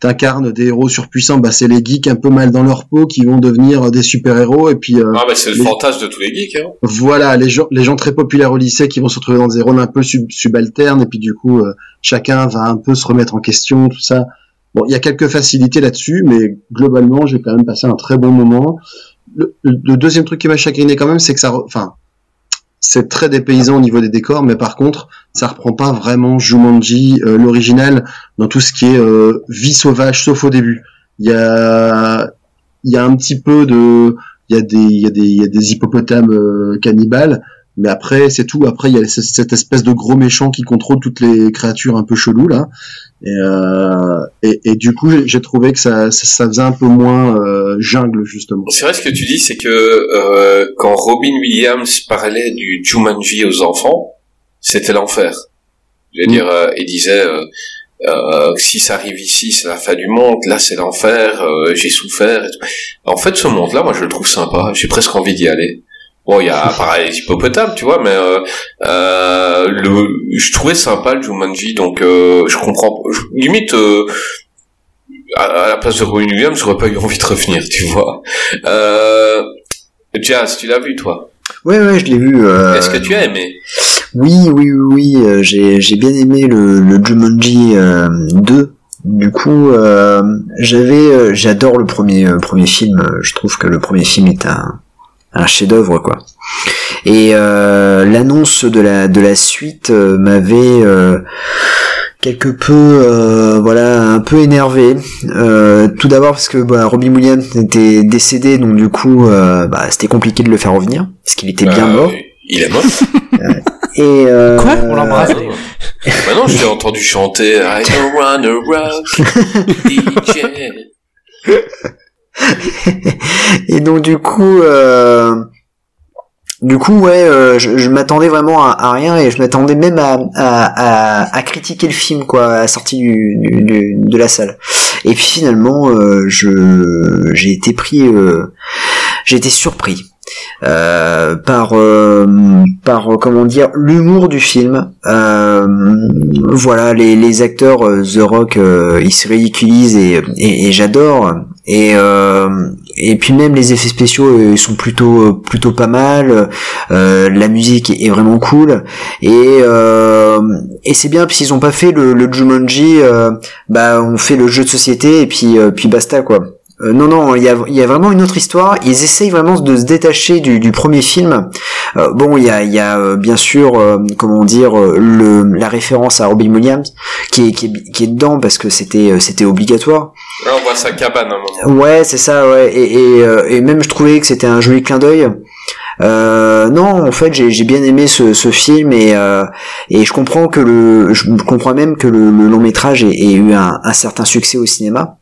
incarne des héros surpuissants, bah c'est les geeks un peu mal dans leur peau qui vont devenir des super-héros et puis... Euh, ah bah c'est le les... fantasme de tous les geeks, hein. Voilà, les gens, les gens très populaires au lycée qui vont se retrouver dans des rôles un peu sub- subalternes et puis du coup, euh, chacun va un peu se remettre en question, tout ça. Bon, il y a quelques facilités là-dessus, mais globalement, j'ai quand même passé un très bon moment. Le, le deuxième truc qui m'a chagriné quand même, c'est que ça... Re... Enfin, c'est très dépaysant au niveau des décors, mais par contre, ça reprend pas vraiment Jumanji, euh, l'original, dans tout ce qui est euh, vie sauvage, sauf au début. Il y a, il y a un petit peu de, il y a des, il y a des, il y a des hippopotames euh, cannibales, mais après c'est tout. Après il y a cette espèce de gros méchant qui contrôle toutes les créatures un peu cheloues là, et, euh, et, et du coup j'ai trouvé que ça, ça, ça faisait un peu moins euh, jungle justement. C'est vrai ce que tu dis, c'est que euh, quand Robin Williams parlait du Jumanji aux enfants, c'était l'enfer. Je veux mmh. dire, euh, il disait euh, euh, si ça arrive ici c'est la fin du monde, là c'est l'enfer, euh, j'ai souffert. Et tout. En fait ce monde là moi je le trouve sympa, j'ai presque envie d'y aller. Bon, il y a pareil les hippopotames, tu vois, mais euh, euh, le, je trouvais sympa le Jumanji, donc euh, je comprends. Je, limite, euh, à, à la place de Robin Williams, j'aurais pas eu envie de revenir, tu vois. Euh, Jazz, tu l'as vu, toi? Ouais, ouais, je l'ai vu. Euh... Est-ce que tu as aimé? Oui, oui, oui, oui. Euh, j'ai, j'ai bien aimé le, le Jumanji euh, deux. Du coup, euh, j'avais, euh, j'adore le premier, euh, premier film. Je trouve que le premier film est un un chef-d'œuvre quoi. Et euh, l'annonce de la de la suite euh, m'avait euh, quelque peu euh, voilà un peu énervé. Euh, tout d'abord parce que bah, Robin Williams était décédé, donc du coup euh, bah, c'était compliqué de le faire revenir parce qu'il était bien euh, mort. Il est mort. Et euh... quoi? On l'embrasse. Bah non, je l'ai entendu chanter I don't wanna rock D J. Et donc du coup euh, du coup ouais euh, je, je m'attendais vraiment à, à rien, et je m'attendais même à, à, à, à critiquer le film quoi à la sortie du, du, de la salle, et puis finalement euh, je, j'ai été pris euh, j'ai été surpris Euh, par euh, par comment dire l'humour du film. Euh, voilà les les acteurs The Rock euh, ils se ridiculisent et et, et j'adore, et euh, et puis même les effets spéciaux ils sont plutôt plutôt pas mal. Euh, la musique est vraiment cool, et euh, et c'est bien, puis ils ont pas fait le, le Jumanji euh, bah on fait le jeu de société et puis euh, puis basta quoi. Euh, non, non, il y a, y a vraiment une autre histoire. Ils essayent vraiment de se détacher du, du premier film. Euh, bon, il y a, y a euh, bien sûr, euh, comment dire, euh, le, la référence à Robin Williams qui est, qui est, qui est dedans parce que c'était, euh, c'était obligatoire. Là, on voit sa cabane à un moment. Ouais, c'est ça. Ouais, et, et, euh, et même je trouvais que c'était un joli clin d'œil. Euh, non, en fait, j'ai, j'ai bien aimé ce, ce film, et euh, et je comprends que le, je comprends même que le, le long métrage ait, ait eu un, un certain succès au cinéma.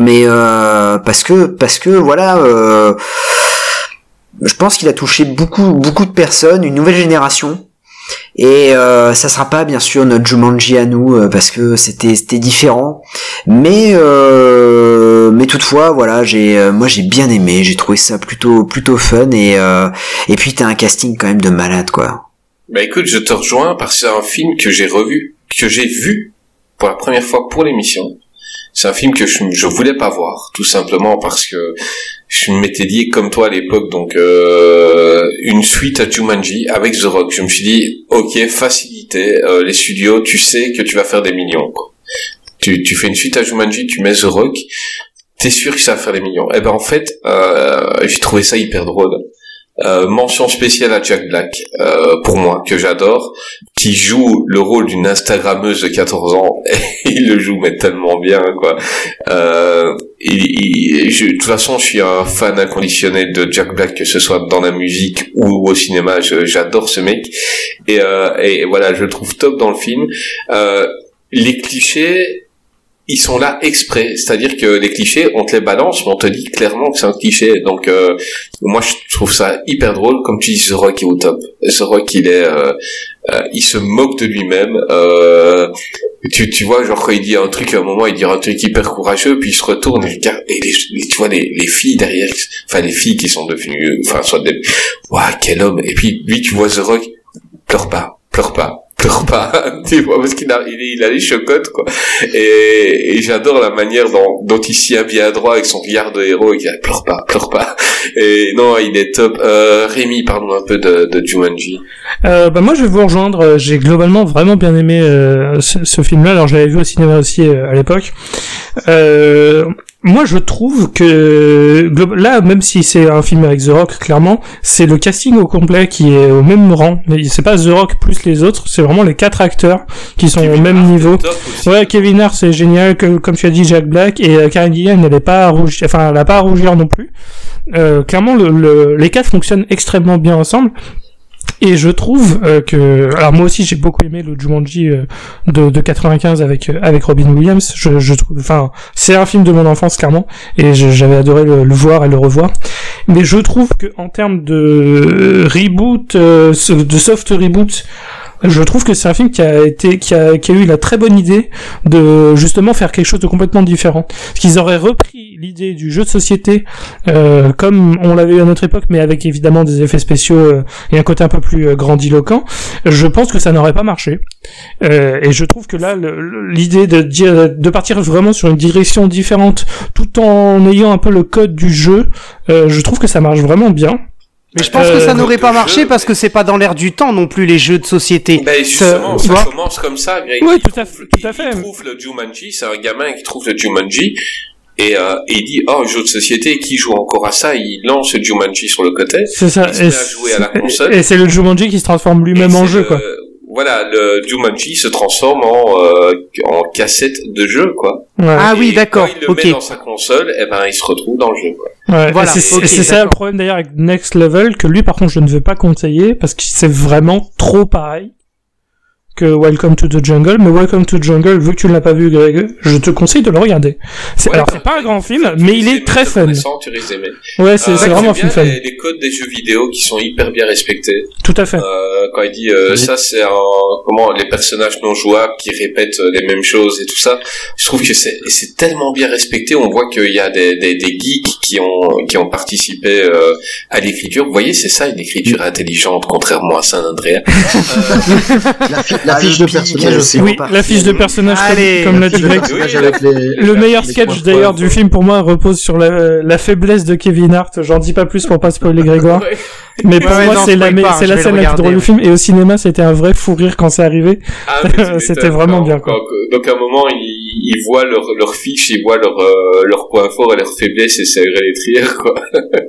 Mais euh, parce que parce que voilà euh, je pense qu'il a touché beaucoup beaucoup de personnes, une nouvelle génération, et euh, ça sera pas bien sûr notre Jumanji à nous euh, parce que c'était c'était différent, mais euh, mais toutefois voilà j'ai euh, moi j'ai bien aimé, j'ai trouvé ça plutôt plutôt fun, et euh, et puis t'as un casting quand même de malade quoi. Bah écoute, je te rejoins parce que c'est un film que j'ai revu que j'ai vu pour la première fois pour l'émission. C'est un film que je je voulais pas voir, tout simplement parce que je m'étais dit, comme toi à l'époque, donc euh, une suite à Jumanji avec The Rock. Je me suis dit, ok, facilité, euh, les studios, tu sais que tu vas faire des millions. Quoi. Tu tu fais une suite à Jumanji, tu mets The Rock, t'es sûr que ça va faire des millions. Et ben en fait, euh, j'ai trouvé ça hyper drôle. Euh, mention spéciale à Jack Black, euh, pour moi, que j'adore, qui joue le rôle d'une Instagrammeuse de quatorze ans, et il le joue mais tellement bien, quoi. Euh, il, il, je, de toute façon, je suis un fan inconditionnel de Jack Black, que ce soit dans la musique ou au cinéma, je, j'adore ce mec, et, euh, et voilà, je le trouve top dans le film. Euh, les clichés... ils sont là exprès, c'est-à-dire que les clichés, on te les balance, mais on te dit clairement que c'est un cliché, donc euh, moi je trouve ça hyper drôle, comme tu dis, The Rock est au top, The Rock il est, euh, euh, il se moque de lui-même, euh, tu, tu vois, genre quand il dit un truc, à un moment il dit un truc hyper courageux, puis il se retourne, et regarde, et les, tu vois les, les filles derrière, enfin les filles qui sont devenues, enfin soit des, waouh quel homme, et puis lui tu vois The Rock, pleure pas, pleure pas, pleure pas, tu vois, parce qu'il a, il, il a les chocottes, quoi. Et, et j'adore la manière dont, dont il s'y habille à droit avec son regard de héros et qu'il a, pleure pas, pleure pas. Et non, il est top. Euh, Rémi, parlons un peu de, de Jumanji. Euh, bah, moi, je vais vous rejoindre. J'ai globalement vraiment bien aimé, euh, ce, ce film-là. Alors, je l'avais vu au cinéma aussi, euh, à l'époque. Euh, moi, je trouve que là, même si c'est un film avec The Rock, clairement, c'est le casting au complet qui est au même rang. C'est pas The Rock plus les autres, c'est vraiment les quatre acteurs qui sont Kevin au même Hart niveau. Ouais, Kevin Hart, c'est génial, comme, comme tu as dit, Jack Black, et Karen Gillan, elle est pas rougi, enfin, elle a pas à rougir non plus. Euh, clairement, le, le, les quatre fonctionnent extrêmement bien ensemble. Et je trouve euh, que, alors moi aussi j'ai beaucoup aimé le Jumanji euh, de, de quatre-vingt-quinze avec euh, avec Robin Williams. Je, je trouve, enfin, c'est un film de mon enfance clairement, et je, j'avais adoré le, le voir et le revoir. Mais je trouve que en termes de reboot, euh, de soft reboot, je trouve que c'est un film qui a été, qui a, qui a eu la très bonne idée de justement faire quelque chose de complètement différent. Parce qu'ils auraient repris l'idée du jeu de société euh, comme on l'avait eu à notre époque, mais avec évidemment des effets spéciaux euh, et un côté un peu plus euh, grandiloquent. Je pense que ça n'aurait pas marché. Euh, et je trouve que là, le, l'idée de dire, de partir vraiment sur une direction différente, tout en ayant un peu le code du jeu, euh, je trouve que ça marche vraiment bien. Mais je pense euh, que ça n'aurait pas marché jeu, parce que c'est pas dans l'air du temps non plus les jeux de société. Ben justement, ça, ça commence comme ça. Greg, oui, tout, trouve, à fait, tout à fait. Il trouve le Jumanji, c'est un gamin qui trouve le Jumanji et euh, il dit oh jeu de société, qui joue encore à ça? Il lance le Jumanji sur le côté. C'est ça. Il se met à jouer à la console. Et c'est le Jumanji qui se transforme lui-même en jeu, le, quoi. Voilà, le Jumanji se transforme en euh, en cassette de jeu, quoi. Ouais. Ah oui, d'accord. Quand il le okay. met dans sa console, et eh ben il se retrouve dans le jeu, quoi. Ouais, voilà, c'est, okay, c'est ça le problème d'ailleurs avec Next Level, que lui par contre je ne veux pas conseiller parce que c'est vraiment trop pareil que Welcome to the Jungle. Mais Welcome to the Jungle, vu que tu ne l'as pas vu Greg, je te conseille de le regarder. C'est, ouais, alors c'est pas un grand film, mais il est très fun. Tu risques d'aimer. Ouais, c'est, euh, c'est vraiment un film fun. Les, les codes des jeux vidéo qui sont hyper bien respectés. Tout à fait. Euh, quand il dit euh, oui. ça, c'est un, comment les personnages non jouables qui répètent les mêmes choses et tout ça. Je trouve que c'est, c'est tellement bien respecté. On voit qu'il y a des, des, des geeks qui ont, qui ont participé euh, à l'écriture. Vous voyez, c'est ça une écriture intelligente, contrairement à San Andreas. Euh, La ah, fiche de personnage aussi. Oui, la fiche de personnage, Allez, comme l'a dit Greg. Le meilleur sketch d'ailleurs du film pour moi repose sur la, la faiblesse de Kevin Hart. J'en dis pas plus pour pas spoiler Grégoire. Mais pour ouais, moi, non, c'est, la, pas, c'est la scène la plus drôle du film. Et au cinéma, c'était un vrai fou rire quand c'est arrivé. Ah, c'était vraiment quand, bien. Quoi. Quand, donc à un moment, ils, ils voient leur, leur fiche, ils voient leur, euh, leur point fort et leur faiblesse et ça irait les trières, quoi.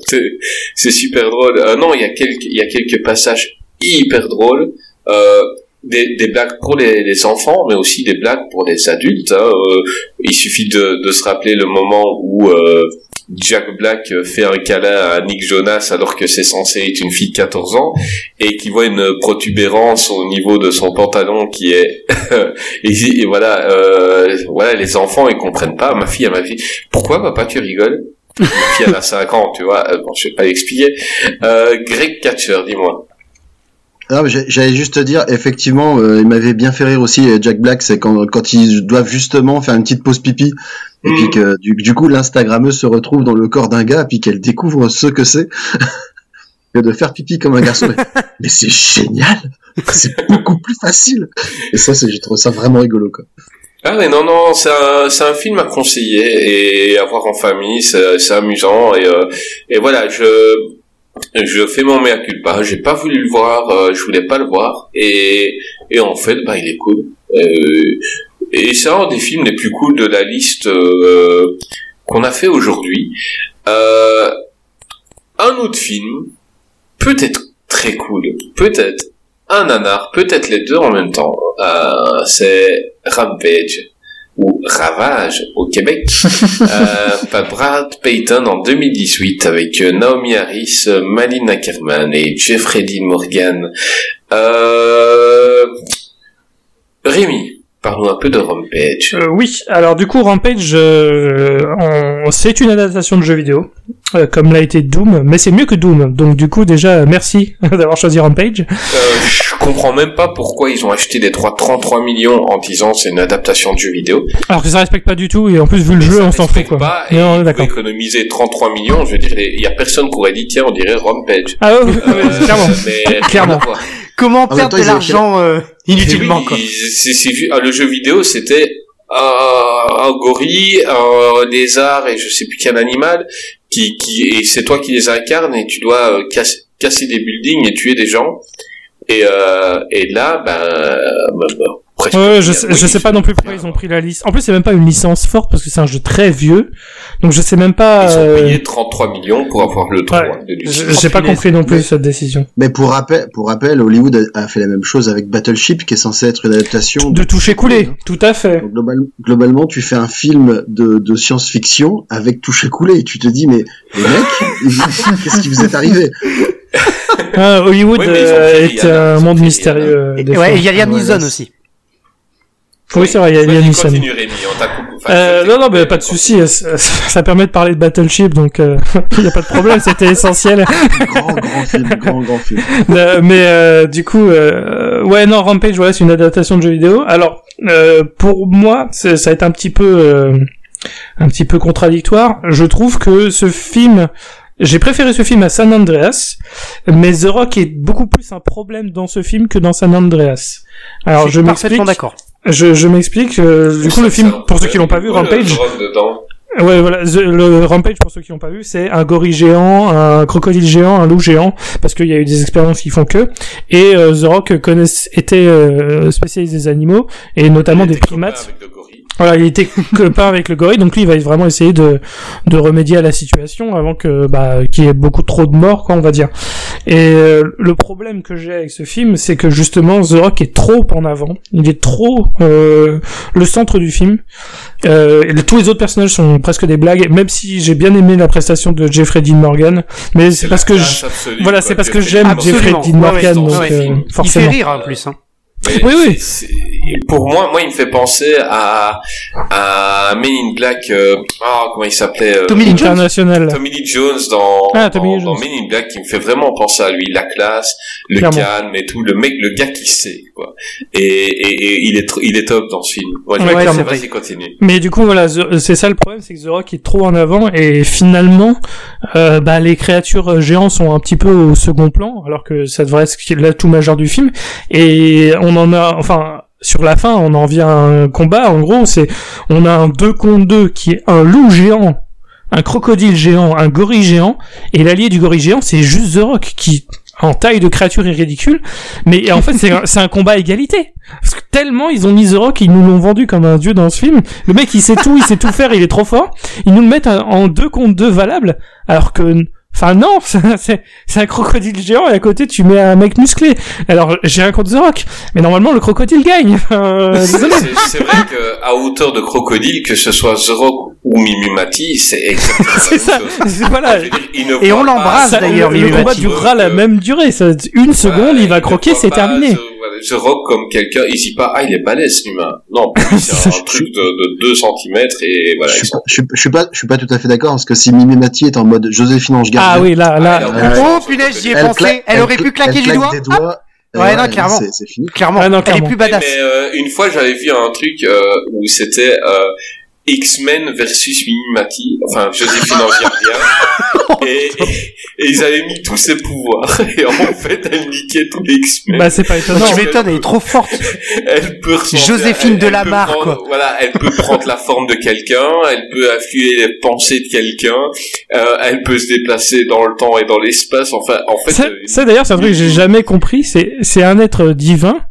c'est, c'est super drôle. Ah, non, il y a quelques, il y a quelques passages hyper drôles. Euh, Des, des blagues pour les, les enfants, mais aussi des blagues pour les adultes. Hein. Euh, il suffit de, de se rappeler le moment où euh, Jack Black fait un câlin à Nick Jonas alors que c'est censé être une fille de quatorze ans et qui voit une protubérance au niveau de son pantalon qui est... et, et voilà, euh, voilà, les enfants, ils comprennent pas. Ma fille, à ma fille, pourquoi papa tu rigoles? Ma fille, elle a cinq ans, tu vois. Bon, je vais pas l'expliquer. Euh, Greg Catcher, dis-moi. Non, mais j'allais juste te dire, effectivement, euh, il m'avait bien fait rire aussi, Jack Black, c'est quand, quand ils doivent justement faire une petite pause pipi, et mmh. puis que du, du coup, l'instagrammeuse se retrouve dans le corps d'un gars, et puis qu'elle découvre ce que c'est que de faire pipi comme un garçon. Mais c'est génial! C'est beaucoup plus facile! Et ça, c'est, j'ai trouvé ça vraiment rigolo, quoi. Ah mais non non c'est un c'est un film à conseiller et à voir en famille, c'est, c'est amusant et euh, et voilà je Je fais mon mea culpa, j'ai pas voulu le voir, euh, je voulais pas le voir, et, et en fait, bah, il est cool. Euh, et c'est un des films les plus cool de la liste euh, qu'on a fait aujourd'hui. Euh, un autre film, peut-être très cool, peut-être un nanar, peut-être les deux en même temps, euh, c'est Rampage. Ou Ravage au Québec, euh, par Brad Peyton en deux mille dix-huit avec Naomi Harris, Malin Ackerman et Jeffrey Dean Morgan. Euh... Rémi, parlons un peu de Rampage. Euh, oui, alors du coup Rampage, euh, on... c'est une adaptation de jeu vidéo, euh, comme l'a été Doom, mais c'est mieux que Doom. Donc du coup déjà, merci d'avoir choisi Rampage. Euh, je comprends même pas pourquoi ils ont acheté des trente-trois millions en disant c'est une adaptation de jeu vidéo. Alors que ça respecte pas du tout, et en plus vu le mais jeu, on s'en fout quoi. Pas, et non, on économiser trente-trois millions, je veux dire, il y a personne qui aurait dit tiens on dirait Rampage. Ah oui, euh, clairement. Mais, clairement. Comment perdre de l'argent euh, inutilement, oui, quoi. C'est, c'est, ah, le jeu vidéo, c'était euh, un gorille, un lézard et je sais plus quel animal, qui, qui, et c'est toi qui les incarnes et tu dois euh, casser, casser des buildings et tuer des gens. Et, euh, et là, ben, bah, bah, Presque ouais, je, sais, oui, je sais pas non plus pourquoi ils ont pris la liste. En plus, c'est même pas une licence forte parce que c'est un jeu très vieux. Donc je sais même pas. Ils euh... ont payé trente-trois millions pour avoir le droit ouais. de l'utiliser. J'ai pas compris non plus mais, cette décision. Mais pour rappel, pour rappel, Hollywood a, a fait la même chose avec Battleship, qui est censé être une adaptation de, de toucher coulé. Tout à fait. Donc, global, globalement, tu fais un film de, de science-fiction avec toucher coulé. Et tu te dis mais les mecs, qu'est-ce qui vous est arrivé? Ah, Hollywood oui, euh, est un monde mystérieux. Et, ouais, il y a Liam Neeson aussi. Oui, c'est vrai, il y a Liam Neeson. Euh, non, non, mais pas de souci. Ça, ça permet de parler de Battleship, donc euh, il n'y a pas de problème. C'était essentiel. Grand, grand film, grand, grand film. Euh, mais euh, du coup, euh, ouais, non, Rampage, voilà, c'est une adaptation de jeu vidéo. Alors, euh, pour moi, c'est, ça a été un petit peu, euh, un petit peu contradictoire. Je trouve que ce film. J'ai préféré ce film à San Andreas, mais The Rock est beaucoup plus un problème dans ce film que dans San Andreas. Alors je, je m'explique. D'accord. Je, je m'explique. Euh, du coup, le film, pour ceux qui l'ont pas vu, Rampage. Ouais, voilà. The, le Rampage, pour ceux qui l'ont pas vu, c'est un gorille géant, un crocodile géant, un loup géant, parce qu'il y a eu des expériences qui font que. Et euh, The Rock connaissait, était euh, spécialiste des animaux et notamment des primates. Voilà, il était copain avec le gorille, donc lui, il va vraiment essayer de, de remédier à la situation avant que, bah, qu'il y ait beaucoup trop de morts, quoi, on va dire. Et euh, le problème que j'ai avec ce film, c'est que justement, The Rock est trop en avant. Il est trop euh, le centre du film. Euh, et le, tous les autres personnages sont presque des blagues, même si j'ai bien aimé la prestation de Jeffrey Dean Morgan. Mais c'est, c'est parce que je, voilà, c'est parce que j'aime absolument. Jeffrey Dean Morgan, ouais, donc, euh, forcément. Il fait rire en plus, hein. Mais oui, oui. C'est, c'est, pour moi, moi, il me fait penser à, à Men in Black, euh, oh, comment il s'appelait, euh, Tommy Lee Jones. Tommy Lee Jones dans, ah, dans, Jones. Dans Men in Black, qui me fait vraiment penser à lui, la classe, le Clairement. Calme et tout, le mec, le gars qui sait, quoi. Et, et, et il est, tr- il est top dans ce film. Ouais, je ouais, c'est vrai, c'est continue. Mais du coup, voilà, The, c'est ça le problème, c'est que The Rock est trop en avant et finalement, euh, bah, les créatures géantes sont un petit peu au second plan, alors que ça devrait être l'atout majeur du film. Et, on On en a, enfin, sur la fin, on en vient à un combat, en gros, c'est, on a un deux contre deux qui est un loup géant, un crocodile géant, un gorille géant, et l'allié du gorille géant, c'est juste The Rock, qui, en taille de créature est ridicule, mais en fait, c'est, c'est un combat à égalité. Parce que tellement ils ont mis The Rock, ils nous l'ont vendu comme un dieu dans ce film. Le mec, il sait tout, il sait tout faire, il est trop fort. Ils nous le mettent en deux contre deux valable, alors que, enfin non, c'est, c'est un crocodile géant et à côté tu mets un mec musclé. Alors j'ai un contre The Rock, mais normalement le crocodile gagne. Euh, désolé. C'est, c'est vrai qu'à hauteur de crocodile, que ce soit The Rock ou Mimimati, c'est exactement c'est ça. C'est, voilà. Ah, dire, et on l'embrasse pas, d'ailleurs. Le, le combat durera euh, la même durée. Ça, une seconde, ah, il va croquer, c'est terminé. The, The Rock comme quelqu'un, il dit pas ah il est balèze l'humain. Non, c'est un truc de, de deux centimètres et voilà. Je suis, pas, je, je suis pas, je suis pas tout à fait d'accord parce que si Mimimati est en mode Joséphine Ange Gardien. Ah oui là là. Ah, là oh punaise, j'y ai pensé. Cla- elle aurait pu claquer du doigt. Ouais, ouais, non, clairement. C'est, c'est fini. Clairement. Ah, non, clairement. Elle est plus badass. Mais, mais euh, une fois, j'avais vu un truc euh, où c'était euh, X-Men versus Mimimati, enfin Joséphine Ange Gardien, et, et, et ils avaient mis tous ses pouvoirs, et en fait elle niquait tous les X-Men. Bah c'est pas étonnant. Tu m'étonnes, elle est trop forte. Elle peut Joséphine elle, de elle la Lamarre, prendre, quoi. Voilà, elle peut prendre la forme de quelqu'un, elle peut affluer les pensées de quelqu'un, euh, elle peut se déplacer dans le temps et dans l'espace, enfin en fait... Ça, euh, ça d'ailleurs c'est un truc que j'ai jamais compris, c'est, c'est un être divin,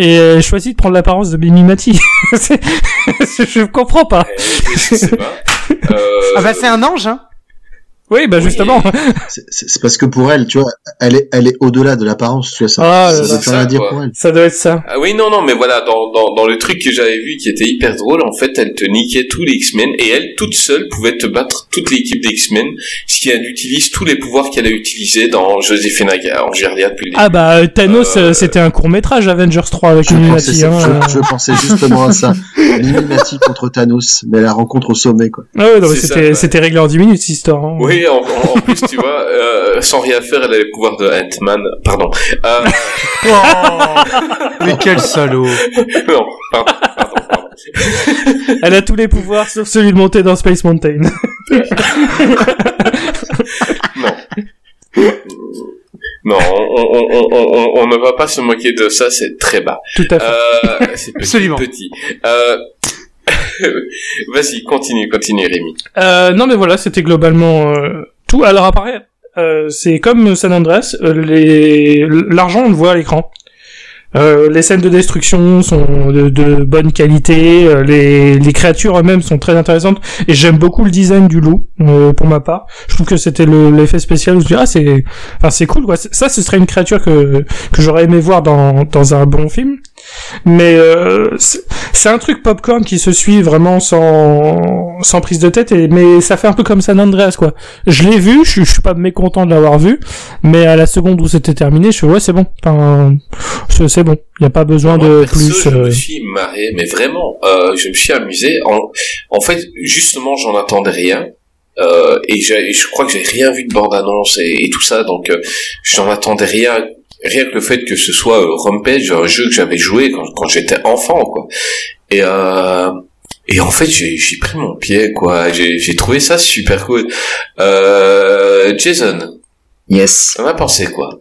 et euh, choisit de prendre l'apparence de Mimimati. Je comprends pas. Je sais pas. Euh... Ah bah c'est un ange, hein. Oui, bah oui. Justement. C'est, c'est parce que pour elle, tu vois, elle est, elle est au-delà de l'apparence, tu vois ça. Ah, ça, ça, ça, dire pour elle. Ça doit être ça. Ah oui, non, non, mais voilà, dans, dans, dans le truc que j'avais vu qui était hyper drôle, en fait, elle te niquait tous les X-Men et elle, toute seule, pouvait te battre toute l'équipe des X-Men, ce qui utilise tous les pouvoirs qu'elle a utilisés dans Joséphine Ange Gardien depuis le début. Ah bah, Thanos, euh, c'était un court-métrage, Avengers trois avec Mimimati. Hein, je, je pensais justement à ça. Mimimati contre Thanos, mais la rencontre au sommet, quoi. Ah ouais, non, c'était, ça, ouais. C'était réglé en dix minutes, cette histoire, hein. Oui. En, en, en plus, tu vois, euh, sans rien faire, elle avait le pouvoir de Ant-Man. Pardon. Euh... Oh mais quel salaud. Non, pardon, pardon, pardon. Elle a tous les pouvoirs sauf celui de monter dans Space Mountain. Non. Non, on, on, on, on, on ne va pas se moquer de ça, c'est très bas. Tout à fait. Euh, c'est petit, absolument. Petit. Euh... Vas-y, continue, continue Rémi. Euh, non mais voilà, c'était globalement euh, tout. Alors à part, euh, c'est comme San Andreas, euh, les... l'argent on le voit à l'écran. Euh, les scènes de destruction sont de, de bonne qualité, euh, les, les créatures eux-mêmes sont très intéressantes, et j'aime beaucoup le design du loup, euh, pour ma part. Je trouve que c'était le, l'effet spécial où je dis, ah, c'est, enfin, c'est cool, quoi. Ça, ce serait une créature que, que j'aurais aimé voir dans, dans un bon film. Mais, euh, c'est, c'est un truc popcorn qui se suit vraiment sans, sans prise de tête, et, mais ça fait un peu comme San Andreas, quoi. Je l'ai vu, je, je suis pas mécontent de l'avoir vu, mais à la seconde où c'était terminé, je suis, ouais, c'est bon. Enfin, c'est, c'est bon, il n'y a pas besoin moi, de perso, plus... Je euh... me suis marré, mais vraiment, euh, je me suis amusé. En, en fait, justement, j'en attendais rien. Euh, et j'ai, je crois que j'ai rien vu de bande-annonce et, et tout ça, donc euh, j'en attendais rien. Rien que le fait que ce soit euh, Rampage, un jeu que j'avais joué quand, quand j'étais enfant, quoi. Et... Euh... Et en fait, j'ai, j'ai pris mon pied, quoi. J'ai, j'ai trouvé ça super cool. Euh, Jason. Yes. T'en as pensé quoi?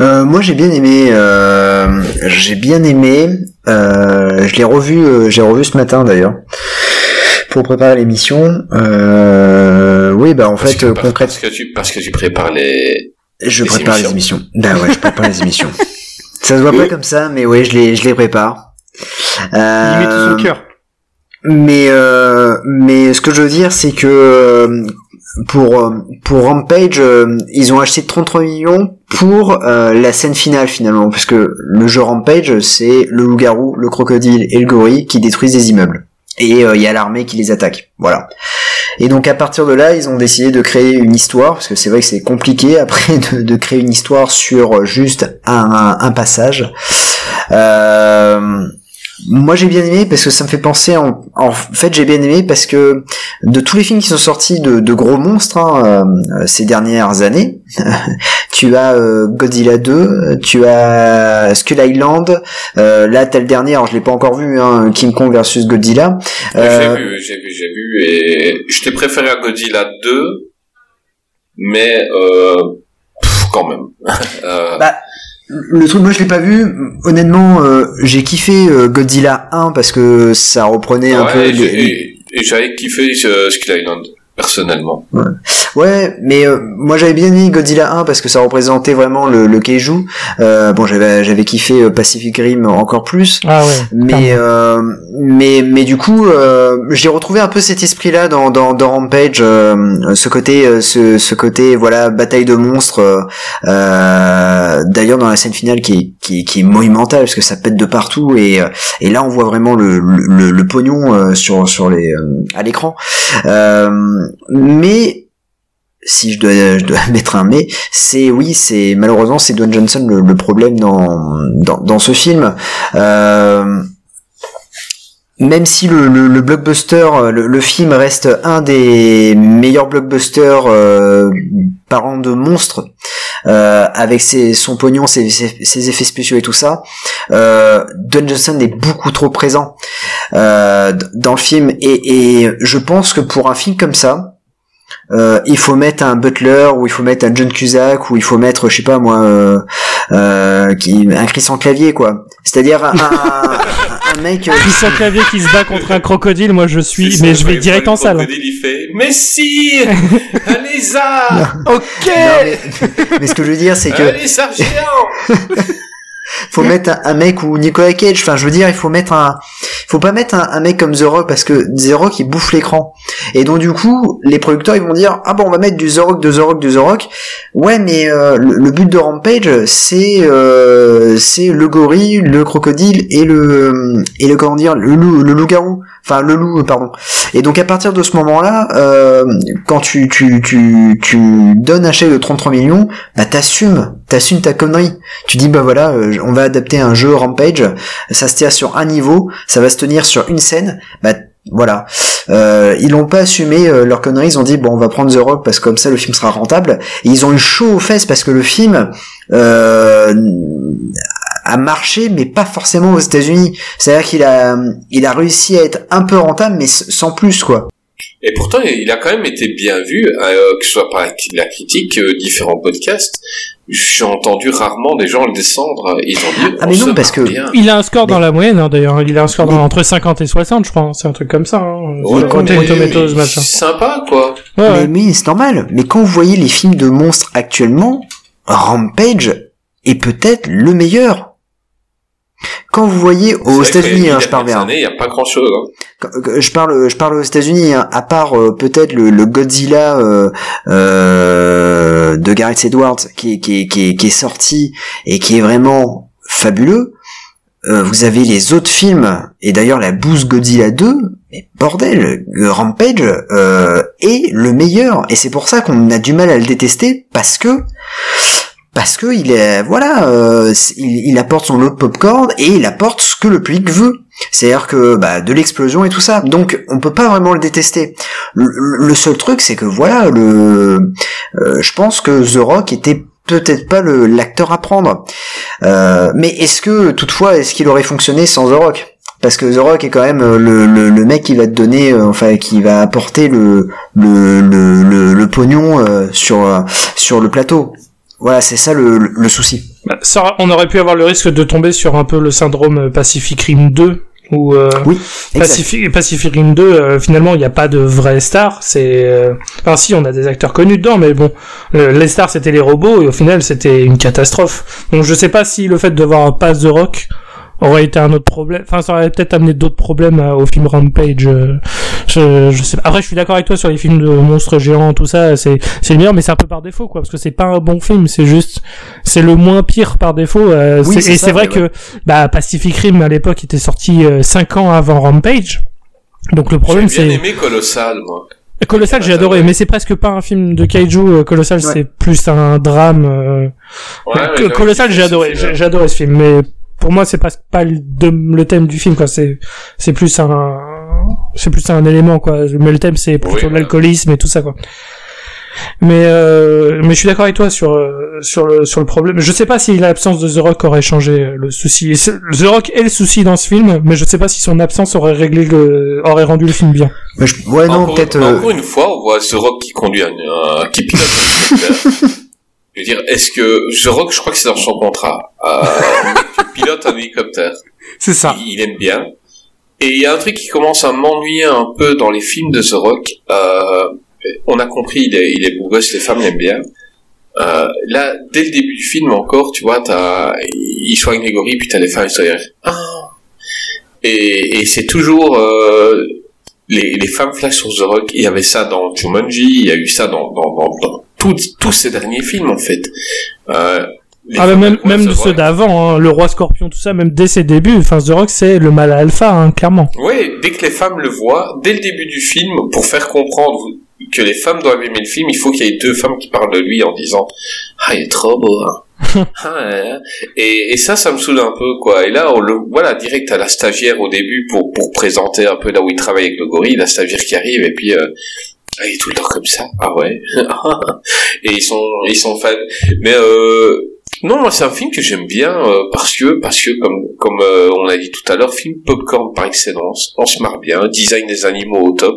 Euh, moi, j'ai bien aimé. Euh, j'ai bien aimé. Euh, je l'ai revu. Euh, j'ai revu ce matin d'ailleurs pour préparer l'émission. Euh, oui, bah en parce fait, concrètement. Parce que tu, parce que tu prépares les. Je les prépare émissions. les émissions. Ben ouais, je prépare les émissions. Ça se voit oui. pas comme ça, mais ouais, je les, je les prépare. Euh, Il met tout son cœur. Mais euh, mais ce que je veux dire, c'est que pour pour Rampage, ils ont acheté trente-trois millions pour euh, la scène finale finalement, parce que le jeu Rampage, c'est le loup-garou, le crocodile et le gorille qui détruisent des immeubles, et il euh, y a l'armée qui les attaque, voilà. Et donc à partir de là, ils ont décidé de créer une histoire, parce que c'est vrai que c'est compliqué après de, de créer une histoire sur juste un un passage. Euh... Moi j'ai bien aimé parce que ça me fait penser en, en fait j'ai bien aimé parce que de tous les films qui sont sortis de, de gros monstres hein, euh, ces dernières années, tu as euh, Godzilla deux, tu as Skull Island, euh, là t'as le dernier, alors je l'ai pas encore vu hein, King Kong versus Godzilla. Euh... J'ai vu, j'ai vu, j'ai vu et je t'ai préféré à Godzilla deux, mais euh, pff, quand même. euh... Bah. Le truc, moi je l'ai pas vu, honnêtement, euh, j'ai kiffé euh, Godzilla un parce que ça reprenait ouais, un peu... Et, les... et, et j'avais kiffé euh, Skull Island, personnellement. Ouais, ouais mais euh, moi j'avais bien aimé Godzilla un parce que ça représentait vraiment le, le kaiju. Euh, bon, j'avais, j'avais kiffé Pacific Rim encore plus, ah ouais, mais, euh, mais, mais du coup, euh, j'ai retrouvé un peu cet esprit-là dans, dans, dans Rampage, euh, ce côté, ce, ce côté, voilà, bataille de monstres... Euh, euh, d'ailleurs dans la scène finale qui est, qui est, qui est monumentale parce que ça pète de partout et, et là on voit vraiment le, le, le pognon sur, sur les, à l'écran euh, mais si je dois, je dois mettre un mais c'est oui c'est malheureusement c'est Dwayne Johnson le, le problème dans, dans, dans ce film euh, même si le, le, le blockbuster le, le film reste un des meilleurs blockbusters euh, parlant de monstres Euh, avec ses, son pognon, ses, ses, ses effets spéciaux et tout ça, euh, Dwayne Johnson est beaucoup trop présent euh, dans le film et, et je pense que pour un film comme ça, euh, il faut mettre un Butler ou il faut mettre un John Cusack ou il faut mettre, je sais pas moi, euh, euh, qui, un Christian Clavier quoi. C'est-à-dire un, un, un mec. Euh... Christian Clavier qui se bat contre un crocodile, moi je suis, c'est mais ça, je vais direct en salle. Mais si, allez ça, ok. Non, mais, mais ce que je veux dire, c'est que allez ça, faut mettre un, un mec ou Nicolas Cage. Enfin, je veux dire, il faut mettre un, faut pas mettre un, un mec comme The Rock parce que The Rock il bouffe l'écran. Et donc du coup, les producteurs ils vont dire ah bon on va mettre du The Rock, de The Rock, de The Rock. Ouais, mais euh, le, le but de Rampage c'est euh, c'est le gorille, le crocodile et le et le comment dire le loup, le loup-garou. Enfin le loup pardon. Et donc à partir de ce moment-là, euh, quand tu tu tu tu donnes un chèque de trente-trois millions, bah t'assumes, t'assumes ta connerie. Tu dis bah voilà, on va adapter un jeu Rampage, ça se tient sur un niveau, ça va se tenir sur une scène, bah voilà. Euh, ils l'ont pas assumé euh, leur connerie, ils ont dit bon on va prendre The Rock parce que comme ça le film sera rentable. Et ils ont eu chaud aux fesses parce que le film euh, a marché mais pas forcément aux États-Unis. C'est-à-dire qu'il a il a réussi à être un peu rentable mais sans plus quoi. Et pourtant il a quand même été bien vu euh, que ce soit par la critique, euh, différents podcasts. J'ai entendu rarement des gens le descendre. Ils ont dit, ah mais non parce que bien. Il a un score mais... dans la moyenne hein, d'ailleurs. Il a un score mais... dans, entre cinquante et soixante je crois. C'est un truc comme ça. Hein. Ouais, c'est, mais, mais, tomatoes, mais, c'est sympa quoi. Ouais, mais, ouais. mais c'est normal. Mais quand vous voyez les films de monstres actuellement, Rampage est peut-être le meilleur. Quand vous voyez aux États-Unis, hein, je parle bien. Il y a pas grand-chose. Hein. Je parle, je parle aux États-Unis. Hein, à part euh, peut-être le, le Godzilla euh, euh, de Gareth Edwards qui est qui, qui, qui est sorti et qui est vraiment fabuleux. Euh, vous avez les autres films et d'ailleurs la bouse Godzilla deux. Mais bordel, Rampage euh, est le meilleur et c'est pour ça qu'on a du mal à le détester parce que. Parce que il est, voilà, euh, il, il apporte son lot de popcorn et il apporte ce que le public veut, c'est-à-dire que bah de l'explosion et tout ça. Donc on peut pas vraiment le détester. Le, le seul truc, c'est que voilà, le, euh, je pense que The Rock était peut-être pas le l'acteur à prendre. Euh, mais est-ce que toutefois, est-ce qu'il aurait fonctionné sans The Rock ? Parce que The Rock est quand même le, le, le mec qui va te donner, enfin qui va apporter le le le le, le pognon euh, sur sur le plateau. Voilà, c'est ça le, le, le souci. Ça, on aurait pu avoir le risque de tomber sur un peu le syndrome Pacific Rim deux, où euh, oui, Pacific, Pacific Rim deux, euh, finalement, il n'y a pas de vraie star. C'est, euh... enfin, si, on a des acteurs connus dedans, mais bon, le, les stars, c'était les robots, et au final, c'était une catastrophe. Donc, je sais pas si le fait de voir un pass de rock aurait été un autre problème. Enfin, ça aurait peut-être amené d'autres problèmes euh, au film Rampage. Euh... Je, je sais pas. Après, je suis d'accord avec toi sur les films de monstres géants, tout ça, c'est, c'est le meilleur, mais c'est un peu par défaut, quoi, parce que c'est pas un bon film, c'est juste, c'est le moins pire par défaut. Euh, oui, c'est, c'est et ça, c'est vrai que, ouais. bah, Pacific Rim à l'époque était sorti euh, cinq ans avant Rampage, donc le problème c'est. J'ai bien c'est... aimé Colossal, moi. Colossal, j'ai adoré, mais c'est presque pas un film de kaiju. Colossal, ouais. C'est plus un drame. Euh... Ouais, Colossal, j'ai adoré, j'ai, j'ai adoré ce film, mais pour moi, c'est presque pas le, de, le thème du film, quoi. C'est, c'est plus un. C'est plus un élément, quoi. Mais le thème, c'est plutôt oui, de l'alcoolisme et tout ça, quoi. Mais, euh, mais je suis d'accord avec toi sur, sur le, sur le problème. Je sais pas si l'absence de The Rock aurait changé le souci. Et The Rock est le souci dans ce film, mais je sais pas si son absence aurait réglé le, aurait rendu le film bien. Mais je, ouais, non, encore, peut-être. Encore euh... une fois, on voit The Rock qui conduit un, un qui pilote un hélicoptère. Je veux dire, est-ce que The Rock, je crois que c'est dans son contrat, euh, qui pilote un hélicoptère. C'est ça. Il, il aime bien. Et il y a un truc qui commence à m'ennuyer un peu dans les films de The Rock. Euh, on a compris, il est, il est beau gosse, les femmes l'aiment bien. Euh, là, dès le début du film encore, tu vois, t'as, il soigne les gorilles, puis t'as les femmes, ils soignent. Ah. Et, et c'est toujours euh, les, les femmes flashent sur The Rock. Il y avait ça dans Jumanji, il y a eu ça dans, dans, dans, dans tout, tous ces derniers films en fait. Euh, Les ah bah même même ceux Rock. D'avant, hein, le roi scorpion, tout ça, même dès ses débuts, enfin The Rock c'est le mâle alpha, hein, clairement. Oui, dès que les femmes le voient, dès le début du film, pour faire comprendre que les femmes doivent aimer le film, il faut qu'il y ait deux femmes qui parlent de lui en disant « Ah, il est trop beau, hein. » ah, et, et ça, ça me saoule un peu, quoi. Et là, on le, voilà, direct à la stagiaire au début pour pour présenter un peu là où il travaille avec le gorille, la stagiaire qui arrive et puis... Euh, Ah, il est tout le temps comme ça. Ah ouais. Et ils sont, ils sont fans. Mais euh, non, moi c'est un film que j'aime bien euh, parce que, parce que comme, comme euh, on l'a dit tout à l'heure, film popcorn par excellence. On se marre bien. Design des animaux au top.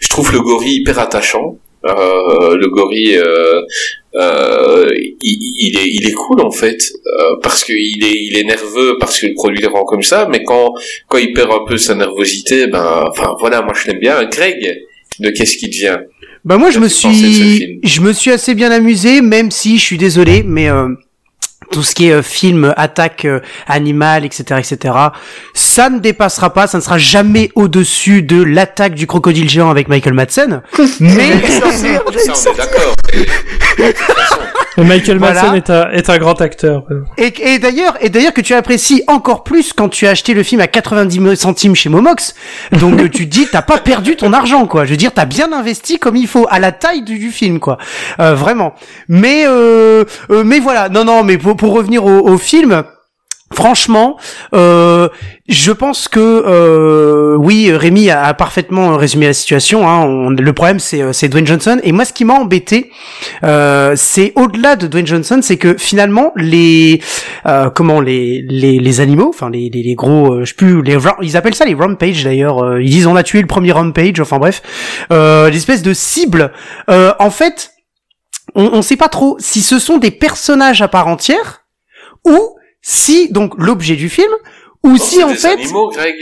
Je trouve le gorille hyper attachant. Euh, le gorille, euh, euh, il, il est, il est cool en fait euh, parce que il est, il est nerveux parce que le produit le rend comme ça. Mais quand, quand il perd un peu sa nervosité, ben, enfin voilà, moi je l'aime bien. Greg. De qu'est-ce qui devient ? Bah moi je me suis, je me suis assez bien amusé, même si je suis désolé, mais euh, tout ce qui est euh, film, attaque euh, animale, et cetera, et cetera, ça ne dépassera pas, ça ne sera jamais au-dessus de l'attaque du crocodile géant avec Michael Madsen. Mais ça, on est d'accord. Michael Madsen voilà. est, un, est un grand acteur. Et, et d'ailleurs, et d'ailleurs que tu apprécies encore plus quand tu as acheté le film à quatre-vingt-dix centimes chez Momox. Donc tu dis, t'as pas perdu ton argent, quoi. Je veux dire, t'as bien investi comme il faut à la taille du, du film, quoi. Euh, vraiment. Mais euh, euh, mais voilà. Non, non. Mais pour, pour revenir au, au film. Franchement, euh, je pense que euh, oui, Rémi a, a parfaitement résumé la situation. Hein, on, le problème, c'est, c'est Dwayne Johnson. Et moi, ce qui m'a embêté, euh, c'est au-delà de Dwayne Johnson, c'est que finalement, les euh, comment les les, les animaux, enfin les, les les gros, euh, je sais plus, les ils appellent ça les Rampage d'ailleurs. Ils disent on a tué le premier Rampage. Enfin bref, euh, l'espèce de cible. Euh, en fait, on ne sait pas trop si ce sont des personnages à part entière ou si, donc, l'objet du film, ou oh, si, en fait... C'est des animaux, Greg.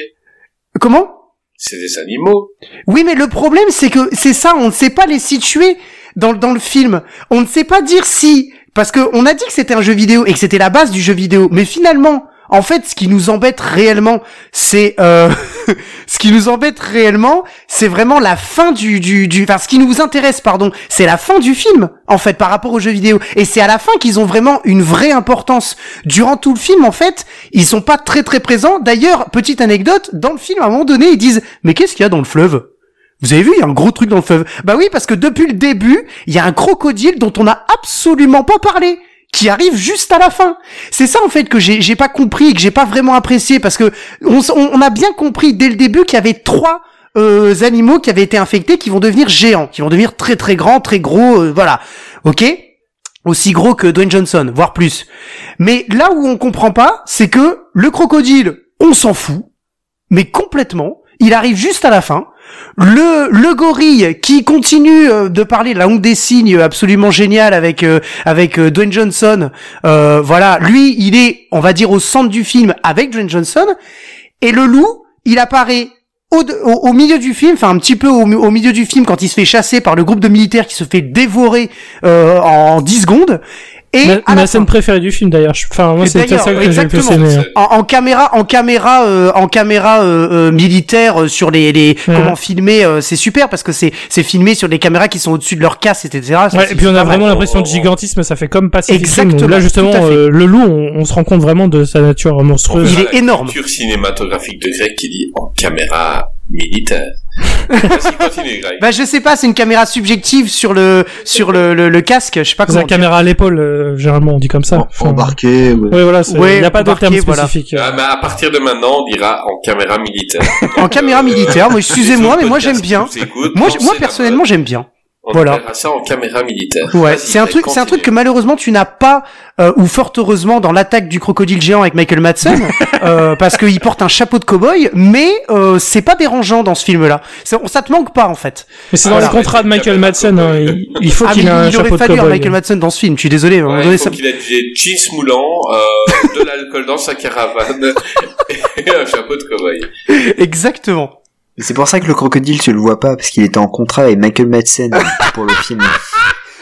Comment ? C'est des animaux. Oui, mais le problème, c'est que, c'est ça, on ne sait pas les situer dans, dans le film. On ne sait pas dire si... Parce que on a dit que c'était un jeu vidéo, et que c'était la base du jeu vidéo, mais finalement... En fait, ce qui nous embête réellement, c'est euh, ce qui nous embête réellement, c'est vraiment la fin du du du. Enfin, ce qui nous intéresse, pardon, c'est la fin du film, en fait, par rapport aux jeux vidéo. Et c'est à la fin qu'ils ont vraiment une vraie importance. Durant tout le film, en fait, ils sont pas très très présents. D'ailleurs, petite anecdote, dans le film, à un moment donné, ils disent « Mais qu'est-ce qu'il y a dans le fleuve ? » Vous avez vu, il y a un gros truc dans le fleuve. Bah oui, parce que depuis le début, il y a un crocodile dont on n'a absolument pas parlé, qui arrive juste à la fin. C'est ça en fait que j'ai, j'ai pas compris, que j'ai pas vraiment apprécié, parce que on, on a bien compris dès le début qu'il y avait trois euh, animaux qui avaient été infectés, qui vont devenir géants, qui vont devenir très très grands, très gros, euh, voilà. Ok ? Aussi gros que Dwayne Johnson, voire plus. Mais là où on comprend pas, c'est que le crocodile, on s'en fout, mais complètement. Il arrive juste à la fin. Le le gorille qui continue de parler de la langue des signes absolument géniale avec euh, avec Dwayne Johnson. Euh, voilà, lui, il est, on va dire, au centre du film avec Dwayne Johnson. Et le loup, il apparaît au, au, au milieu du film, enfin un petit peu au, au milieu du film quand il se fait chasser par le groupe de militaires qui se fait dévorer euh, en dix secondes. Et ma, à ma la scène fin. Préférée du film d'ailleurs. Enfin moi c'est ça que j'ai plus aimé. En, en caméra, en caméra, euh, en caméra euh, euh, militaire euh, sur les les ouais. Comment filmer, euh, c'est super parce que c'est c'est filmé sur des caméras qui sont au-dessus de leur casse, et cetera. Ouais, ça, et puis on a vraiment vrai. l'impression de gigantisme, ça fait comme Pacific Rim. Là justement euh, le loup, on, on se rend compte vraiment de sa nature monstrueuse. Il est énorme. La culture cinématographique de Greg qui dit en caméra militaire. Continue, bah je sais pas, c'est une caméra subjective sur le sur le le, le casque, je sais pas c'est comment. C'est la caméra à l'épaule, euh, généralement on dit comme ça. Enfin, embarqué. Mais... Oui voilà, il ouais, n'y a pas de terme voilà. spécifique. Ah, mais à partir de maintenant, on dira en caméra militaire. en caméra militaire, moi excusez-moi, mais moi j'aime bien. Moi moi personnellement j'aime bien. On voilà. Ça en caméra militaire. Ouais, Vas-y, c'est un truc, continue. c'est un truc que malheureusement tu n'as pas euh, ou fort heureusement dans l'attaque du crocodile géant avec Michael Madsen, euh, parce qu'il porte un chapeau de cow-boy, mais euh, c'est pas dérangeant dans ce film-là. Ça, ça te manque pas en fait. Mais c'est voilà. dans le contrat de Michael Madsen, hein, il, il faut ah, qu'il ait un chapeau de cow-boy. Il aurait fallu Michael Madsen dans ce film. Je suis désolé. Ouais, il faut ça... qu'il ait des jeans moulants, euh, de l'alcool dans sa caravane et un chapeau de cow-boy. Exactement. C'est pour ça que le crocodile, tu le vois pas, parce qu'il était en contrat avec Michael Madsen pour le film.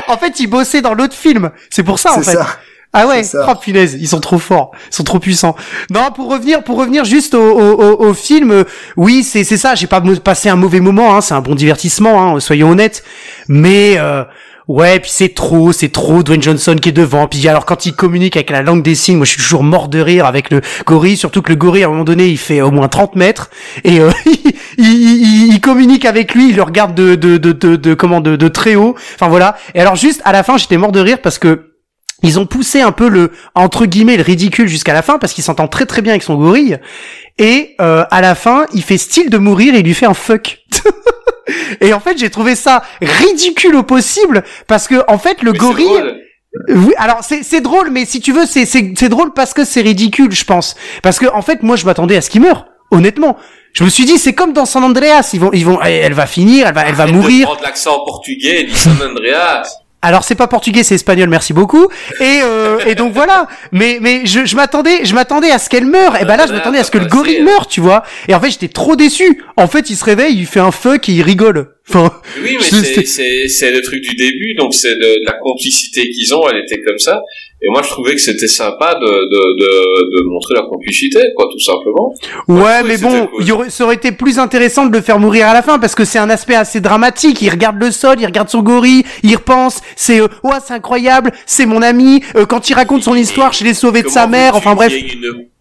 En fait, il bossait dans l'autre film. C'est pour ça, en c'est fait. Ça. Ah ouais, oh punaise, ils sont trop forts, ils sont trop puissants. Non, pour revenir, pour revenir juste au, au, au film, euh, oui, c'est c'est ça. J'ai pas passé un mauvais moment, hein, c'est un bon divertissement, hein, soyons honnêtes. Mais euh, ouais, puis c'est trop, c'est trop Dwayne Johnson qui est devant. Puis alors quand il communique avec la langue des signes, moi je suis toujours mort de rire avec le gorille, surtout que le gorille à un moment donné il fait au moins trente mètres et euh, il, il, il communique avec lui, il le regarde de de de de, de comment de, de très haut. Enfin voilà. Et alors juste à la fin j'étais mort de rire parce que ils ont poussé un peu le entre guillemets le ridicule jusqu'à la fin parce qu'il s'entend très très bien avec son gorille et euh, à la fin il fait style de mourir et il lui fait un fuck. Et en fait, j'ai trouvé ça ridicule au possible parce que en fait, le mais gorille. C'est drôle. Oui, alors c'est c'est drôle, mais si tu veux, c'est c'est c'est drôle parce que c'est ridicule, je pense. Parce que en fait, moi, je m'attendais à ce qu'il meure. Honnêtement, je me suis dit, c'est comme dans San Andreas, ils vont ils vont, elle va finir, elle va elle va Arrête mourir. De prendre l'accent portugais, dit San Andreas. Alors c'est pas portugais, c'est espagnol, merci beaucoup. Et euh, et donc voilà. Mais mais je je m'attendais, je m'attendais à ce qu'elle meure. Et ben là, je m'attendais à ce que le gorille meure, tu vois. Et en fait, j'étais trop déçu. En fait, il se réveille, il fait un fuck et il rigole. Enfin, oui, mais c'est, c'est c'est c'est le truc du début. Donc c'est le, la complicité qu'ils ont, elle était comme ça. Et moi, je trouvais que c'était sympa de, de, de, de montrer leur complicité, quoi, tout simplement. Ouais, mais bon, cool. y aurait, ça aurait été plus intéressant de le faire mourir à la fin, parce que c'est un aspect assez dramatique. Il regarde le sol, il regarde son gorille, il repense, c'est, euh, ouais, c'est incroyable, c'est mon ami. Euh, quand il raconte son histoire, je l'ai sauvé de sa mère, enfin bref.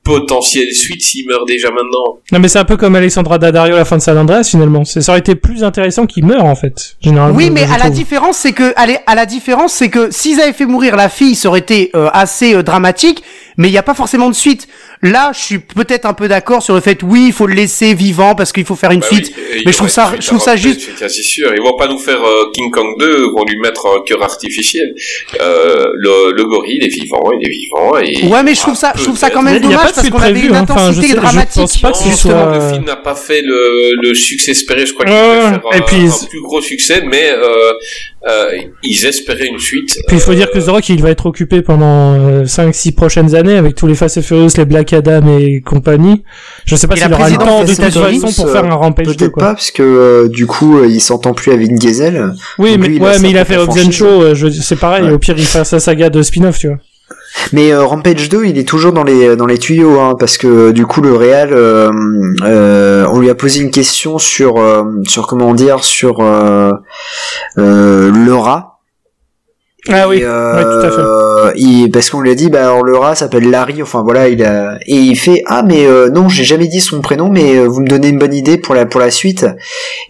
Potentielle suite s'il meurt déjà maintenant. Non mais c'est un peu comme Alexandra Daddario à la fin de San Andreas finalement. C'est, ça aurait été plus intéressant qu'il meure en fait. Généralement. Oui mais à la différence c'est que allez, à la différence c'est que s'ils avaient fait mourir la fille ça aurait été euh, assez euh, dramatique mais il n'y a pas forcément de suite. Là je suis peut-être un peu d'accord sur le fait oui il faut le laisser vivant parce qu'il faut faire une bah suite oui, mais je trouve ça je trouve ça juste. C'est quasi sûr ils vont pas nous faire euh, King Kong deux ils vont lui mettre un cœur artificiel. Euh, le, le gorille il est vivant il est vivant et ouais mais je trouve ça je trouve ça quand même dommage. Parce qu'on prévu, avait une intensité enfin, dramatique. Je pense pas que justement, soit... le film n'a pas fait le, le succès espéré. Je crois qu'il euh, va faire puis, un, un plus gros succès, mais euh, euh, ils espéraient une suite. Puis il faut euh... dire que The Rock, il va être occupé pendant cinq six prochaines années avec tous les Fast and Furious, les Black Adam et compagnie. Je ne sais pas s'il si aura le temps de toute façon pour euh, faire un Rampage deux. Peut-être pas, parce que euh, du coup, euh, il s'entend plus avec Vin Diesel. Oui, mais, lui, mais il ouais, mais il a fait Hobbs and Shaw. C'est pareil. Au pire, il fait sa saga de spin-off, tu vois. Mais euh, Rampage deux, il est toujours dans les dans les tuyaux, hein, parce que du coup le réal, euh, euh, on lui a posé une question sur euh, sur comment dire sur euh, euh, le rat. Ah et, oui, euh, ouais, tout à fait. Il, parce qu'on lui a dit, bah alors, le rat s'appelle Larry, enfin voilà, il a et il fait ah mais euh, non, j'ai jamais dit son prénom, mais euh, vous me donnez une bonne idée pour la pour la suite.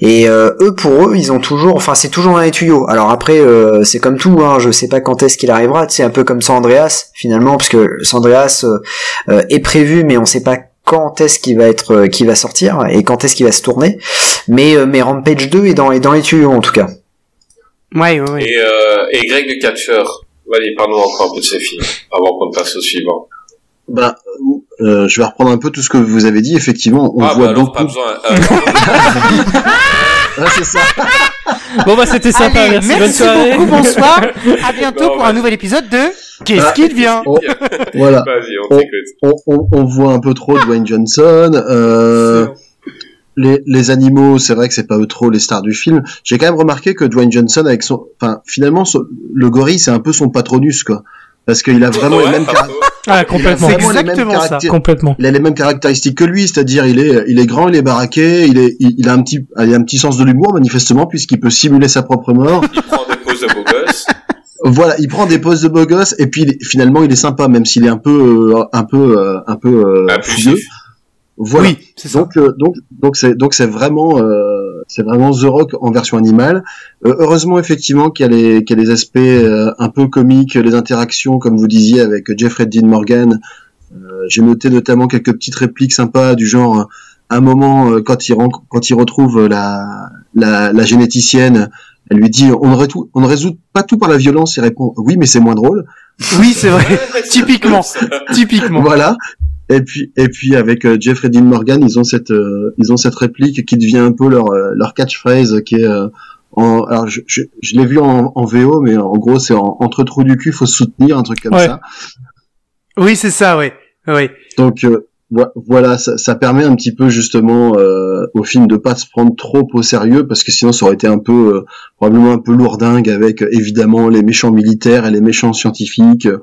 Et euh, eux pour eux, ils ont toujours, enfin c'est toujours dans les tuyaux. Alors après euh, c'est comme tout, hein, je sais pas quand est-ce qu'il arrivera, tu sais, un peu comme San Andreas finalement, parce que San Andreas euh, euh, est prévu, mais on sait pas quand est-ce qu'il va être euh, qu'il va sortir et quand est-ce qu'il va se tourner. Mais euh, mais Rampage deux est dans est dans les tuyaux en tout cas. Ouais, ouais, ouais. Et, euh, et Greg le catcheur. Allez, parlons encore un peu de ces films avant qu'on passe au suivant. Bah, euh, je vais reprendre un peu tout ce que vous avez dit. Effectivement, on ah, voit bah, beaucoup. Pas besoin. Euh... ah, c'est ça. Bon bah c'était sympa. Allez, merci, merci bonne soirée. Beaucoup, bonsoir. À bientôt non, pour bah... un nouvel épisode de Qu'est-ce ah, qu'il vient. On... Voilà. Vas-y, on, on, on, on voit un peu trop Dwayne Johnson. Euh... Les, les animaux, c'est vrai que c'est pas eux trop les stars du film. J'ai quand même remarqué que Dwayne Johnson, avec son, enfin, finalement, son, le gorille, c'est un peu son patronus, quoi. Parce qu'il a vraiment ouais, les mêmes caractéristiques. Ah, complètement. C'est exactement caractér- ça, complètement. Il a les mêmes caractéristiques que lui, c'est-à-dire, il est, il est grand, il est baraqué, il est, il, il a un petit, il a un petit sens de l'humour, manifestement, puisqu'il peut simuler sa propre mort. Il prend des poses de beau gosse. Voilà, il prend des poses de beau gosse, et puis, il est, finalement, il est sympa, même s'il est un peu, euh, un peu, euh, un peu, euh, fouilleux. Voilà. Oui, c'est ça. Donc, euh, donc, donc c'est, donc c'est vraiment, euh, c'est vraiment The Rock en version animale. Euh, heureusement, effectivement, qu'il y a les, qu'il y a les aspects euh, un peu comiques, les interactions, comme vous disiez, avec Jeffrey Dean Morgan. Euh, j'ai noté notamment quelques petites répliques sympas du genre, un moment euh, quand il rencontre, quand il retrouve la, la, la généticienne, elle lui dit, on ne, rétou- on ne résout pas tout par la violence. Il répond, oui, mais c'est moins drôle. Oui, c'est vrai. Typiquement, typiquement. Voilà. Et puis, et puis avec euh, Jeffrey Dean Morgan, ils ont cette, euh, ils ont cette réplique qui devient un peu leur, euh, leur catchphrase, qui est, euh, en, alors je, je, je l'ai vu en, en V O, mais en gros c'est en, entre trous du cul, faut se soutenir, un truc comme ouais. ça. Oui, c'est ça, oui, oui. Donc euh, vo- voilà, ça, ça permet un petit peu justement euh, au film de pas se prendre trop au sérieux, parce que sinon ça aurait été un peu, euh, probablement un peu lourdingue, avec euh, évidemment les méchants militaires et les méchants scientifiques euh,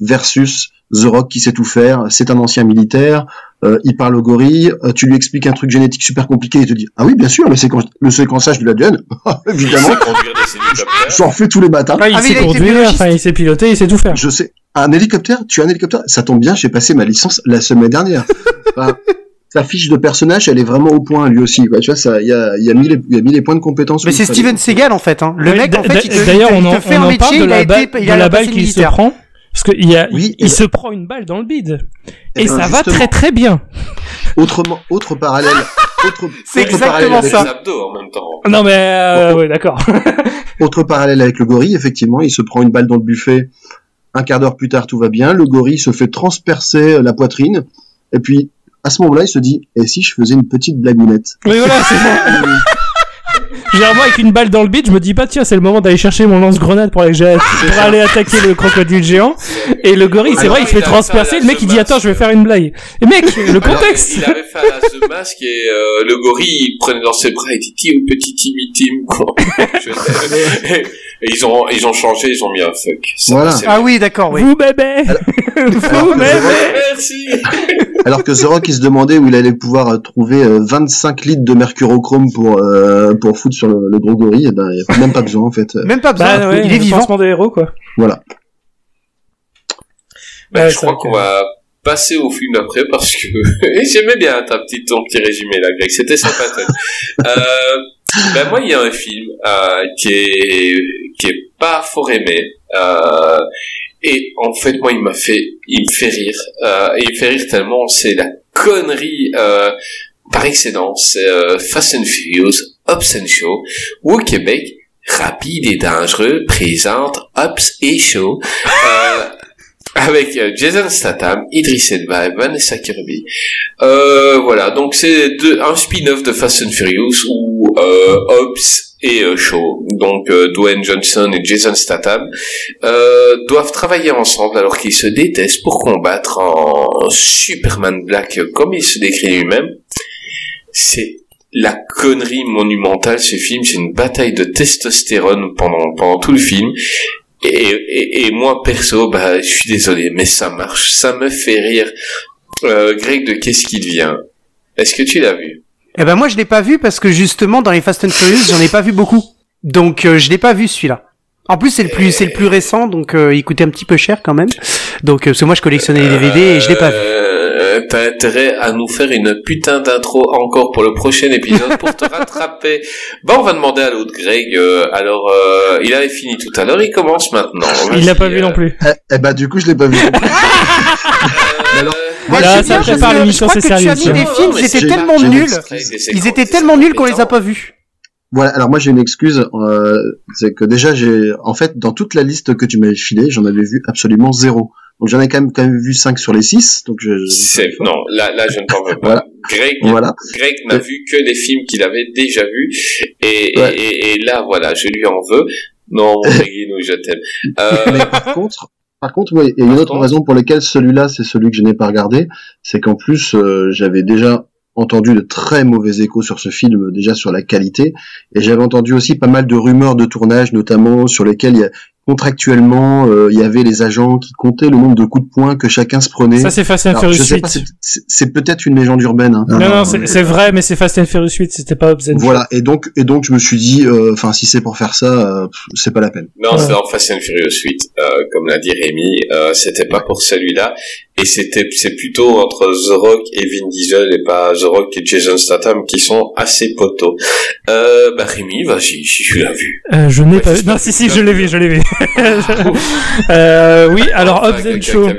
versus The Rock qui sait tout faire, c'est un ancien militaire, euh, il parle au gorille, euh, tu lui expliques un truc génétique super compliqué, il te dit « Ah oui, bien sûr, le, séquen- le séquençage de l'A D N, évidemment, j'en fais tous les matins. » ah, Il ah, sait il conduire, enfin, il sait piloter, il sait tout faire. Je sais. Un hélicoptère, tu as un hélicoptère, ça tombe bien, j'ai passé ma licence la semaine dernière. Enfin, sa fiche de personnage, elle est vraiment au point, lui aussi. Ouais, tu vois, ça, il y a, y a mis les, y a mis les points de compétence. Mais c'est Steven Seagal, en fait, hein. Le mec, en fait, il te fait un métier, il a été, il a la balle qu'il se prend. Parce que il, y a, oui, il ben, se prend une balle dans le bide et, et ben ça va très très bien. Autrement, autre parallèle. Autre, c'est autre exactement parallèle ça. L'abdos en même temps. Non mais euh, bon, oui d'accord. Autre parallèle avec le gorille, effectivement, il se prend une balle dans le buffet. Un quart d'heure plus tard, tout va bien. Le gorille se fait transpercer la poitrine et puis à ce moment-là, il se dit "Et si je faisais une petite blagounette ?" Oui voilà, c'est ça. Généralement, avec une balle dans le bide, je me dis pas, tiens, c'est le moment d'aller chercher mon lance-grenade pour aller, pour aller attaquer le crocodile géant. Et le gorille, c'est alors, vrai, il se fait transpercer. Le mec, il dit, attends, je vais faire une blague. Et mec, le contexte! Alors, il avait fait à la The Mask et, euh, le gorille, il prenait dans ses bras et dit, team, petit timmy, team, quoi. Et ils ont, ils ont changé, ils ont mis un fuck. Ça, voilà. Ah oui, d'accord, oui. Vous bébé! Vous bébé! Merci! Alors que The Rock, il se demandait où il allait pouvoir trouver vingt-cinq litres de mercurochrome pour, euh, pour foutre sur le, le gros gorille, et ben, il n'y a même pas besoin, en fait. Même pas besoin, bah, ouais, il est vivant. Des héros, quoi. Voilà. Ben, je crois qu'on va passer au film d'après, parce que j'aimais bien ta petite, ton petit résumé, là, Greg. C'était sympa, euh, ben, moi, il y a un film, euh, qui est, qui est pas fort aimé, euh, et en fait, moi, il m'a fait, il me fait rire, euh, et il me fait rire tellement, c'est la connerie, euh, par excellence, c'est euh, Fast and Furious, Hobbs and Shaw, où au Québec, Rapide et Dangereux présente Hobbs et Shaw, euh, avec Jason Statham, Idris Elba et Vanessa Kirby. Euh, voilà, donc c'est de, un spin-off de Fast and Furious où euh, Hobbs et euh, Shaw, donc euh, Dwayne Johnson et Jason Statham, euh, doivent travailler ensemble alors qu'ils se détestent pour combattre en Superman Black comme il se décrit lui-même. C'est la connerie monumentale, ce film. C'est une bataille de testostérone pendant pendant tout le film. Et, et, et moi, perso, bah, je suis désolé, mais ça marche. Ça me fait rire. Euh, Greg, de Qu'est-ce qu'il vient ? Est-ce que tu l'as vu ? Eh ben, moi, je l'ai pas vu parce que justement, dans les Fast and Furious, j'en ai pas vu beaucoup. Donc, euh, je l'ai pas vu, celui-là. En plus, c'est le plus, et... c'est le plus récent, donc, euh, il coûtait un petit peu cher quand même. Donc, euh, parce que moi, je collectionnais les D V D et je l'ai pas vu. Euh, t'as intérêt à nous faire une putain d'intro encore pour le prochain épisode pour te rattraper. Bon, on va demander à l'autre Greg. Euh, alors, euh, il avait fini tout à l'heure, il commence maintenant. Il l'a pas vu euh... non plus. Eh, eh ben, du coup, je l'ai pas vu. Alors, moi, là, je ça bien, prépare l'émission, c'est sérieux. Je crois que tu as mis des films, ils étaient tellement nuls. Ils étaient tellement nuls qu'on les a pas vus. Voilà. Alors moi j'ai une excuse, euh, c'est que déjà j'ai, en fait, dans toute la liste que tu m'avais filée, j'en avais vu absolument zéro. Donc j'en ai quand même quand même vu cinq sur les six. Donc je, je... C'est... non, là là je ne t'en veux pas. Voilà. Greg, voilà. Greg n'a ouais. vu que les films qu'il avait déjà vus et, ouais. et, et là voilà, je lui en veux. Non, Greg, je t'aime. Euh... Mais par contre. Par contre, oui, il y a une autre raison pour laquelle celui-là, c'est celui que je n'ai pas regardé, c'est qu'en plus, euh, j'avais déjà entendu de très mauvais échos sur ce film, déjà sur la qualité, et j'avais entendu aussi pas mal de rumeurs de tournage, notamment sur lesquelles il y a, contractuellement, euh, il y avait les agents qui comptaient le nombre de coups de poing que chacun se prenait. Ça, c'est Fast and Furious huit. C'est, c'est, c'est peut-être une légende urbaine. Hein. Non, non, non c'est, c'est vrai, mais c'est Fast and Furious huit, c'était pas Hobbs and Shaw. Voilà, et donc, et donc, je me suis dit, enfin, euh, si c'est pour faire ça, euh, c'est pas la peine. Non, ouais. C'est dans Fast and Furious huit, euh, comme l'a dit Rémi, euh, c'était pas pour celui-là, et c'était, c'est plutôt entre The Rock et Vin Diesel, et pas The Rock et Jason Statham, qui sont assez potos. Euh, bah, Rémi, vas-y, si tu l'as vu. Euh, je n'ai ouais, pas vu. Non, si, si, je l'ai vu, je l'ai vu. euh, oui, alors Hobbs and Shaw,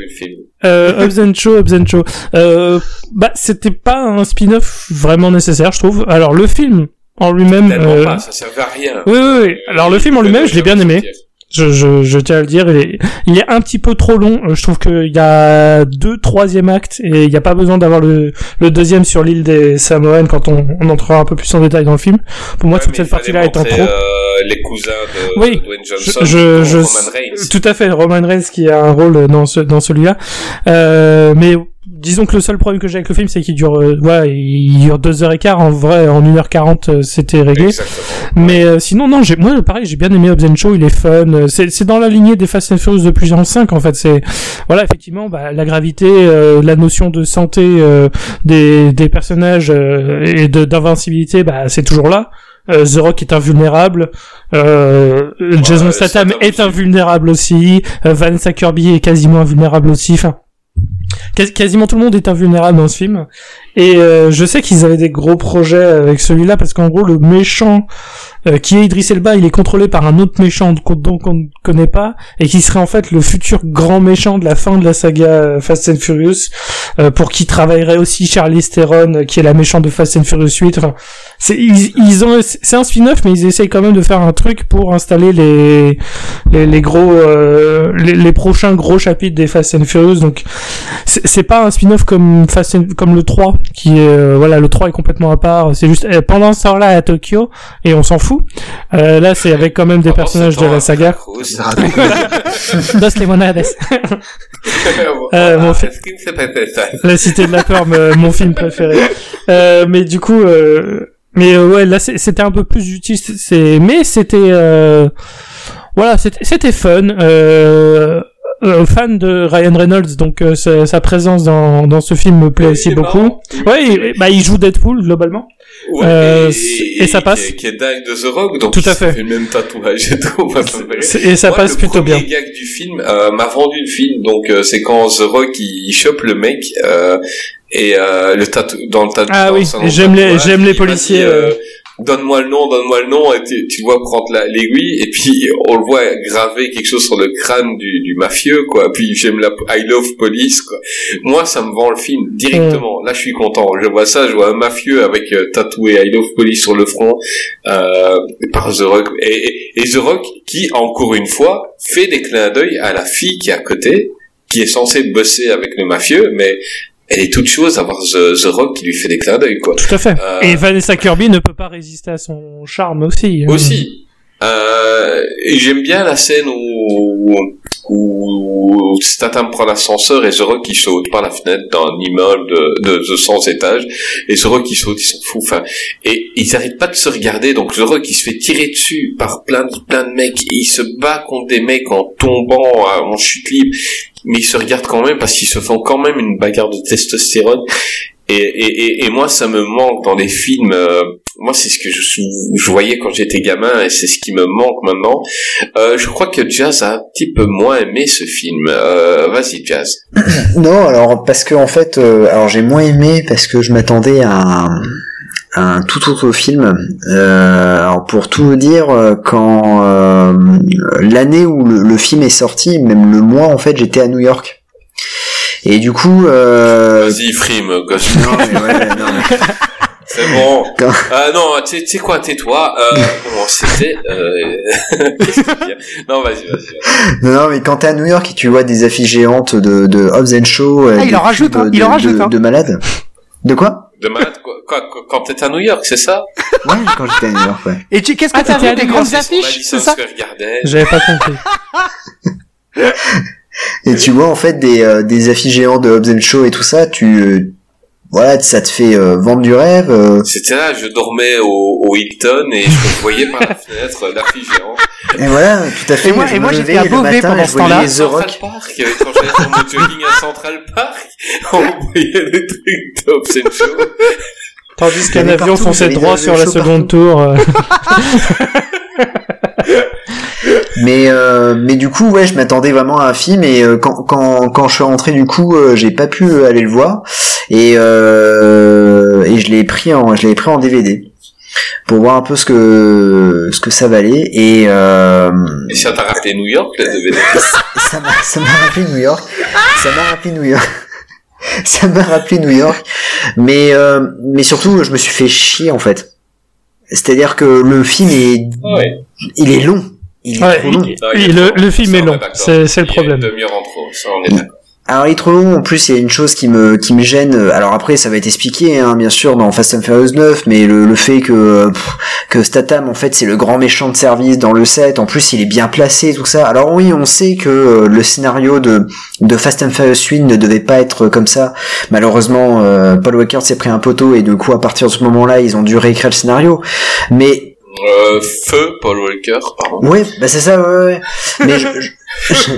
euh, Hobbs and Shaw, Hobbs and Shaw. Euh, bah, c'était pas un spin-off vraiment nécessaire, je trouve. Alors le film en lui-même, euh... pas, ça servait à rien. Oui, oui, oui. Alors le film en lui-même, je l'ai bien aimé. Je, je, je tiens à le dire, il est, il est un petit peu trop long. Je trouve qu'il y a deux troisième actes et il n'y a pas besoin d'avoir le, le deuxième sur l'île des Samoans quand on, on entrera un peu plus en détail dans le film. Pour moi, ouais, toute cette partie-là est en trop. Euh, les cousins de, oui, de Dwayne Johnson, je, je, Roman Reigns. Tout à fait, Roman Reigns qui a un rôle dans, ce, dans celui-là. Euh, mais... Disons que le seul problème que j'ai avec le film, c'est qu'il dure, euh, ouais, il dure deux heures et quart. En vrai, en une heure quarante, euh, c'était réglé. Exactement. Mais euh, sinon, non, j'ai, moi, pareil, j'ai bien aimé Hobbs and Shaw. Il est fun. C'est, c'est dans la lignée des Fast and Furious depuis cinq, en fait. C'est, voilà, effectivement, bah, la gravité, euh, la notion de santé euh, des, des personnages euh, et de, d'invincibilité, bah, c'est toujours là. Euh, The Rock est invulnérable, euh, ouais, Jason Statham est, est invulnérable aussi, euh, Vanessa Kirby est quasiment invulnérable aussi. Enfin. Quasiment tout le monde est invulnérable dans ce film et euh, je sais qu'ils avaient des gros projets avec celui-là parce qu'en gros le méchant euh, qui est Idris Elba, il est contrôlé par un autre méchant dont on ne connaît pas et qui serait en fait le futur grand méchant de la fin de la saga Fast and Furious euh, pour qui travaillerait aussi Charlize Theron qui est la méchante de Fast and Furious huit. Enfin, c'est, ils, ils ont, c'est un spin-off mais ils essayent quand même de faire un truc pour installer les les, les gros euh, les, les prochains gros chapitres des Fast and Furious. Donc c'est, c'est pas un spin-off comme Fast and, comme le trois qui est euh, voilà, le trois est complètement à part, c'est juste euh, pendant ce temps-là à Tokyo et on s'en fout. Euh, là c'est avec quand même des personnages de la saga. Dos Lemonades. euh, mon film La Cité de la peur, mon film préféré. Euh, mais du coup euh... mais euh, ouais là c'est, c'était un peu plus utile, c'est mais c'était euh... voilà, c'était c'était fun. Euh Euh, fan de Ryan Reynolds, donc euh, sa, sa présence dans dans ce film me plaît oui, aussi beaucoup. Ouais, il, bah il joue Deadpool globalement. Ouais, euh, et, et ça passe. Qui est, qui est dingue de The Rock, donc tout à fait. Fait le même tatouage et tout. C'est, et ça Moi, passe plutôt bien. Le premier gag du film euh, m'a vendu le film, donc euh, c'est quand The Rock il, il chope le mec euh, et euh, le tatou dans le tatou. Ah dans oui, le j'aime les tatouage, j'aime les policiers. Donne-moi le nom, donne-moi le nom, et tu, tu vois prendre la, l'aiguille, et puis on le voit graver quelque chose sur le crâne du, du mafieux, quoi. Puis j'aime la I Love Police, quoi. Moi, ça me vend le film directement. Là, je suis content. Je vois ça, je vois un mafieux avec euh, tatoué I Love Police sur le front euh, par The Rock, et, et, et The Rock qui, encore une fois, fait des clins d'œil à la fille qui est à côté, qui est censée bosser avec le mafieux, mais elle est toute chose à voir The, The Rock qui lui fait des clins d'œil, quoi. Tout à fait. Euh... Et Vanessa Kirby ne peut pas résister à son charme aussi. Aussi. Euh, et j'aime bien la scène où, où, où Statham prend l'ascenseur et The Rock qui saute par la fenêtre d'un immeuble de, de, de cent étages, et The Rock qui saute, il s'en fout, enfin, et ils n'arrêtent pas de se regarder, donc The Rock il se fait tirer dessus par plein de, plein de mecs, il se bat contre des mecs en tombant, en chute libre, mais ils se regardent quand même parce qu'ils se font quand même une bagarre de testostérone. Et, et, et, et moi, ça me manque dans les films. Euh, moi, c'est ce que je, je voyais quand j'étais gamin, et c'est ce qui me manque maintenant. Euh, je crois que Jazz a un petit peu moins aimé ce film. Euh, vas-y, Jazz. Non, alors parce que en fait, euh, alors j'ai moins aimé parce que je m'attendais à un, à un tout autre film. Euh, alors pour tout vous dire, quand euh, l'année où le, le film est sorti, même le mois, en fait, j'étais à New York. Et du coup, euh... vas-y, frime, gosse. Non, mais ouais, non, mais... c'est bon. Quand... Euh, non, tu sais quoi, tais-toi. Euh, bon, c'était, euh... qu'est-ce que tu dis ? Non, vas-y, vas-y. Non, non, mais quand t'es à New York et tu vois des affiches géantes de, de Hobbs and Shaw, ah, il en rajoute, hein. Il en rajoute, hein. De malades. De quoi? De malades, quoi, quoi, quand t'étais à New York, c'est ça? Ouais, quand j'étais à New York, ouais. Et tu, qu'est-ce que ah, t'as vu des grandes affiches? C'est ça? J'avais pas compris. Et tu vois en fait des euh, des affiches géantes de Hobbs and Shaw et tout ça, tu euh, voilà, ça te fait euh, vendre du rêve. Euh... C'était là, je dormais au, au Hilton et je voyais par la fenêtre euh, l'affiche géante. Et voilà, tout à fait. Et moi, et moi j'étais à Beauvais pendant ce temps-là. Central Park, quand j'allais faire mon jogging à Central Park, on voyait le truc de Hobbs and Shaw. Tandis qu'un avion fonçait droit sur la seconde tour. Mais euh, mais du coup ouais, je m'attendais vraiment à un film, et euh, quand quand quand je suis rentré du coup euh, j'ai pas pu euh, aller le voir, et euh, et je l'ai pris en je l'ai pris en D V D pour voir un peu ce que ce que ça valait, et euh, et ça t'a rappelé New York, la D V D? ça m'a ça m'a rappelé New York ça m'a rappelé New York ça m'a rappelé New York mais euh, mais surtout je me suis fait chier en fait, c'est-à-dire que le film est oh, ouais. il est long. Il est ouais, trop long. Il, il, il, le, le film ça, est long, est c'est, c'est le problème. Il y a une demi-heure en trop, ça on est d'accord. Alors il est trop long, en plus il y a une chose qui me, qui me gêne, alors après ça va être expliqué hein, bien sûr dans Fast and Furious neuf, mais le, le fait que, pff, que Statham en fait c'est le grand méchant de service dans le sept, en plus il est bien placé tout ça, alors oui on sait que le scénario de, de Fast and Furious huit ne devait pas être comme ça, malheureusement euh, Paul Walker s'est pris un poteau et du coup à partir de ce moment là ils ont dû réécrire le scénario, mais Euh, feu Paul Walker, pardon. Oui, bah c'est ça, ouais, ouais. Mais je, je, je,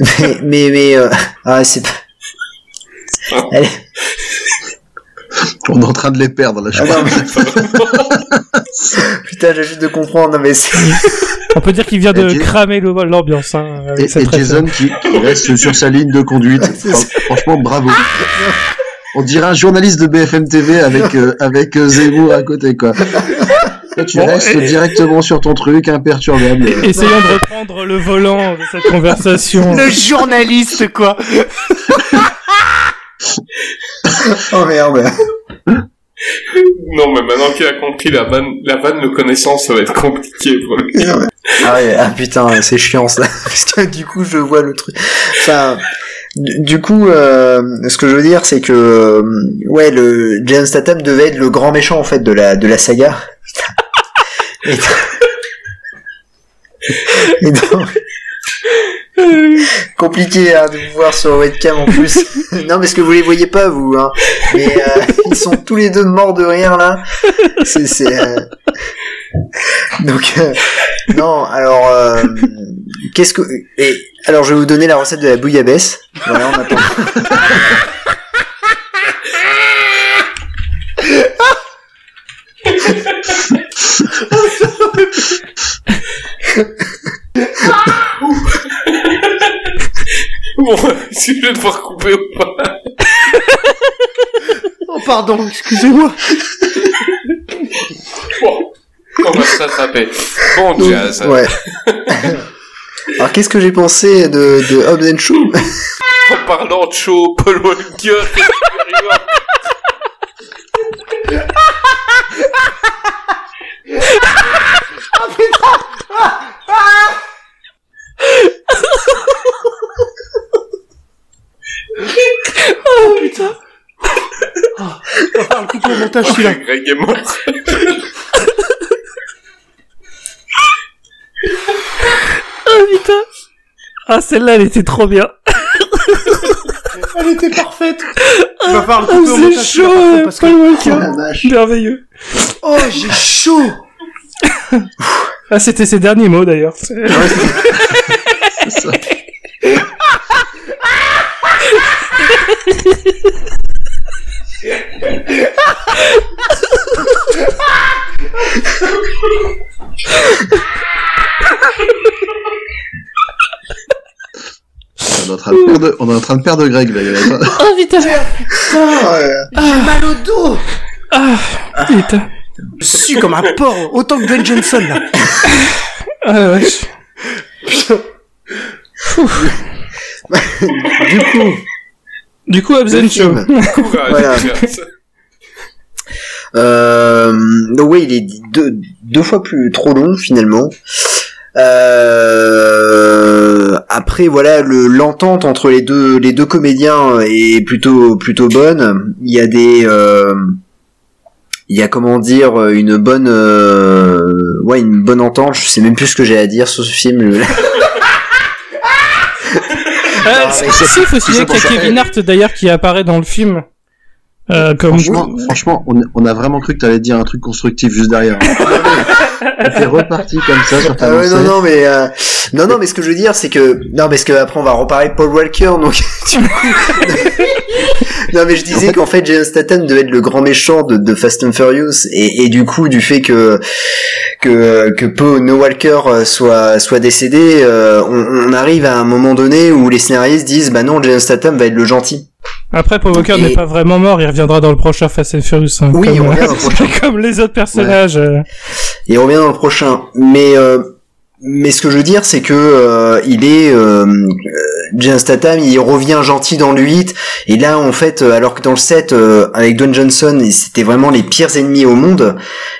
mais mais, mais euh, ah c'est pas. Allez. On est en train de les perdre là, je ah, crois. Non, mais... Putain, j'ai juste de comprendre, mais c'est... On peut dire qu'il vient de J- cramer le, l'ambiance. Hein, avec et cette et Jason qui, qui reste sur sa ligne de conduite. Enfin, franchement, bravo. On dirait un journaliste de B F M T V avec euh, avec Zemmour à côté, quoi. Là, tu bon, restes et... directement sur ton truc, imperturbable. Essayons de reprendre le volant de cette conversation. Le journaliste, quoi. Oh merde. Non, mais maintenant qu'il a compris la vanne, la vanne de connaissance, ça va être compliqué pour lui. Ah ouais, ah putain, c'est chiant ça. Parce que du coup, je vois le truc. Enfin. Du coup, euh, ce que je veux dire, c'est que euh, ouais, le Jason Statham devait être le grand méchant en fait de la de la saga. Et, et donc, compliqué hein, de vous voir sur webcam en plus. Non, parce que vous les voyez pas vous. Hein. Mais euh, ils sont tous les deux morts de rire là. C'est, c'est euh... donc euh, non. Alors euh, qu'est-ce que et alors, je vais vous donner la recette de la bouillabaisse. Voilà, on attend. Bon, si je vais devoir couper ou pas. Oh, pardon, excusez-moi. Bon, on va se rattraper. Bon, Jazz. Ouais. Alors qu'est-ce que j'ai pensé de, de Hobbs and Shaw? En parlant de Shaw, Paul Walker, oh putain! Ah, ah oh putain! Oh, on va faire le couple au montage celui-là. Greg est mort. Ah, celle-là, elle était trop bien. Elle était parfaite. Il va falloir le couper au montage. C'est chaud, parce que... merveilleux. Oh, j'ai chaud. Ah, c'était ses derniers mots, d'ailleurs. C'est, ouais, c'est... c'est ça. On est en train de perdre, on est en train de perdre Greg là. Oh putain, ah, ouais. J'ai ah. mal au dos. Ah, ah. Putain. Je suis comme un porc, autant que Dwayne Johnson là. Ah ouais. Putain. Du coup, du coup, Absent Show. Voilà. Euh, ouais, il est deux, deux fois plus trop long finalement. Euh, après voilà, le l'entente entre les deux les deux comédiens est plutôt plutôt bonne. Il y a des euh, il y a comment dire une bonne euh, ouais une bonne entente. Je sais même plus ce que j'ai à dire sur ce film. Ah, c'est, c'est, c'est, faut signaler qu'il y a Kevin Hart d'ailleurs qui apparaît dans le film. Euh, comme... Franchement, franchement on, on a vraiment cru que t'allais dire un truc constructif juste derrière. T'es reparti comme ça sur ta lancée. Euh, non, non, mais euh, non, non, mais ce que je veux dire, c'est que non, mais ce que après on va reparler de Paul Walker, donc. Non, mais je disais qu'en fait, Jason Statham devait être le grand méchant de, de Fast and Furious, et, et du coup, du fait que que que Paul Walker soit soit décédé, euh, on, on arrive à un moment donné où les scénaristes disent, bah non, Jason Statham va être le gentil. Après, Paul Walker et... n'est pas vraiment mort, il reviendra dans le prochain Fast and Furious, hein, oui, comme, on revient dans le prochain. Comme les autres personnages. Ouais. Il revient dans le prochain, mais euh, mais ce que je veux dire, c'est que euh, il est euh, Jason Statham, il revient gentil dans le huit, et là en fait, alors que dans le sept, euh, avec Dwayne Johnson, c'était vraiment les pires ennemis au monde,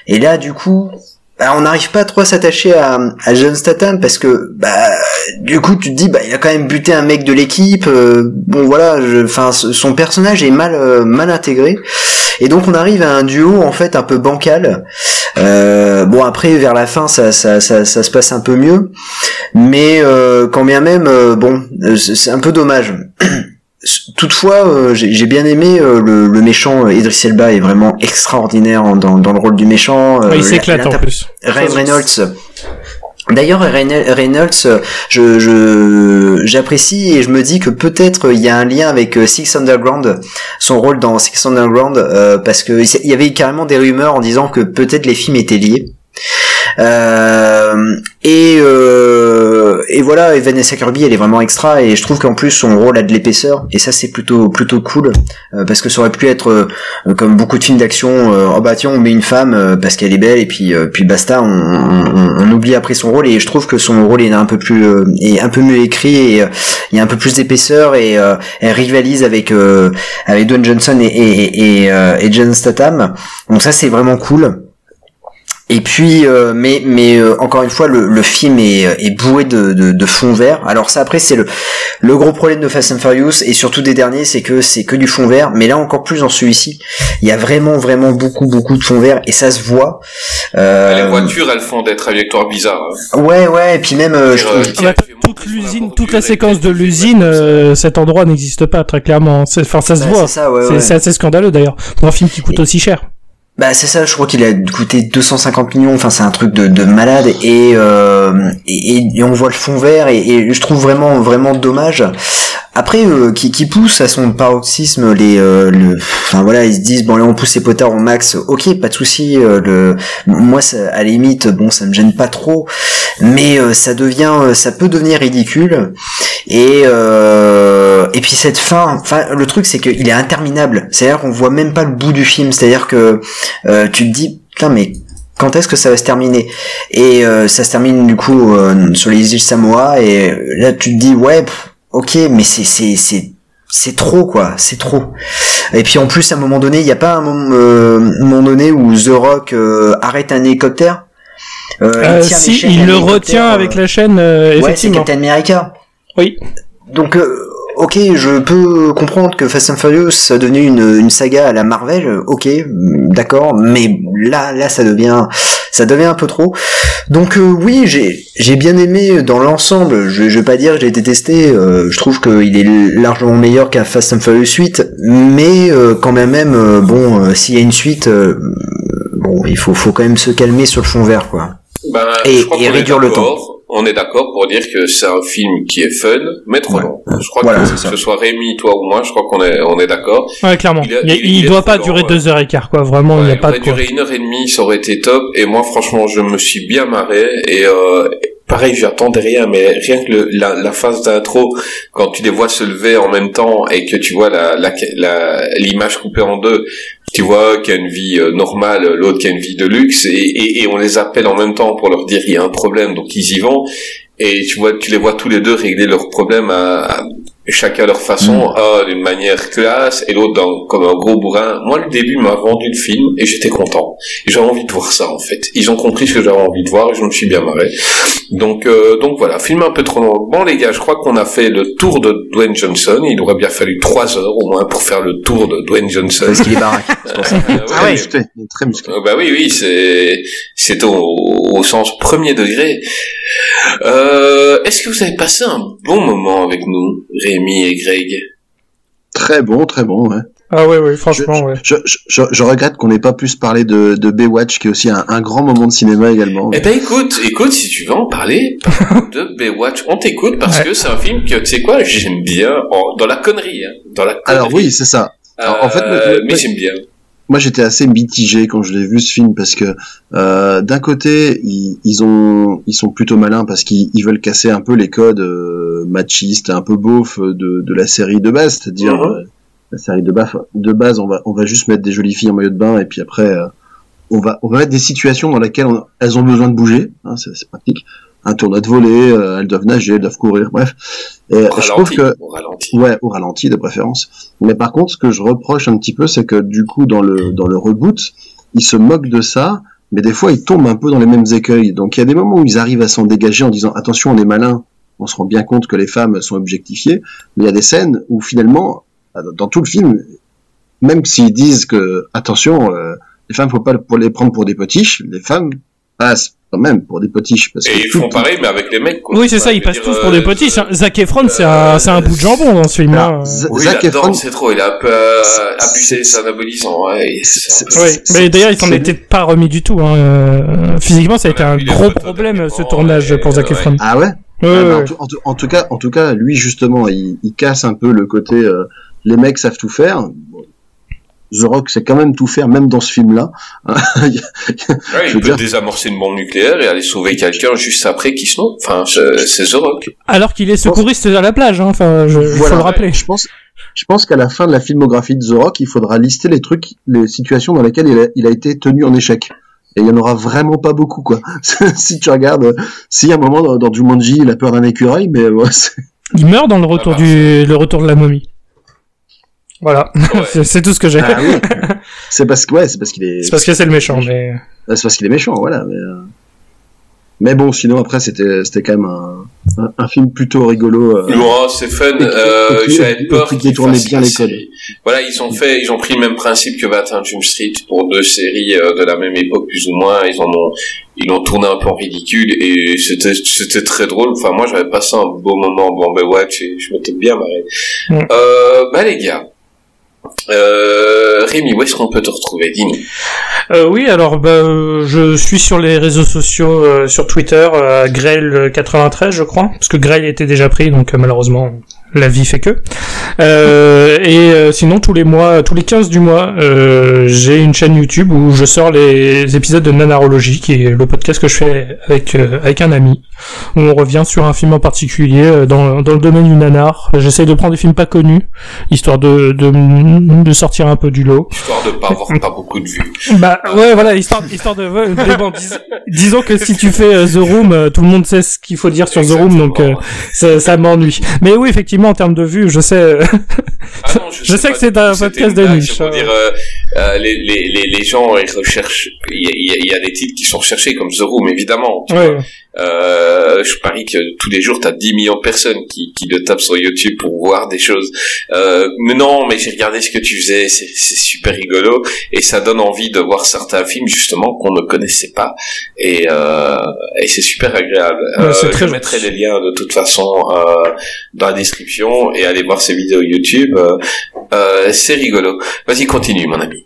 et là du coup. Bah, on n'arrive pas trop à s'attacher à, à John Statham parce que bah du coup tu te dis bah il a quand même buté un mec de l'équipe, euh, bon voilà, enfin son personnage est mal euh, mal intégré et donc on arrive à un duo en fait un peu bancal. Euh, bon après vers la fin ça ça ça ça se passe un peu mieux, mais euh, quand bien même euh, bon c'est un peu dommage. Toutefois, euh, j'ai, j'ai bien aimé euh, le, le méchant euh, Idris Elba est vraiment extraordinaire en, dans, dans le rôle du méchant. Euh, ouais, il s'éclate en plus. Ryan Reynolds. D'ailleurs, Reynolds, je, je, j'apprécie et je me dis que peut-être il y a un lien avec Six Underground, son rôle dans Six Underground, euh, parce que il y avait carrément des rumeurs en disant que peut-être les films étaient liés. Euh, et, euh, et voilà, et Vanessa Kirby elle est vraiment extra et je trouve qu'en plus son rôle a de l'épaisseur et ça c'est plutôt plutôt cool euh, parce que ça aurait pu être euh, comme beaucoup de films d'action euh, oh bah tiens on met une femme euh, parce qu'elle est belle et puis euh, puis basta on, on, on oublie après son rôle et je trouve que son rôle est un peu plus euh, est un peu mieux écrit et euh, il y a un peu plus d'épaisseur et euh, elle rivalise avec euh, avec Dwayne Johnson et et et, euh, et Jason Statham donc ça c'est vraiment cool. Et puis, euh, mais mais euh, encore une fois, le, le film est, est boué de, de, de fond vert. Alors ça, après, c'est le le gros problème de Fast and Furious et surtout des derniers, c'est que c'est que du fond vert. Mais là, encore plus dans celui-ci, il y a vraiment vraiment beaucoup beaucoup de fond vert et ça se voit. Euh... Les voitures, elles font des trajectoires bizarres. Hein. Ouais ouais. Et puis même, euh, je trouve... ah, toute l'usine, toute la séquence de l'usine, euh, cet endroit n'existe pas très clairement. Enfin, ça se bah, voit. C'est, ça, ouais, c'est, ouais. C'est assez scandaleux d'ailleurs pour un film qui coûte et... aussi cher. Bah c'est ça, je crois qu'il a coûté deux cent cinquante millions, enfin c'est un truc de, de malade et, euh, et et on voit le fond vert et, et je trouve vraiment vraiment dommage. Après euh, qui qui pousse à son paroxysme les euh, le enfin voilà, ils se disent bon là on pousse les potards au max. OK, pas de souci, euh, le moi ça, à la limite bon ça me gêne pas trop mais euh, ça devient euh, ça peut devenir ridicule et euh, et puis cette fin, enfin le truc c'est qu'il est interminable. C'est-à-dire qu'on voit même pas le bout du film, c'est-à-dire que euh, tu te dis putain mais quand est-ce que ça va se terminer et euh, ça se termine du coup euh, sur les îles Samoa et là tu te dis ouais pff, ok mais c'est c'est c'est c'est trop quoi, c'est trop. Et puis en plus à un moment donné il y a pas un moment, euh, moment donné où The Rock euh, arrête un hélicoptère euh, euh, il si chaînes, il le retient euh, avec la chaîne euh, ouais effectivement. C'est Captain America oui donc euh, ok, je peux comprendre que Fast and Furious a devenu une, une saga à la Marvel, ok, d'accord, mais là, là, ça devient, ça devenait un peu trop. Donc euh, oui, j'ai j'ai bien aimé dans l'ensemble. Je, je vais pas dire que j'ai détesté. Euh, je trouve qu'il est largement meilleur qu'à Fast and Furious huit, mais euh, quand même, même euh, bon, euh, s'il y a une suite, euh, bon, il faut faut quand même se calmer sur le fond vert, quoi. Ben, et, et réduire le temps. On est d'accord pour dire que c'est un film qui est fun, mais trop long. Ouais. Je crois voilà, que que ce soit Rémi, toi ou moi, je crois qu'on est, on est d'accord. Ouais, clairement. Il, a, il, il, il doit pas durer long, deux heures et quart, quoi. Vraiment, ouais, il n'y a il pas de quoi. Il aurait duré une heure et demie, ça aurait été top. Et moi, franchement, je me suis bien marré. Et, euh, pareil, j'attendais rien, mais rien que le, la, la phase d'intro, quand tu les vois se lever en même temps et que tu vois la, la, la, l'image coupée en deux, tu vois qu'il y a une vie euh, normale, l'autre qui a une vie de luxe, et, et, et on les appelle en même temps pour leur dire il y a un problème, donc ils y vont, et tu vois, tu les vois tous les deux régler leurs problèmes à, à chacun leur façon, mmh. un d'une manière classe et l'autre dans, comme un gros bourrin. Moi, le début m'a vendu le film et j'étais content. J'avais envie de voir ça, en fait. Ils ont compris ce que j'avais envie de voir et je me suis bien marré. Donc, euh, donc voilà, film un peu trop long. Bon, les gars, je crois qu'on a fait le tour de Dwayne Johnson. Il aurait bien fallu trois heures au moins pour faire le tour de Dwayne Johnson. Parce qu'il est baraque. C'est pour ça. Euh, ah ouais, musclé, très musclé. Euh, bah oui, oui, c'est, c'est au, au sens premier degré. Euh, est-ce que vous avez passé un bon moment avec nous, Rémi et Greg? Très bon, très bon, ouais. Ah ouais, ouais, franchement, je, ouais. Je, je, je, je regrette qu'on n'ait pas pu se parler de, de Baywatch, qui est aussi un, un grand moment de cinéma également. Mais... Eh ben écoute, écoute, si tu veux en parler de Baywatch, on t'écoute, parce ouais. que c'est un film que, tu sais quoi, j'aime bien, en, dans la connerie, hein, dans la connerie. Alors oui, c'est ça. Alors, euh, en fait, le, le, mais j'aime bien. Moi, j'étais assez mitigé quand je l'ai vu ce film, parce que euh, d'un côté, ils, ils ont, ils sont plutôt malins parce qu'ils ils veulent casser un peu les codes euh, machistes, un peu beaufs de, de la série de base, c'est-à-dire mm-hmm. euh, la série de base, de base, on va, on va juste mettre des jolies filles en maillot de bain et puis après, euh, on va, on va mettre des situations dans lesquelles on, elles ont besoin de bouger, hein, c'est, c'est pratique. Un tournoi de volley, euh, elles doivent nager, elles doivent courir, bref. Et au je ralenti, trouve que au ralenti. ouais, au ralenti de préférence. Mais par contre, ce que je reproche un petit peu, c'est que du coup, dans le dans le reboot, ils se moquent de ça, mais des fois, ils tombent un peu dans les mêmes écueils. Donc, il y a des moments où ils arrivent à s'en dégager en disant attention, on est malin, on se rend bien compte que les femmes sont objectifiées. Mais il y a des scènes où finalement, dans tout le film, même s'ils disent que attention, euh, les femmes, faut pas les prendre pour des potiches, les femmes passent même pour des potiches parce et que ils font pareil mais avec les mecs quoi. Oui c'est ça, ça ils passent tous pour euh, des potiches hein. Zac Efron euh, c'est un c'est un bout de jambon dans ce film là. Zac Efron c'est trop, il a un peu abusé, c'est anabolisant ouais, c'est, c'est, ouais. Mais d'ailleurs il s'en était pas remis du tout hein. euh, physiquement ça a été un gros problème ce tournage pour Zac Efron. Ah ouais, en tout cas en tout cas lui justement il casse un peu le côté les mecs savent tout faire. The Rock sait quand même tout faire, même dans ce film-là. ouais, il peut dire... désamorcer une bombe nucléaire et aller sauver quelqu'un juste après qu'il se nomme. Enfin, c'est The Rock. Alors qu'il est secouriste à la plage, hein. Enfin, je, voilà, faut le rappeler. Ouais. Je pense, je pense qu'à la fin de la filmographie de The Rock, il faudra lister les trucs, les situations dans lesquelles il a, il a été tenu en échec. Et il y en aura vraiment pas beaucoup, quoi. Si tu regardes, s'il y a un moment dans, dans Jumanji, il a peur d'un écureuil, mais ouais, il meurt dans le retour ah bah, du, le retour de la momie. Voilà, ouais. c'est, c'est tout ce que j'ai. Ah, oui. C'est parce que ouais, c'est parce qu'il est. C'est parce que c'est le méchant, mais. C'est parce qu'il est méchant, voilà. Mais, mais bon, sinon après c'était c'était quand même un un, un film plutôt rigolo. Euh... Oh, c'est fun. Et, euh, et, j'avais et, peur qu'ils détournaient bien les codes. Voilà, ils ont fait, ils ont pris le même principe que vingt et un Jump Street pour deux séries euh, de la même époque plus ou moins. Ils en ont. Ils l'ont tourné un peu en ridicule et c'était c'était très drôle. Enfin moi j'avais passé un beau moment en Baywatch et je m'étais bien marré. Mm. Euh, bah les gars. Euh, Rémi, où est-ce qu'on peut te retrouver? Dis-nous. Euh, oui, alors bah, euh, je suis sur les réseaux sociaux, euh, sur Twitter, euh, Grel quatre-vingt-treize, je crois, parce que Grel était déjà pris, donc euh, malheureusement la vie fait que. Euh, et euh, sinon tous les mois, tous les quinze du mois, euh, j'ai une chaîne YouTube où je sors les épisodes de Nanarologie, qui est le podcast que je fais avec euh, avec un ami, où on revient sur un film en particulier euh, dans dans le domaine du nanar. J'essaie de prendre des films pas connus, histoire de de de sortir un peu du lot. Histoire de pas avoir pas beaucoup de vues. Bah ouais voilà, histoire histoire de, ouais, de bon, dis, disons que si tu fais euh, The Room, euh, tout le monde sait ce qu'il faut dire sur exactement. The Room, donc euh, ça, ça m'ennuie. Mais oui effectivement. En termes de vues, je sais. Ah non, je, je sais, sais que c'est un podcast de niche. Euh... Dire, euh, euh, les, les, les, les gens ils recherchent, il y, y, y a des titres qui sont recherchés comme The Room, évidemment, tu ouais. vois. Euh, je parie que tous les jours t'as dix millions de personnes qui, qui le tapent sur YouTube pour voir des choses. Euh, mais non, mais j'ai regardé ce que tu faisais, c'est, c'est super rigolo et ça donne envie de voir certains films justement qu'on ne connaissait pas et, euh, et c'est super agréable. Ouais, c'est euh, très je mettrai les liens de toute façon euh, dans la description et allez voir ces vidéos YouTube. Euh, euh, c'est rigolo. Vas-y, continue mon ami.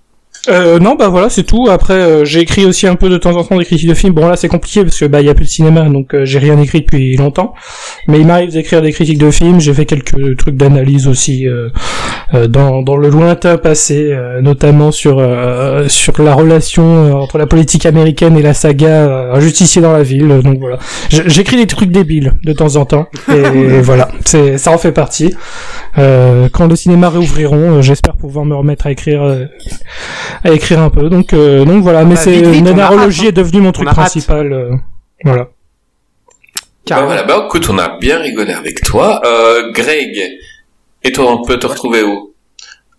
Euh, non bah voilà c'est tout. Après euh, j'ai écrit aussi un peu de temps en temps des critiques de films. Bon là c'est compliqué parce que bah il y a plus de cinéma donc euh, j'ai rien écrit depuis longtemps. Mais il m'arrive d'écrire des critiques de films. J'ai fait quelques trucs d'analyse aussi euh, euh, dans dans le lointain passé, euh, notamment sur euh, sur la relation entre la politique américaine et la saga euh, Un justicier dans la ville. Donc voilà J- j'écris des trucs débiles de temps en temps et, et voilà c'est ça en fait partie. Euh, quand le cinéma réouvriront, euh, j'espère pouvoir me remettre à écrire. Euh, à écrire un peu, donc, euh, donc voilà, mais bah, c'est, la narrologie est devenue mon truc principal, euh, voilà. Bah voilà, bah écoute, on a bien rigolé avec toi, euh, Greg, et toi on peut te retrouver où?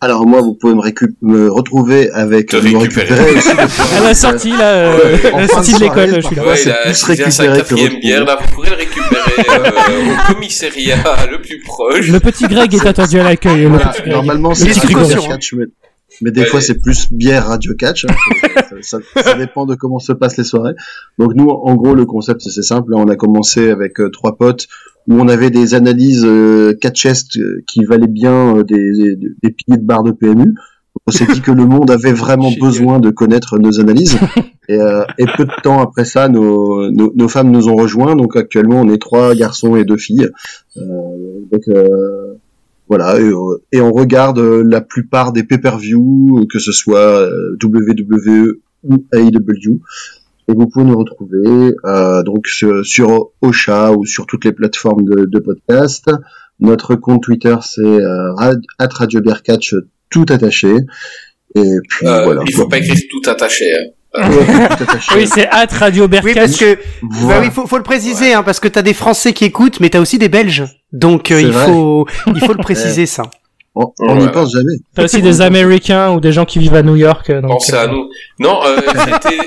Alors moi vous pouvez me, récup- me retrouver avec... Te me récupérer. Récupérer à la sortie là, euh, ouais, la sortie de l'école, je suis là. Ouais, c'est là, plus récupéré que retrouver. Bière, là, vous pourrez le récupérer euh, au commissariat le plus proche. Le petit Greg est attendu à l'accueil. Le voilà, petit normalement Greg. C'est un mais des ouais. fois c'est plus bière radio catch hein. ça, ça, ça dépend de comment se passent les soirées. Donc nous en gros le concept c'est simple, on a commencé avec euh, trois potes où on avait des analyses euh, catchestes euh, qui valaient bien euh, des, des, des piliers de barres de P M U. On s'est dit que le monde avait vraiment besoin de connaître nos analyses et, euh, et peu de temps après ça nos, nos, nos femmes nous ont rejoints, donc actuellement on est trois garçons et deux filles euh, donc euh, voilà, et, et on regarde la plupart des pay-per-view, que ce soit W W E ou A E W. Et vous pouvez nous retrouver euh, donc sur, sur Ocha ou sur toutes les plateformes de, de podcast. Notre compte Twitter, c'est euh, at radio beer catch, tout attaché. Et puis euh, voilà. Il faut pas écrire tout attaché. Hein. Oui, c'est at Radio Berkane. Oui, parce que voilà. bah oui, faut, faut le préciser, ouais. hein, parce que t'as des Français qui écoutent, mais t'as aussi des Belges, donc euh, il vrai. faut, il faut le préciser ça. On, on ouais. n'y pense jamais. T'as aussi des Américains ou des gens qui vivent à New York. Donc, Pensez euh... à nous. Non, euh, j'étais,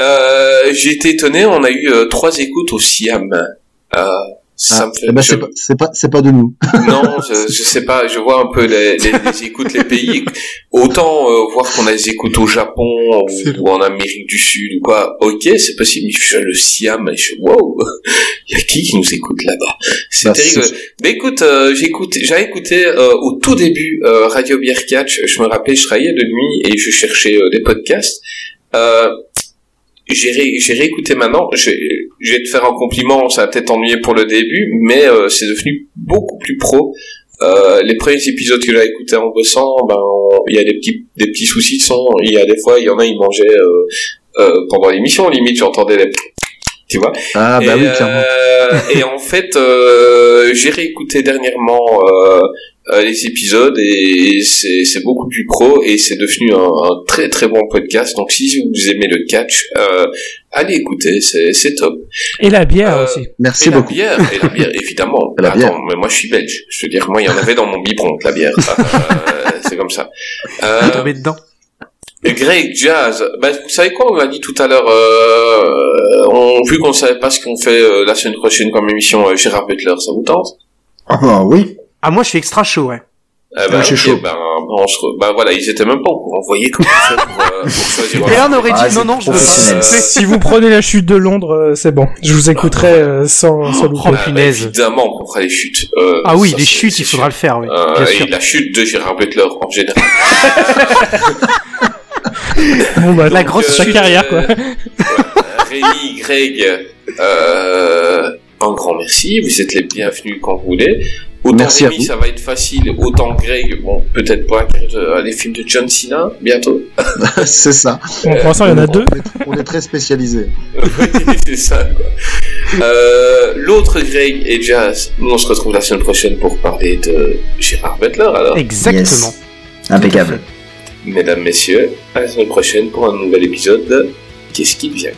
euh, j'étais étonné. On a eu euh, trois écoutes au Siam. Euh, Ça ah, me fait, eh ben je... c'est, pas, c'est pas c'est pas de nous. Non, je, je sais pas, je vois un peu les, les, les écoutes, les pays. Autant euh, voir qu'on a des écoutes au Japon ou, ou en Amérique du Sud ou quoi. Ok, c'est possible. Je le Siam et je wow, il y a qui qui nous écoute là-bas. C'est bah, terrible. C'est... Mais écoute, euh, j'écoute, j'avais écouté euh, au tout début euh, Radio Beer Catch. Je me rappelais, je travaillais de nuit et je cherchais euh, des podcasts. Euh, J'ai, ré, j'ai réécouté maintenant, je, je vais te faire un compliment, ça va peut-être t'ennuyer pour le début, mais euh, c'est devenu beaucoup plus pro. Euh, les premiers épisodes que j'ai écoutés en bossant, ben il y a des petits, des petits soucis de son, il y a des fois, il y en a, ils mangeaient euh, euh, pendant l'émission, limite j'entendais les... Tu vois. Ah bah et, oui, clairement. Euh, et en fait, euh, j'ai réécouté dernièrement euh, euh, les épisodes et c'est, c'est beaucoup plus pro et c'est devenu un, un très très bon podcast. Donc si vous aimez le catch, euh, allez écouter, c'est, c'est top. Et la bière euh, aussi. Merci et beaucoup. La bière, et la bière, évidemment. La Attends, bière. Mais moi je suis belge. Je veux dire, moi il y en avait dans mon biberon, la bière. euh, c'est comme ça. Euh, Vous tombez dedans. Greg, Jazz, ben, vous savez quoi, on l'a dit tout à l'heure, euh, on, vu qu'on ne savait pas ce qu'on fait euh, la semaine prochaine comme émission euh, Gérard Butler, ça vous tente? Ah oui. Ah moi je suis extra chaud, ouais. Euh, ben, okay, chaud. Ben, on se re... ben voilà, ils étaient même pas au courant, vous voyez comment on fait pour, euh, pour choisir. Et là on aurait dit, ah, non, non, je veux pas. Euh... Si vous prenez la chute de Londres, euh, c'est bon, je vous écouterai euh, sans, sans vous prendre. Ah, bah, évidemment, on fera les chutes. Euh, ah oui, ça, les chutes, il faudra le faire, oui. Euh, Bien sûr. Et la chute de Gérard Butler, en général. Bon bah, la donc, grosse euh, chute, carrière quoi. Euh, Rémi, Greg, euh, un grand merci. Vous êtes les bienvenus quand vous voulez. Autant merci Rémi, ça va être facile. Autant Greg, bon peut-être pas euh, les films de John Cena bientôt. C'est ça. Bon, pour l'instant il euh, y en a deux. On est très spécialisés. C'est ça. Quoi. Euh, l'autre Greg et Jazz. Nous on se retrouve la semaine prochaine pour parler de Gérard Butler alors. Exactement. Yes. Impeccable. Mesdames, messieurs, à la semaine prochaine pour un nouvel épisode de Qu'est-ce qui vient ?